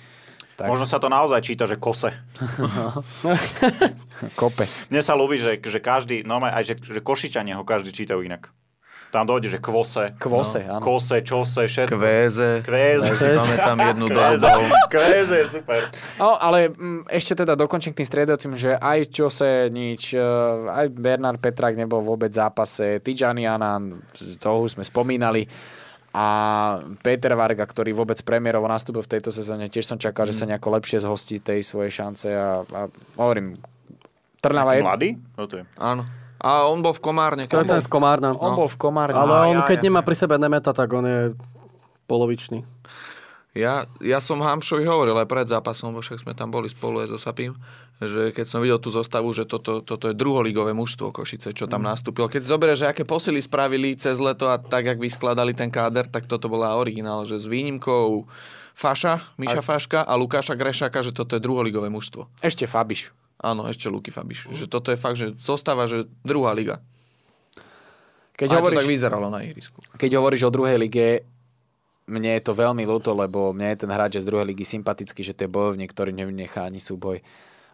Tak... Možno sa to naozaj číta, že kose. Kope. Mne sa ľúbi, že, že každý, no aj že, že Košičania ho každý čítajú inak. Tam dojde, že kvose. Kvose, no. Áno. Kose, čose, všetko. Kvéze. Kvéze. Kvéze. Máme tam jednu Kvéze. Dobu. Kvéze je super. No, ale m, ešte teda dokončím k tým striedajúcim, že aj čose nič, aj Bernard Petrák nebol vôbec v zápase, Tidjani Anan, toho už sme spomínali, a Peter Varga, ktorý vôbec premiérovo nastúpil v tejto sezóne, tiež som čakal, že sa nejako lepšie zhostí tej svojej šance a, a hovorím, Trnava je... Mladý? No to je. Áno. A on bol v Komárne. To je ten z Komárna. On no. bol v Komárne. Ale no, on ja, keď ja, nemá ja. pri sebe nemeta, tak on je polovičný. Ja, ja som Hamšovi hovoril aj pred zápasom, však sme tam boli spolu aj so Sapím, že keď som videl tú zostavu, že toto, toto je druholigové mužstvo Košice, čo tam mm. nastúpilo. Keď zoberieš, že aké posily spravili cez leto a tak, jak vyskladali ten káder, tak toto bola originál, že s výnimkou Faša, Miša a... Faška a Lukáša Grešáka, že toto je druholigové mužstvo. Ešte Fabiš. Áno, ešte Luky Fabiš. Mm. Že toto je fakt, že zostáva, že druhá liga. Keď hovoríš, to tak vyzeralo na ihrisku. Keď hovoríš o druhej lige, mne je to veľmi ľúto, lebo mne je ten hráč z druhej ligy sympatický, že to je bojovník, ktorý nenechá ani súboj.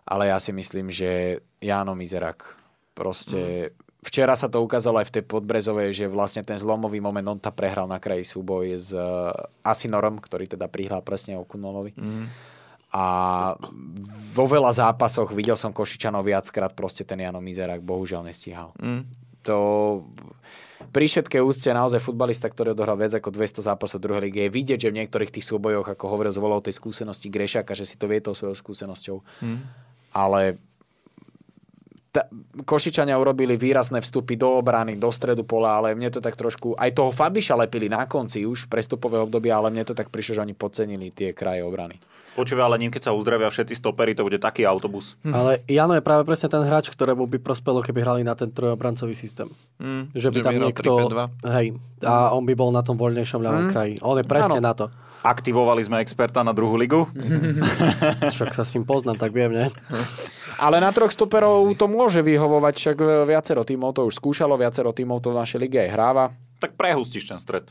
Ale ja si myslím, že Jáno Mizerák proste... Mm. Včera sa to ukázalo aj v tej Podbrezovej, že vlastne ten zlomový moment, on tam prehral na kraji súboj s Asinorom, ktorý teda prihral presne Okunolovi. Mm. A vo veľa zápasoch videl som Košičanov viackrát, proste ten Jano Mizerák bohužiaľ nestíhal. Mm. To pri všetkej úcte naozaj futbalista, ktorý odohral viac ako dvesto zápasov druhej ligy, je vidieť, že v niektorých tých súbojoch, ako hovoril z voľou tej skúsenosti Grešáka, že si to vie tou svojou skúsenosťou. Mm. Ale ta, Košičania urobili výrazné vstupy do obrany, do stredu pola, ale mne to tak trošku, aj toho Fabiša lepili na konci už prestupového obdobia, ale mne to tak prišlo, že oni podcenili tie kraje obrany. Počúva, ale ním, keď sa uzdravia všetci stopery, to bude taký autobus. Hm. Ale Jano je práve presne ten hráč, ktorému by prospelo, keby hrali na ten trojobrancový systém. Mm, že by tam niekto... tri, päť, hej, a on by bol na tom voľnejšom ľavom mm. kraji. On je presne ano. Na to. Aktivovali sme experta na druhú ligu. Však sa s ním poznám, tak viem, ne? Ale na troch stoperov to môže vyhovovať, však viacero tímov to už skúšalo, viacero tímov to v našej lige aj hráva. Tak prehustíš ten stred.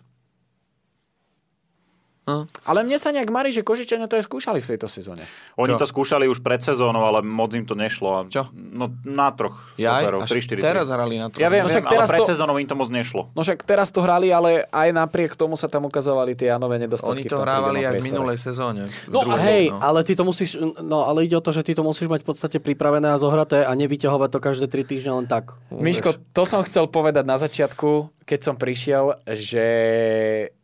Uh. Ale mne sa nejak marí, že Košičania to aj skúšali v tejto sezóne. Oni čo? To skúšali už pred sezónou, ale moc im to nešlo. Čo? No na troch. Ja aj? tri štyri teraz hrali na troch. Ja viem, no, však, viem ale pred to... sezónou im to moc nešlo. No však teraz to hrali, ale aj napriek tomu sa tam ukazovali tie Janové nedostatky. Oni to v hrávali aj v minulej sezóne. V no druhej, hej, no. ale ty to musíš, no ale ide o to, že ty to musíš mať v podstate pripravené a zohraté a nevyťahovať to každé tri týždne len tak. Miško, to som chcel povedať na začiatku, keď som prišiel, že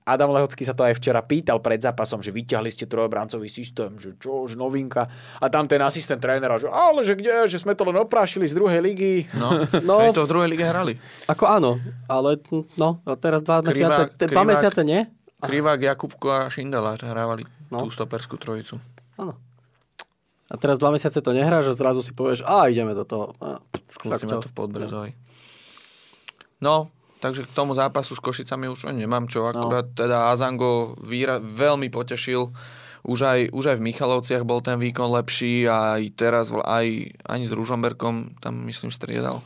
Adam Lehocký sa to aj včera pýtal pred zápasom, že vyťahli ste trojobrancový systém, že čo, že novinka. A tam ten asistent trénera, že ale že kde, že sme to len oprášili z druhej ligy. No, no to v druhej lige hrali. Ako áno, ale no, teraz dva mesiace, dva mesiace nie? Krivák, Jakubko a Šindeláč hrávali no. tú stoperskú trojicu. Áno. A teraz dva mesiace to nehráš a zrazu si povieš, a ideme do toho. Skúsime to v Podbrezovej. No. Takže k tomu zápasu s Košicami už nemám čo. Akurát no. teda Azango výra- veľmi potešil. Už aj, už aj v Michalovciach bol ten výkon lepší a aj teraz aj, ani s Ružomberkom tam myslím striedal.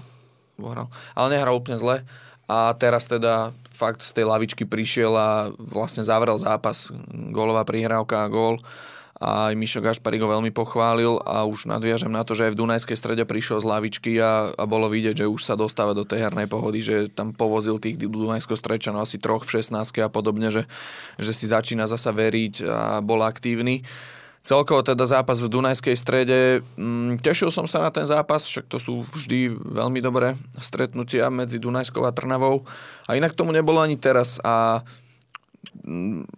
Bohral. Ale nehral úplne zle. A teraz teda fakt z tej lavičky prišiel a vlastne zavrel zápas. Gólová prihrávka a gól. A aj Mišo Gašparík ho veľmi pochválil a už nadviažem na to, že aj v Dunajskej Strede prišiel z lavičky a, a bolo vidieť, že už sa dostáva do tej hernej pohody, že tam povozil tých Dunajsko-Strečanov asi troch v šestnástke a podobne, že, že si začína zasa veriť a bol aktívny. Celkovo teda zápas v Dunajskej Strede, mm, tešil som sa na ten zápas, však to sú vždy veľmi dobré stretnutia medzi Dunajskou a Trnavou a inak tomu nebolo ani teraz a... Mm,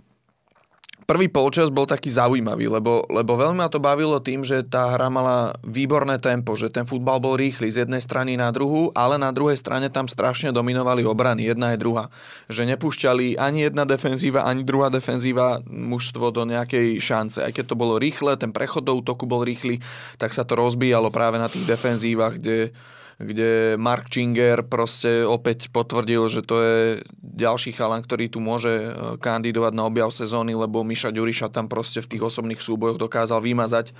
Prvý polčas bol taký zaujímavý, lebo, lebo veľmi ma to bavilo tým, že tá hra mala výborné tempo, že ten futbal bol rýchly z jednej strany na druhú, ale na druhej strane tam strašne dominovali obrany, jedna aj druhá. Že nepúšťali ani jedna defenzíva, ani druhá defenzíva mužstvo do nejakej šance. Aj keď to bolo rýchle, ten prechod do útoku bol rýchly, tak sa to rozbíjalo práve na tých defenzívach, kde... kde Mark Činger proste opäť potvrdil, že to je ďalší chalan, ktorý tu môže kandidovať na objav sezóny, lebo Miša Ďuriša tam proste v tých osobných súbojoch dokázal vymazať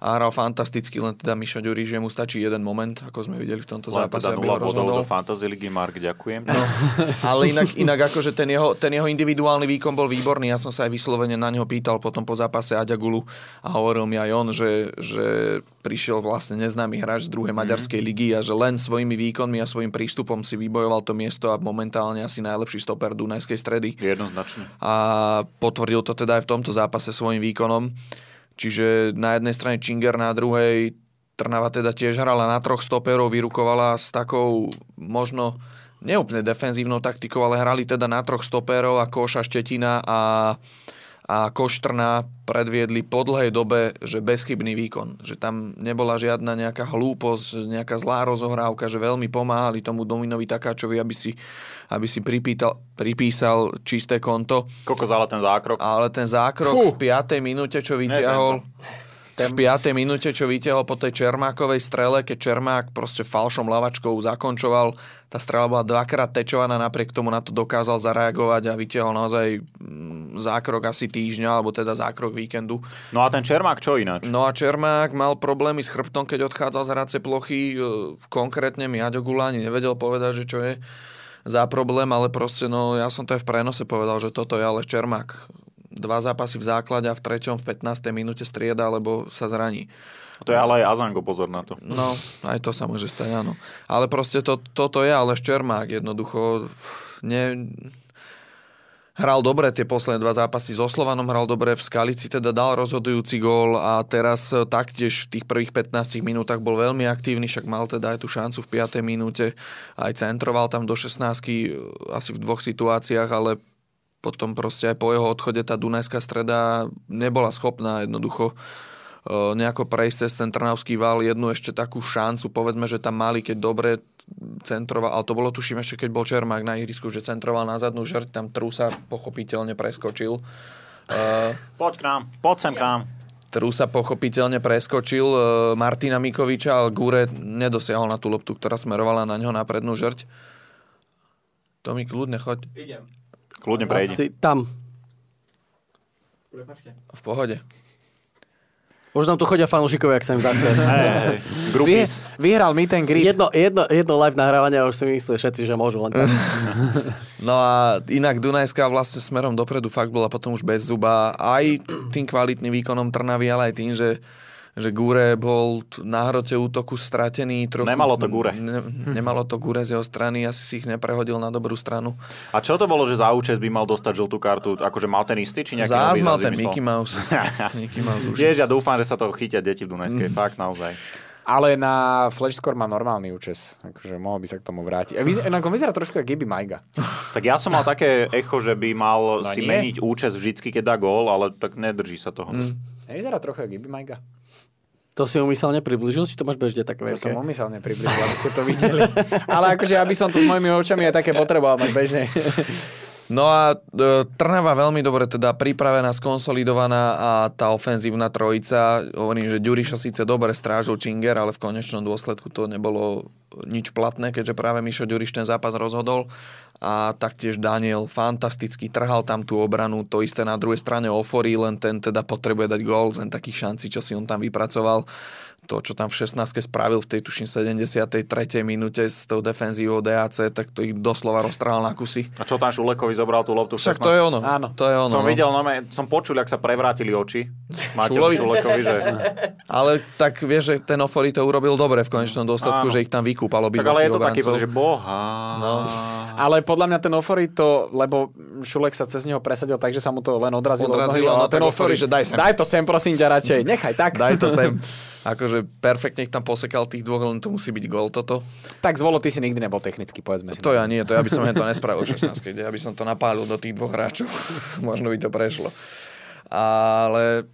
a hral fantasticky, len teda Mišo Ďuri, že mu stačí jeden moment, ako sme videli v tomto len zápase, teda aby ho rozhodol. Do Fantasy ligy, Mark, ďakujem. No, ale inak, inak akože ten jeho, ten jeho individuálny výkon bol výborný, ja som sa aj vyslovene na neho pýtal potom po zápase Aďagulu a hovoril mi aj on, že, že prišiel vlastne neznámy hráč z druhej maďarskej ligy a že len svojimi výkonmi a svojim prístupom si vybojoval to miesto a momentálne asi najlepší stoper Dunajskej Stredy. Jednoznačne. A potvrdil to teda aj v tomto zápase svojim výkonom. Čiže na jednej strane Činger, na druhej Trnava teda tiež hrala na troch stoperov, vyrukovala s takou možno neúplne defenzívnou taktikou, ale hrali teda na troch stoperov a Koša, Štetina a, a Koštrna predviedli po dlhej dobe, že bezchybný výkon. Že tam nebola žiadna nejaká hlúposť, nejaká zlá rozohrávka, že veľmi pomáhali tomu Dominovi Takáčovi, aby si, aby si pripítal, pripísal čisté konto. Kokos, ale ten zákrok. Ale ten zákrok Fú. v piatej minúte, čo vytiahol... V piatej minúte, čo vytiahol po tej Čermákovej strele, keď Čermák proste falšom lavačkou zakončoval, tá strela bola dvakrát tečovaná, napriek tomu na to dokázal zareagovať a vytiahol naozaj zákrok asi týždňa, alebo teda zákrok víkendu. No a ten Čermák čo ináč? No a Čermák mal problémy s chrbtom, keď odchádzal z hracie plochy, konkrétne Miaďo Guláni nevedel povedať, že čo je za problém, ale proste, no ja som to aj v prenose povedal, že toto je ale Čermák. Dva zápasy v základe a v treťom v pätnástej minúte strieda, lebo sa zraní. To je ale aj Azango, pozor na to. No, aj to sa môže stať, áno. Ale proste to, toto je Aleš Čermák, jednoducho ne... hral dobre tie posledné dva zápasy so Slovanom, hral dobre, v Skalici teda dal rozhodujúci gól a teraz taktiež v tých prvých pätnástich minútach bol veľmi aktívny, však mal teda aj tú šancu v piatej minúte, aj centroval tam do šestnástky asi v dvoch situáciách, ale potom proste aj po jeho odchode tá Dunajská Streda nebola schopná jednoducho nejako prejsť cez ten Trnavský val, jednu ešte takú šancu, povedzme, že tam mali, keď dobre centroval, ale to bolo tuším ešte, keď bol Čermák na ihrisku, že centroval na zadnú žrť, tam Trusa pochopiteľne preskočil. Poď k nám, poď sem k nám. Trusa pochopiteľne preskočil Martina Mikoviča, ale Gure nedosiahol na tú loptu, ktorá smerovala na ňo na prednú žrť. To mi kľudne choď. Idem. Kľudne prejde. Asi tam. V pohode. Už nám tu chodia fanúšikovia, ak sa im zachce. Vy, vyhral meet and greet. Jedno, jedno, jedno live nahrávanie a už si myslí všetci, že môžu len tak. No a inak Dunajská vlastne smerom dopredu fakt bola potom už bez zuba. Aj tým kvalitným výkonom Trnavy, ale aj tým, že že Gure bol na hrote útoku stratený. Trochu, nemalo to Gure. Ne, nemalo to Gure z jeho strany, asi si ich neprehodil na dobrú stranu. A čo to bolo, že za účest by mal dostať žltú kartu? Akože mal ten istý, či nejaký nový? Zás mal ten Mickey Mouse. Mickey Mouse Jež, ja dúfam, že sa toho chytia deti v Dunajskej, mm. fakt naozaj. Ale na Flashscore má normálny účes. Akože mohol by sa k tomu vrátiť. Enako vyzerá trošku jak Gibi Majga. Tak ja som mal také echo, že by mal no si nie. meniť účes vždycky, keď dá gól, ale tak nedrží sa toho. Mm. Vyzerá trochu jak Gibi Majga. To si umyselne priblížil, či to máš bežde také veľké? To som umyselne priblížil, aby ste to videli. Ale akože ja by som to s mojimi očami aj také potreboval mať bežne. No a e, Trnava veľmi dobre teda pripravená, skonsolidovaná a tá ofenzívna trojica, hovorím, že Ďuriša síce dobre strážil Činger, ale v konečnom dôsledku to nebolo nič platné, keďže práve Mišo Ďuriš ten zápas rozhodol. A taktiež Daniel fantasticky trhal tam tú obranu, to isté na druhej strane Ofori, len ten teda potrebuje dať gól, len takých šancí, čo si on tam vypracoval. To, čo tam v šestnástke spravil v tej tuším sedemdesiatej tretej minúte s tou defenzívou dé á cé, tak to ich doslova roztrhal na kusy. A čo tam Šulekovi zobral tú loptu? Však to je ono. Áno. To je ono. Som videl, no, som počul, ak sa prevrátili oči Matejovi Šulekovi, že... Ale tak vieš, že ten Ofori to urobil dobre v konečnom dôsledku, áno. Že ich tam vykúpalo bývalých obrancov. Tak ale je to obrancov. Taký, že boha. No. Ale podľa mňa ten Ofori to, lebo Šulek sa cez neho presadil tak, že sa mu to len odrazilo. Odrazilo, no ten Ofori, že daj sem. Daj to sem, prosím ťa, radšej. Nechaj tak. Daj to sem. Akože perfektne ich tam posekal tých dvoch, len to musí byť gól toto. Tak Zvolo, ty si nikdy nebol technicky, povedzme si. To ja nie, to ja by som to nespravil šestnástke, ja by som to napálil do tých dvoch hráčov. Možno by to prešlo. Ale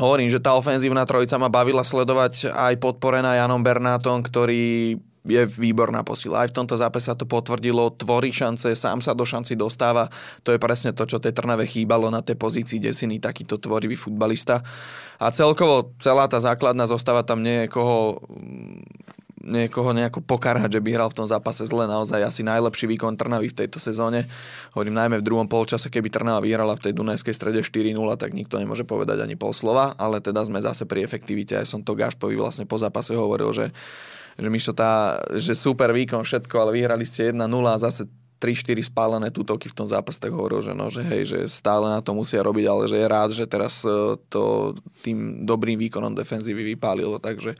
hovorím, že tá ofenzívna trojica ma bavila sledovať, aj podporená Janom Bernátom, ktorý je výborná posila. Aj v tomto zápase sa to potvrdilo, tvorí šance, sám sa do šanci dostáva. To je presne to, čo tej Trnave chýbalo na tej pozícii Desiny, takýto tvorivý futbalista. A celkovo celá tá základná zostava, tam nie je koho niekoho nejako pokarhať, že by hral v tom zápase zle. Naozaj asi najlepší výkon Trnavy v tejto sezóne. Hovorím najmä v druhom polčase, keby Trnava vyhrala v tej Dunajskej Strede štyri nula, tak nikto nemôže povedať ani pol slova, ale teda sme zase pri efektivite. Ja som to Gášpovi vlastne po zápase hovoril, že, že Mišo, tá, že super výkon, všetko, ale vyhrali ste jeden nula a zase tri štyri spálené tutovky v tom zápase, tak hovoril, že, no, že, hej, že stále na to musia robiť, ale že je rád, že teraz to tým dobrým výkonom defenzívy vypálilo, takže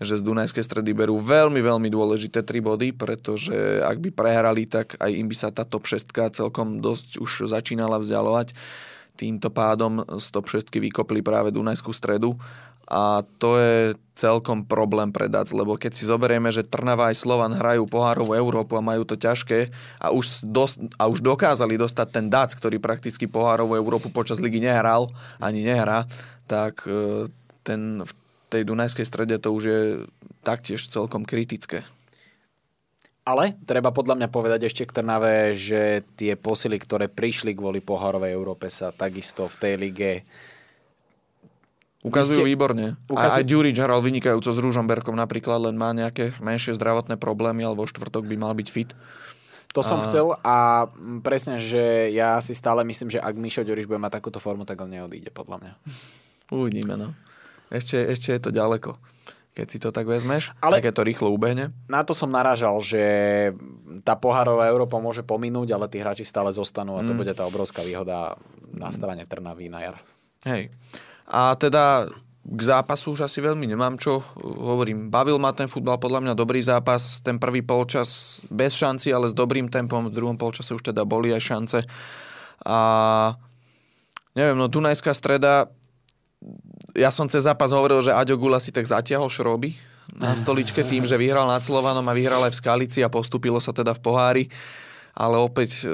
že z Dunajskej Stredy berú veľmi, veľmi dôležité tri body, pretože ak by prehrali, tak aj im by sa tá top šesť celkom dosť už začínala vzdialovať. Týmto pádom z top šesť vykopli práve Dunajskú Stredu a to je celkom problém pre Dac, lebo keď si zoberieme, že Trnava aj Slovan hrajú pohárovú Európu a majú to ťažké a už, dos- a už dokázali dostať ten Dac, ktorý prakticky pohárovú Európu počas ligy nehral, ani nehrá, tak ten v tej Dunajskej Strede to už je taktiež celkom kritické. Ale treba podľa mňa povedať ešte k Trnave, že tie posily, ktoré prišli kvôli pohárovej Európe, sa takisto v tej lige ukazujú ste... výborne. Ukazujú... A aj Ďurič hral vynikajúco s Ružomberkom napríklad, len má nejaké menšie zdravotné problémy, alebo vo štvrtok by mal byť fit. To a... som chcel a presne, že ja si stále myslím, že ak Mišo Ďurič bude mať takúto formu, tak on neodíde, podľa mňa. Uvidíme, no. Ešte, ešte je to ďaleko, keď si to tak vezmeš, ale keď to rýchlo ubehne. Na to som narážal, že tá pohárová Európa môže pominúť, ale tí hráči stále zostanú a to mm. bude tá obrovská výhoda na strane Trnavy na jar. Hej. A teda k zápasu už asi veľmi nemám čo. Hovorím, bavil ma ten futbal, podľa mňa dobrý zápas. Ten prvý polčas bez šanci, ale s dobrým tempom. V druhom polčase už teda boli aj šance. A neviem, no Dunajská Streda, ja som cez zápas hovoril, že Aďo Gula si tak zatiahol šroby na stoličke tým, že vyhral nad Slovanom a vyhral aj v Skalici a postúpilo sa teda v pohári. Ale opäť...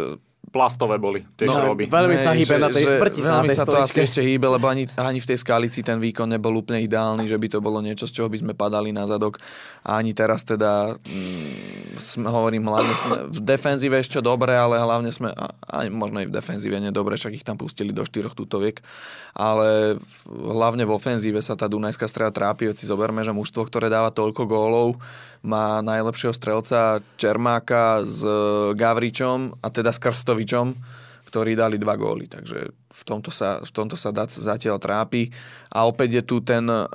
plastové boli tie no, šroby. Veľmi sa hýbe na tej prti. Veľmi sa to asi ešte hýbe, lebo ani, ani v tej Skalici ten výkon nebol úplne ideálny, že by to bolo niečo, z čoho by sme padali na zadok. A ani teraz teda, mm, hovorím, hlavne sme v defenzíve ešte dobre, ale hlavne sme, aj, možno aj v defenzíve nedobre, však ich tam pustili do štyroch tutoviek, ale v, hlavne v ofenzíve sa tá Dunajská Streda trápi, veď si zoberme, že mužstvo, ktoré dáva toľko gólov, má najlepšieho strelca Čermáka s Gavričom a teda s Krstovičom, ktorí dali dva góly. Takže v tomto sa, v tomto sa Dac zatiaľ trápi. A opäť je tu ten e,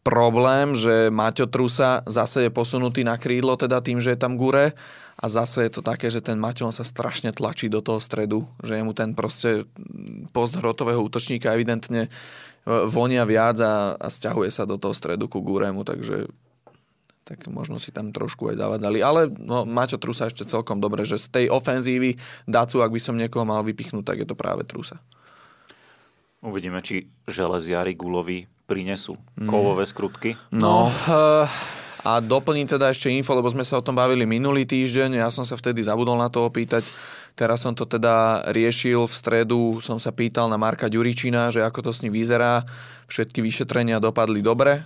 problém, že Maťo Trusa zase je posunutý na krídlo, teda tým, že je tam Gure. A zase je to také, že ten Maťo, on sa strašne tlačí do toho stredu, že mu ten proste post hrotového útočníka evidentne vonia viac a, a sťahuje sa do toho stredu ku Guremu, takže... tak možno si tam trošku aj zavadzali. Ale no, Maťo Trusa ešte celkom dobre, že z tej ofenzívy Dacu, ak by som niekoho mal vypichnúť, tak je to práve Trusa. Uvidíme, či železiari Gulovi prinesú mm. kovové skrutky. No, uh, a doplním teda ešte info, lebo sme sa o tom bavili minulý týždeň, ja som sa vtedy zabudol na to opýtať. Teraz som to teda riešil, v stredu som sa pýtal na Marka Ďuričina, že ako to s ním vyzerá. Všetky vyšetrenia dopadli dobre,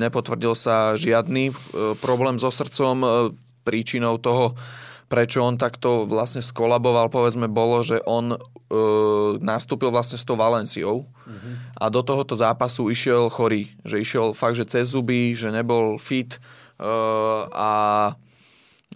nepotvrdil sa žiadny problém so srdcom. Príčinou toho, prečo on takto vlastne skolaboval, povedzme, bolo, že on nastúpil vlastne s tou Valenciou mm-hmm. a do tohoto zápasu išiel chorý, že išiel fakt, že cez zuby, že nebol fit a...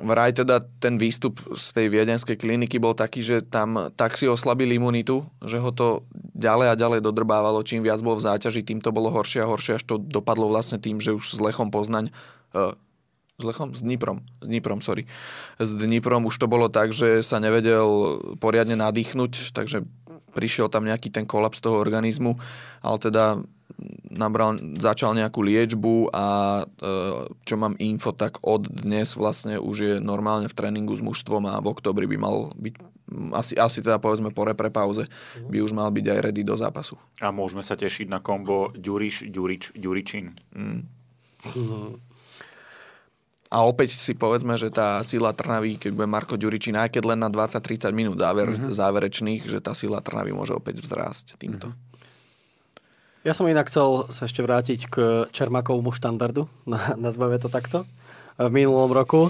Vraj teda ten výstup z tej viedenskej kliniky bol taký, že tam tak si oslabili imunitu, že ho to ďalej a ďalej dodrbávalo. Čím viac bol v záťaži, tým to bolo horšie a horšie, až to dopadlo vlastne tým, že už s Lechom Poznaň... Uh, s Lechom? S Dniprom. S Dniprom, sorry. S Dniprom už to bolo tak, že sa nevedel poriadne nadýchnuť, takže prišiel tam nejaký ten kolaps toho organizmu, ale teda... Nabral, začal nejakú liečbu a e, čo mám info, tak od dnes vlastne už je normálne v tréningu s mužstvom a v októbri by mal byť, asi, asi teda povedzme po repre pauze, by už mal byť aj ready do zápasu. A môžeme sa tešiť na kombo Ďuriš, Ďurič, Ďuričin. Mm. A opäť si povedzme, že tá sila Trnavy, keď bude Marko Ďuričin, aj keď len na dvadsať tridsať minút záver, mm-hmm. záverečných, že tá sila Trnavy môže opäť vzrásť týmto. Mm-hmm. Ja som inak chcel sa ešte vrátiť k Čermákovmu štandardu, nazveme to takto. V minulom roku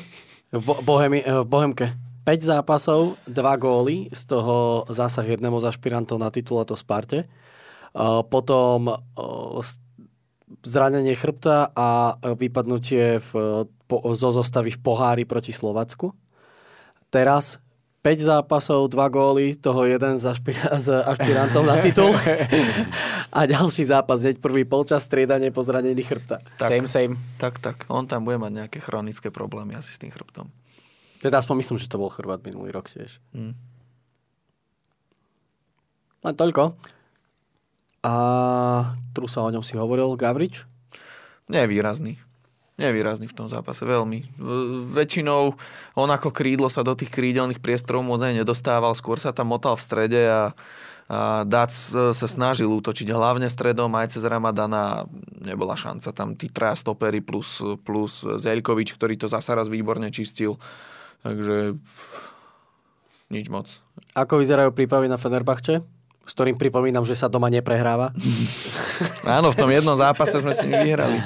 v, Bohemi, v Bohemke päť zápasov, dva góly, z toho zásah jednému z ašpirantov na titul, a to Sparte. Potom zranenie chrbta a vypadnutie v, po, zo zostavy v pohári proti Slovacku. Teraz päť zápasov, dva góly, toho jeden s ašpirantom na titul. A ďalší zápas, hneď prvý polčas, striedanie po zranení chrbta. Tak, same, same. Tak, tak. On tam bude mať nejaké chronické problémy asi s tým chrbtom. Teda aspoň myslím, že to bol Chorvát minulý rok tiež. Mm. Len toľko. A Trusa, o ňom si hovoril, Gavrič? Nie je výrazný. Nevýrazný v tom zápase, veľmi. Väčšinou on ako krídlo sa do tých krídelných priestorov moc aj nedostával, skôr sa tam motal v strede a, a Dac sa snažil útočiť hlavne stredom, aj cez Ramadana nebola šanca. Tam tí traja stopery plus, plus Zeljkovič, ktorý to zasa raz výborne čistil. Takže nič moc. Ako vyzerajú prípravy na Fenerbahče? S ktorým pripomínam, že sa doma neprehráva. Áno, v tom jednom zápase sme si nevyhrali.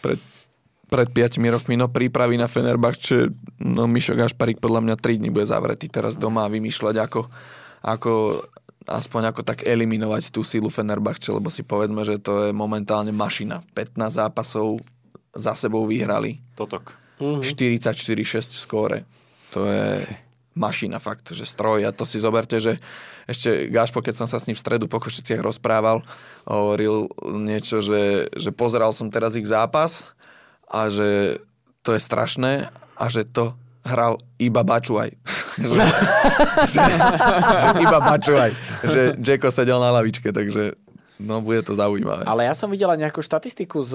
Pred pred piatimi rokmi, no prípravy na Fenerbahče, no Mišo Gašparík podľa mňa tri dni bude zavretý teraz doma a vymýšľať, ako, ako aspoň ako tak eliminovať tú sílu Fenerbahče, lebo si povedzme, že to je momentálne mašina. pätnásť zápasov za sebou vyhrali. Totok. štyridsaťštyri šesť skóre. To je mašina fakt, že stroj. A to si zoberte, že ešte Gašpo, keď som sa s ním v stredu po Košiciach rozprával, hovoril niečo, že, že pozeral som teraz ich zápas a že to je strašné a že to hral iba Bačuaj. že, že, že iba Bačuaj. Že Džeko sedel na lavičke, takže no, bude to zaujímavé. Ale ja som videla nejakú štatistiku z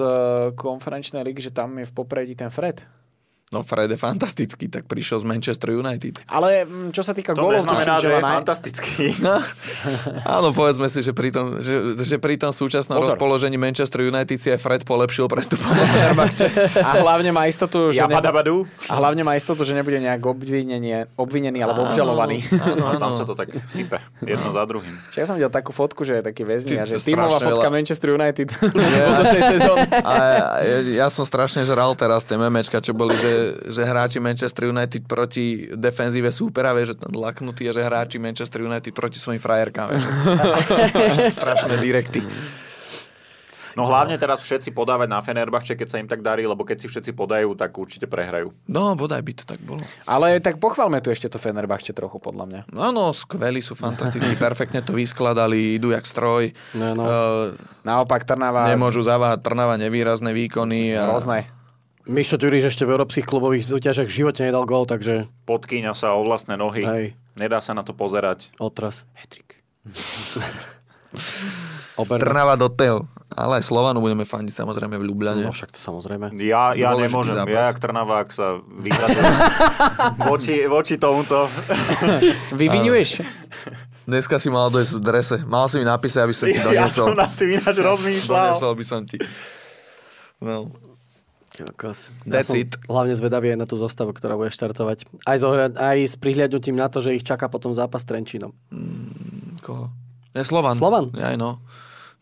konferenčnej ligy, že tam je v popredí ten Fred. No Fred je fantastický, tak prišiel z Manchester United. Ale čo sa týka gólov, to znamená, že je naj... fantastický. No, áno, povedzme si, že pri tom, že, že pri tom súčasnom Pozor. rozpoložení Manchester United si aj Fred polepšil prestupovať do Fenerbahče. A hlavne má istotu, že ja nebude, a hlavne má istotu, že nebude nejak obvinený, obvinený alebo obžalovaný. Áno, áno, tam sa to tak sype jedno za druhým. Čiže ja som videl takú fotku, že je taký väzný, že tímová fotka la... Manchester United. Yeah. A ja, ja som strašne žral teraz tie memečka, čo boli, že že hráči Manchester United proti defenzíve súpera, vieš, že tam laknutý je, že hráči Manchester United proti svojim frajerkám. Strašné direkty. No hlavne teraz všetci podávať na Fenerbahče, keď sa im tak darí, lebo keď si všetci podajú, tak určite prehrajú. No, bodaj by to tak bolo. Ale tak pochválme tu ešte to Fenerbahče trochu, podľa mňa. No, no, skvelí sú, fantastickí, perfektne to vyskladali, idú jak stroj. No, no. Uh, Naopak Trnava. Nemôžu zaváhať, Trnava nevýrazné výkony. A... Rôzne. Mišo Ďuriš ešte v európskych klubových súťažiach v živote nedal gól, takže... Podkýňa sa o vlastné nohy. Hej. Nedá sa na to pozerať. Otras. Hetrik. Trnava do tel. Ale aj Slovanu budeme fandiť samozrejme v Ljubljane. No však to samozrejme. Ja, ja nemôžem. Zápas. Ja jak Trnavák sa vyhradil voči, voči tomuto. Vyvinuješ? Dneska si mal dojsť v drese. Mal si mi napísať, aby som ti donesol. Ja som na tým ináč rozmýšľal. Donesol by som ti. No... Kokos. Ja som hlavne zvedavý aj na tú zostavu, ktorá bude štartovať. Aj, zohľad, aj s prihľadnutím na to, že ich čaká potom zápas s Trenčínom. Mm, koho? Ja, Slovan. Slovan? Aj no.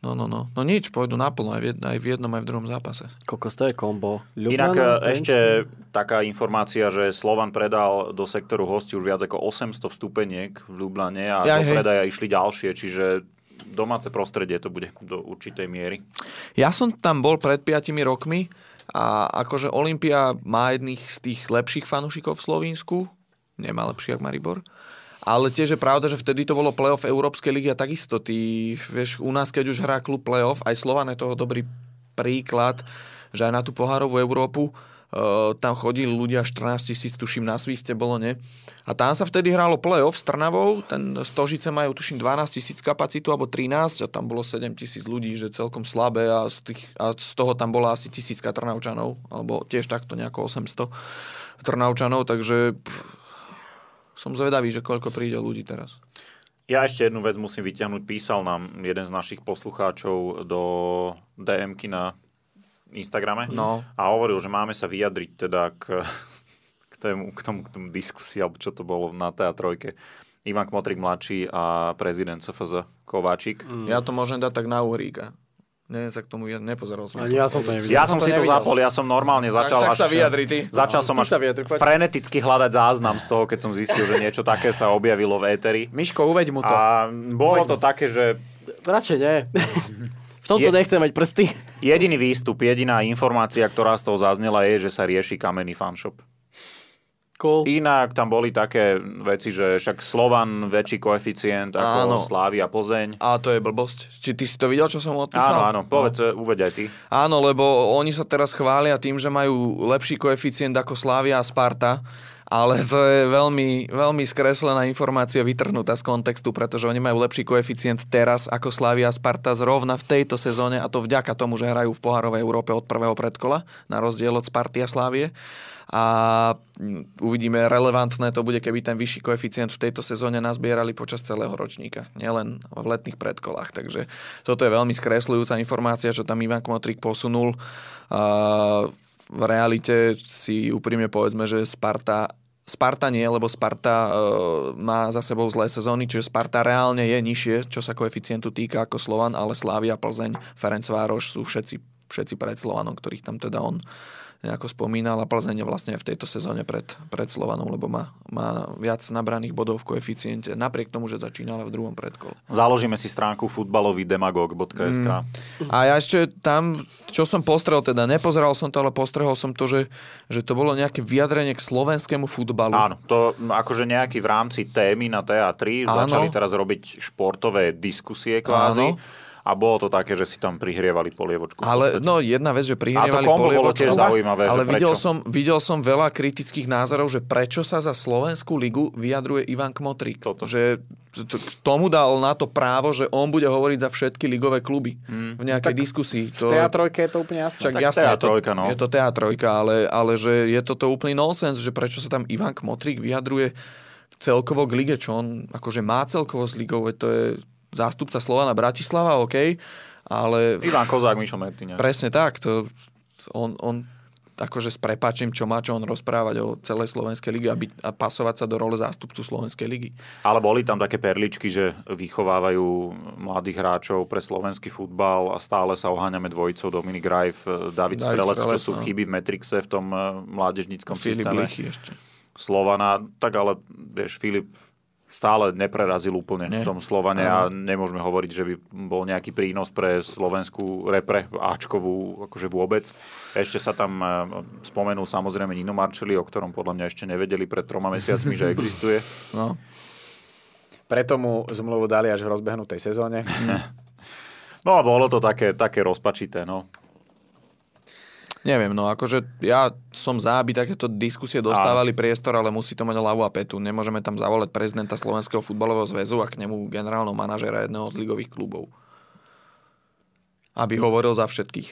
No, no, no. No nič, pôjdu naplno aj v, aj v jednom, aj v druhom zápase. Kokos, to je kombo. Inak ešte taká informácia, že Slovan predal do sektoru hostí už viac ako osemsto vstupeniek v Ljubljane a ja, do predaja išli ďalšie, čiže... domáce prostredie to bude do určitej miery. Ja som tam bol pred piatimi rokmi a akože Olympia má jedných z tých lepších fanúšikov v Slovinsku. Nemá lepší, jak Maribor. Ale tiež je pravda, že vtedy to bolo playoff Európskej ligy a takisto. Ty, vieš, u nás, keď už hrá klub playoff, aj Slovan je toho dobrý príklad, že aj na tú pohárovú Európu Uh, tam chodili ľudia, štrnásť tisíc, tuším, na Svifte bolo, ne? A tam sa vtedy hrálo play-off s Trnavou, ten Stožice majú, tuším, dvanásť tisíc kapacitu, alebo trinásť, a tam bolo sedem tisíc ľudí, že celkom slabé, a z, tých, a z toho tam bola asi tisícka Trnavčanov, alebo tiež takto nejako osemsto Trnavčanov, takže pff, som zvedavý, že koľko príde ľudí teraz. Ja ešte jednu vec musím vyťahnuť, písal nám jeden z našich poslucháčov do dé emky na Instagrame, no. A hovoril, že máme sa vyjadriť teda k, k, tému, k tomu, k tomu diskusii, alebo čo to bolo na té á trojke. Ivan Kmotrik mladší a prezident cé ef zet Kováčik. Mm. Ja to môžem dať tak na Uhríka. Nie, sa k tomu ja nepozeral som. Ja som to nevidel. Ja som si to zapol, ja som normálne začal tak, tak až... Tak sa vyjadri ty. Začal som ty až vyjadri, freneticky hľadať záznam z toho, keď som zistil, že niečo také sa objavilo v éteri. Miško, uveď mu to. A bolo uveď to mu. Také, že... Radšej nie. V tomto je, nechcem mať prsty. Jediný výstup, jediná informácia, ktorá z toho zaznela, je, že sa rieši kamenný fanshop. Cool. Inak tam boli také veci, že však Slovan väčší koeficient ako áno. Slávia Plzeň. A to je blbosť. Či ty si to videl, čo som odpísal? Áno, áno. Povedz, no. uveď aj ty. Áno, lebo oni sa teraz chvália tým, že majú lepší koeficient ako Slávia a Sparta. Ale to je veľmi, veľmi skreslená informácia, vytrhnutá z kontextu, pretože oni majú lepší koeficient teraz ako Slavia a Sparta zrovna v tejto sezóne, a to vďaka tomu, že hrajú v pohárovej Európe od prvého predkola, na rozdiel od Sparty a Slavie. A uvidíme, relevantné to bude, keby ten vyšší koeficient v tejto sezóne nazbierali počas celého ročníka, nielen v letných predkolách. Takže toto je veľmi skresľujúca informácia, čo tam Ivan Kmotrík posunul. V realite si úprimne povedzme, že Sparta Sparta nie, lebo Sparta e, má za sebou zlé sezóny, čiže Sparta reálne je nižšie, čo sa koeficientu týka ako Slovan, ale Slávia, Plzeň, Ferencvároš sú všetci, všetci pred Slovanom, ktorých tam teda on nejako spomínal, a Plzeň je vlastne v tejto sezóne pred, pred Slovanom, lebo má, má viac nabraných bodov v koeficiente, napriek tomu, že začínala v druhom predkole. Založíme si stránku futbalový demagóg bodka es ká. Mm. A ja ešte tam, čo som postrel, teda nepozeral som to, ale postrehol som to, že, že to bolo nejaké vyjadrenie k slovenskému futbalu. Áno, to akože nejaký v rámci témy na té á tri začali teraz robiť športové diskusie kvázi. Áno. A bolo to také, že si tam prihrievali polievočku. Ale no jedna vec, že prihrievali polievočku, zaujímavé, ale videl som, videl som veľa kritických názorov, že prečo sa za Slovenskú ligu vyjadruje Ivan Kmotrík. Toto. Že k tomu dal na to právo, že on bude hovoriť za všetky ligové kluby hmm. v nejakej tak diskusii. To... V té á tri je to úplne jasné. Čak, jasné té á tri, je, to, no. je to té á tri, ale, ale že je toto úplný nonsense, že prečo sa tam Ivan Kmotrík vyjadruje celkovo k lige, čo on akože má celkovo s ligou, to je... zástupca Slovana Bratislava, OK, ale... Ivan Kozák, Mišo Mertýňák. Presne tak, to, on, on akože s prepáčim, čo má čo on rozprávať o celej slovenskej lige a, byť, a pasovať sa do role zástupcu slovenskej ligy. Ale boli tam také perličky, že vychovávajú mladých hráčov pre slovenský futbal a stále sa oháňame dvojicou Dominik Rajf, David Strelec, to sú no. chyby v metrixe v tom mládežníckom systéme. Filip ešte. Slovana, tak ale vieš, Filip... stále neprerazil úplne Nie. v tom Slovane a nemôžeme hovoriť, že by bol nejaký prínos pre slovenskú repre áčkovú akože vôbec. Ešte sa tam spomenul samozrejme Nino Marcelli, o ktorom podľa mňa ešte nevedeli pred troma mesiacmi, že existuje. No. Preto mu zmluvu dali až v rozbehnutej sezóne. No a bolo to také, také rozpačité, no. Neviem, no akože ja som za, aby takéto diskusie dostávali priestor, ale musí to mať hlavu a petu. Nemôžeme tam zavolať prezidenta Slovenského futbalového zväzu a k nemu generálneho manažera jedného z ligových klubov. Aby hovoril za všetkých.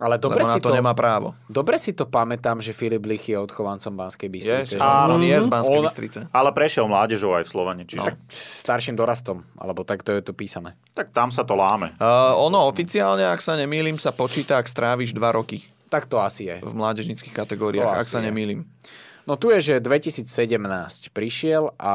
Ale dobre si to, to nemá právo. Dobre si to pamätám, že Filip Lich je odchovancom Banskej Bystrice. Yes, áno, nie z Banskej on, Bystrice. Ale prešiel mládežou aj v Slovane. Čiže... No. Starším dorastom, alebo takto je to písané. Tak tam sa to láme. Uh, ono oficiálne, ak sa nemýlim, sa počíta, ak stráviš dva roky. Tak to asi je. V mládežníckych kategóriách, ak sa nemýlim. No tu je, že dvetisícsedemnásť prišiel a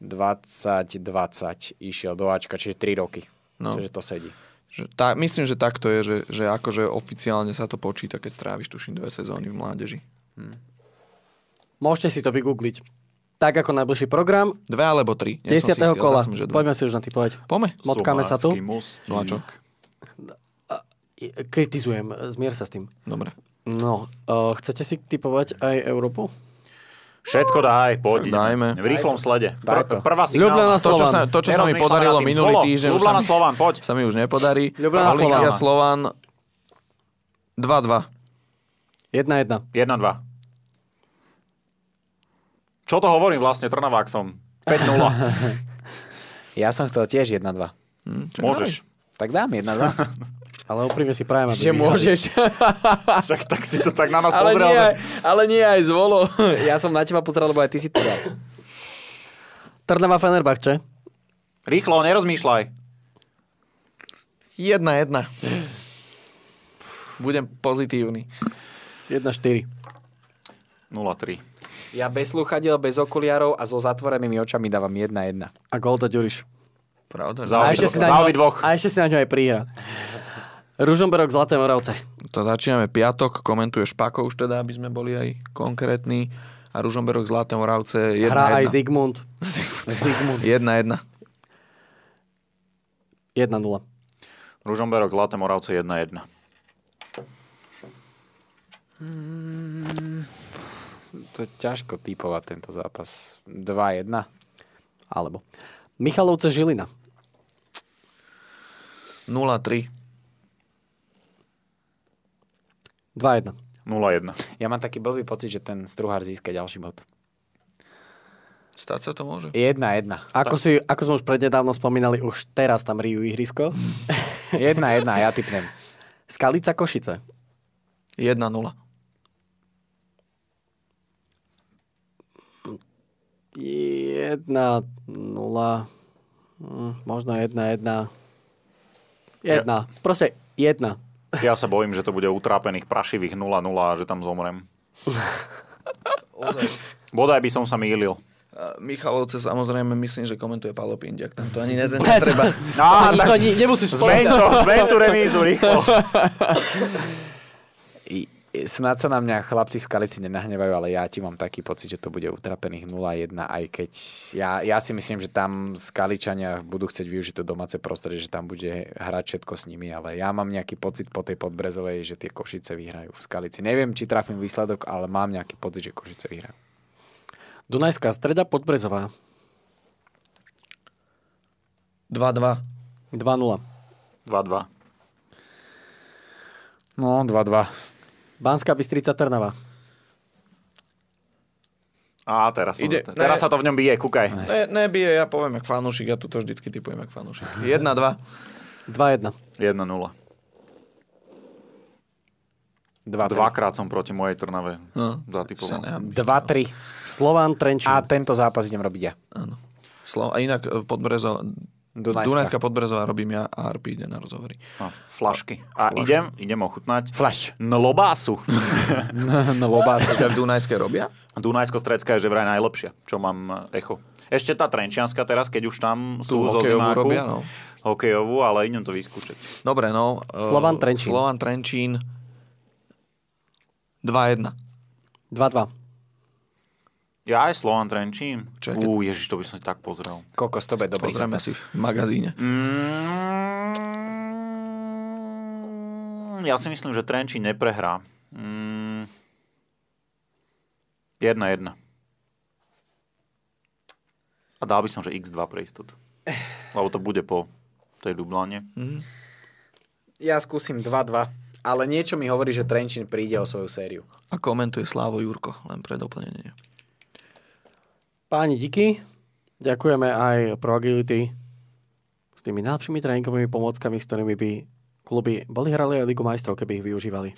dvadsať dvadsať išiel do Ačka, čiže tri roky. No. Takže to sedí. Že, tá, myslím, že takto je, že, že akože oficiálne sa to počíta, keď stráviš tuším dve sezóny v mládeži. Hm. Môžete si to vygoogliť. Tak ako najbližší program. Dve alebo tri. Ja desiateho Som si kola. Som, Poďme si už natypovať. Poďme. Motkáme sa tu. Mláčok. Kritizujem, zmier sa s tým. Dobre. No, uh, chcete si typovať aj Európu? Všetko daj, poď. Dajme. V rýchlom slede. Pr- prvá signálna. To, čo sa, to, čo sa mi podarilo minulý týždeň, Ljubljana Slovan, poď. Sa mi už nepodarí. Ljubljana Slovan. Ljubljana Slovan. dva dva. jedna jedna. jedna dva. Čo to hovorím vlastne, Trnavák som? päť nula. Ja som chcel tiež jedna dva. Hm, môžeš. Daj. Tak dám jedna dva. Ale úprimne si prajem, aby že vyhrali. Môžeš. Však tak si to tak na nás ale pozrel. Nie aj, ale nie aj zvolo. Ja som na teba pozrel, lebo aj ty si teda. Trnava Fenerbahče. Rýchlo, nerozmýšľaj. Jedna, jedna. Budem pozitívny. Jedna, štyri. Nula, tri. Ja bez slúchadiel, bez okuliarov a so zatvorenými očami dávam jedna, jedna. A golda Ďuriš. Pravda. A ešte si na ňo aj príhrad. Ružomberok, Zlaté Moravce. To začíname piatok, komentuje Špako už teda, aby sme boli aj konkrétni. A Ružomberok, Zlaté Moravce jedna jedna. Hrá aj Zigmund. jedna jedna. jedna nula. Ružomberok, Zlaté Moravce jedna jedna. Hmm, to je ťažko typovať tento zápas. dva jedna. Alebo. Michalovce, Žilina. nula tri. dva jedna. nula jeden. Ja mám taký blbý pocit, že ten Struhár získa ďalší bod. Stať sa to môže? jedna jedna. Ako, si, ako sme už prednedávno spomínali, už teraz tam rijú ihrisko. jedna jedna, ja typnem. Skalica, Košice. jedna nula. jedna nula. Možno jedna jedna. jedna. Proste jedna. Ja sa bojím, že to bude utrápených prašivých nula nula a že tam zomrem. Bodaj by som sa mýlil. Michalovce, samozrejme, myslím, že komentuje Pálo Pindiak. Tam to ani neden netreba. No, to ani nemusíš spovedať. Zmeň to, zmeň tú remízu, rýchlo. Snáď sa na mňa chlapci z Skalici nenahnevajú, ale ja ti mám taký pocit, že to bude utrapených nula jedna, aj keď ja, ja si myslím, že tam Skaličania budú chcieť využiť to domáce prostredie, že tam bude hrať všetko s nimi, ale ja mám nejaký pocit po tej Podbrezovej, že tie Košice vyhrajú v Skalici. Neviem, či trafím výsledok, ale mám nejaký pocit, že Košice vyhrajú. Dunajská Streda, Podbrezová. dva dva. dva nula. dva dva. No, dva dva. Banská Bystrica, Trnava. Á, teraz, Ide, som, teraz ne, sa to v ňom bije, kúkaj. Ne, nebije, ja poviem jak fanúšik, ja tu to vždycky typujem jak fanúšik. jedna dva. dva jedna. jedna nula. dva tri. Dvakrát som proti mojej Trnave no, zatypoval. dva tri. Slován, Trenčín. A tento zápas idem robiť ja. Áno. Slo- a inak Podbrezová, Dunajská. Dunajská Podbrezová robím ja a er pé ide na rozhovory. A flašky. A Flaš. idem, idem ochutnať. Flaš. Nlobásu. Nlobásu. Ešte Dunajské robia? Dunajsko-strecká je že vraj najlepšia, čo mám echo. Ešte tá trenčianska teraz, keď už tam tú sú zo zimáku. Robia, no. Hokejovú, ale idem to vyskúšať. Dobre, no. Slován, Trenčín. Slován, Trenčín. dva jedna. dva dva. Ja aj Slovan Trenčín. Uú, ježiš, to by som si tak pozrel. Kokos, to bude dobrý. Pozrieme si v magazíne. Mm, ja si myslím, že Trenčín neprehrá. Mm, jedna jedna. A dal by som, že iks dva pre istotu. Lebo to bude po tej Dublane. Mm. Ja skúsim dva dva. Ale niečo mi hovorí, že Trenčín príde o svoju sériu. A komentuje Slávo Jurko, len pre doplnenie. Páni, díky. Ďakujeme aj Pro Agility s tými najlepšími tréningovými pomockami, s ktorými by kluby boli hrali aj Ligu majstrov, keby ich využívali.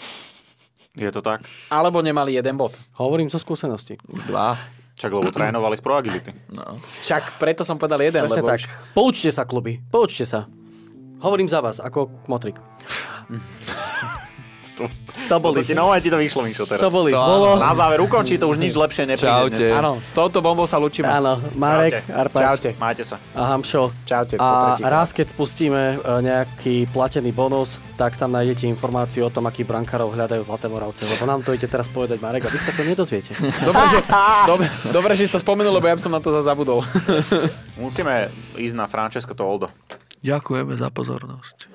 Je to tak? Alebo nemali jeden bod. Hovorím zo skúsenosti. Už dva. Čak, lebo trénovali z Pro Agility. No. Čak, preto som povedal jeden. Lebo tak. Už... Poučte sa, kluby. Poučte sa. Hovorím za vás, ako Kmotrik. To boli. Ti nové ti to vyšlo, Mišo, teraz. To boli. Na záver ukončí to už nič lepšie nepríde dnes. Áno, s touto bombou sa lučíme. Áno, Marek, Arpáš. Čaute. Majte sa. A Hamšo. Čaute. A raz, keď spustíme nejaký platený bonus, tak tam nájdete informáciu o tom, aký brankárov hľadajú Zlaté Moravce. Lebo nám to ide teraz povedať, Marek, a vy sa to nedozviete. Dobre, že, dobre, dobre, že si to spomenul, lebo ja som na to za zabudol. Musíme ísť na Francesco Toldo. Ďakujeme za pozornosť.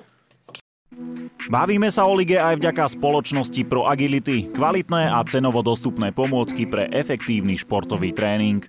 Bavíme sa o lige aj vďaka spoločnosti Pro Agility, kvalitné a cenovo dostupné pomôcky pre efektívny športový tréning.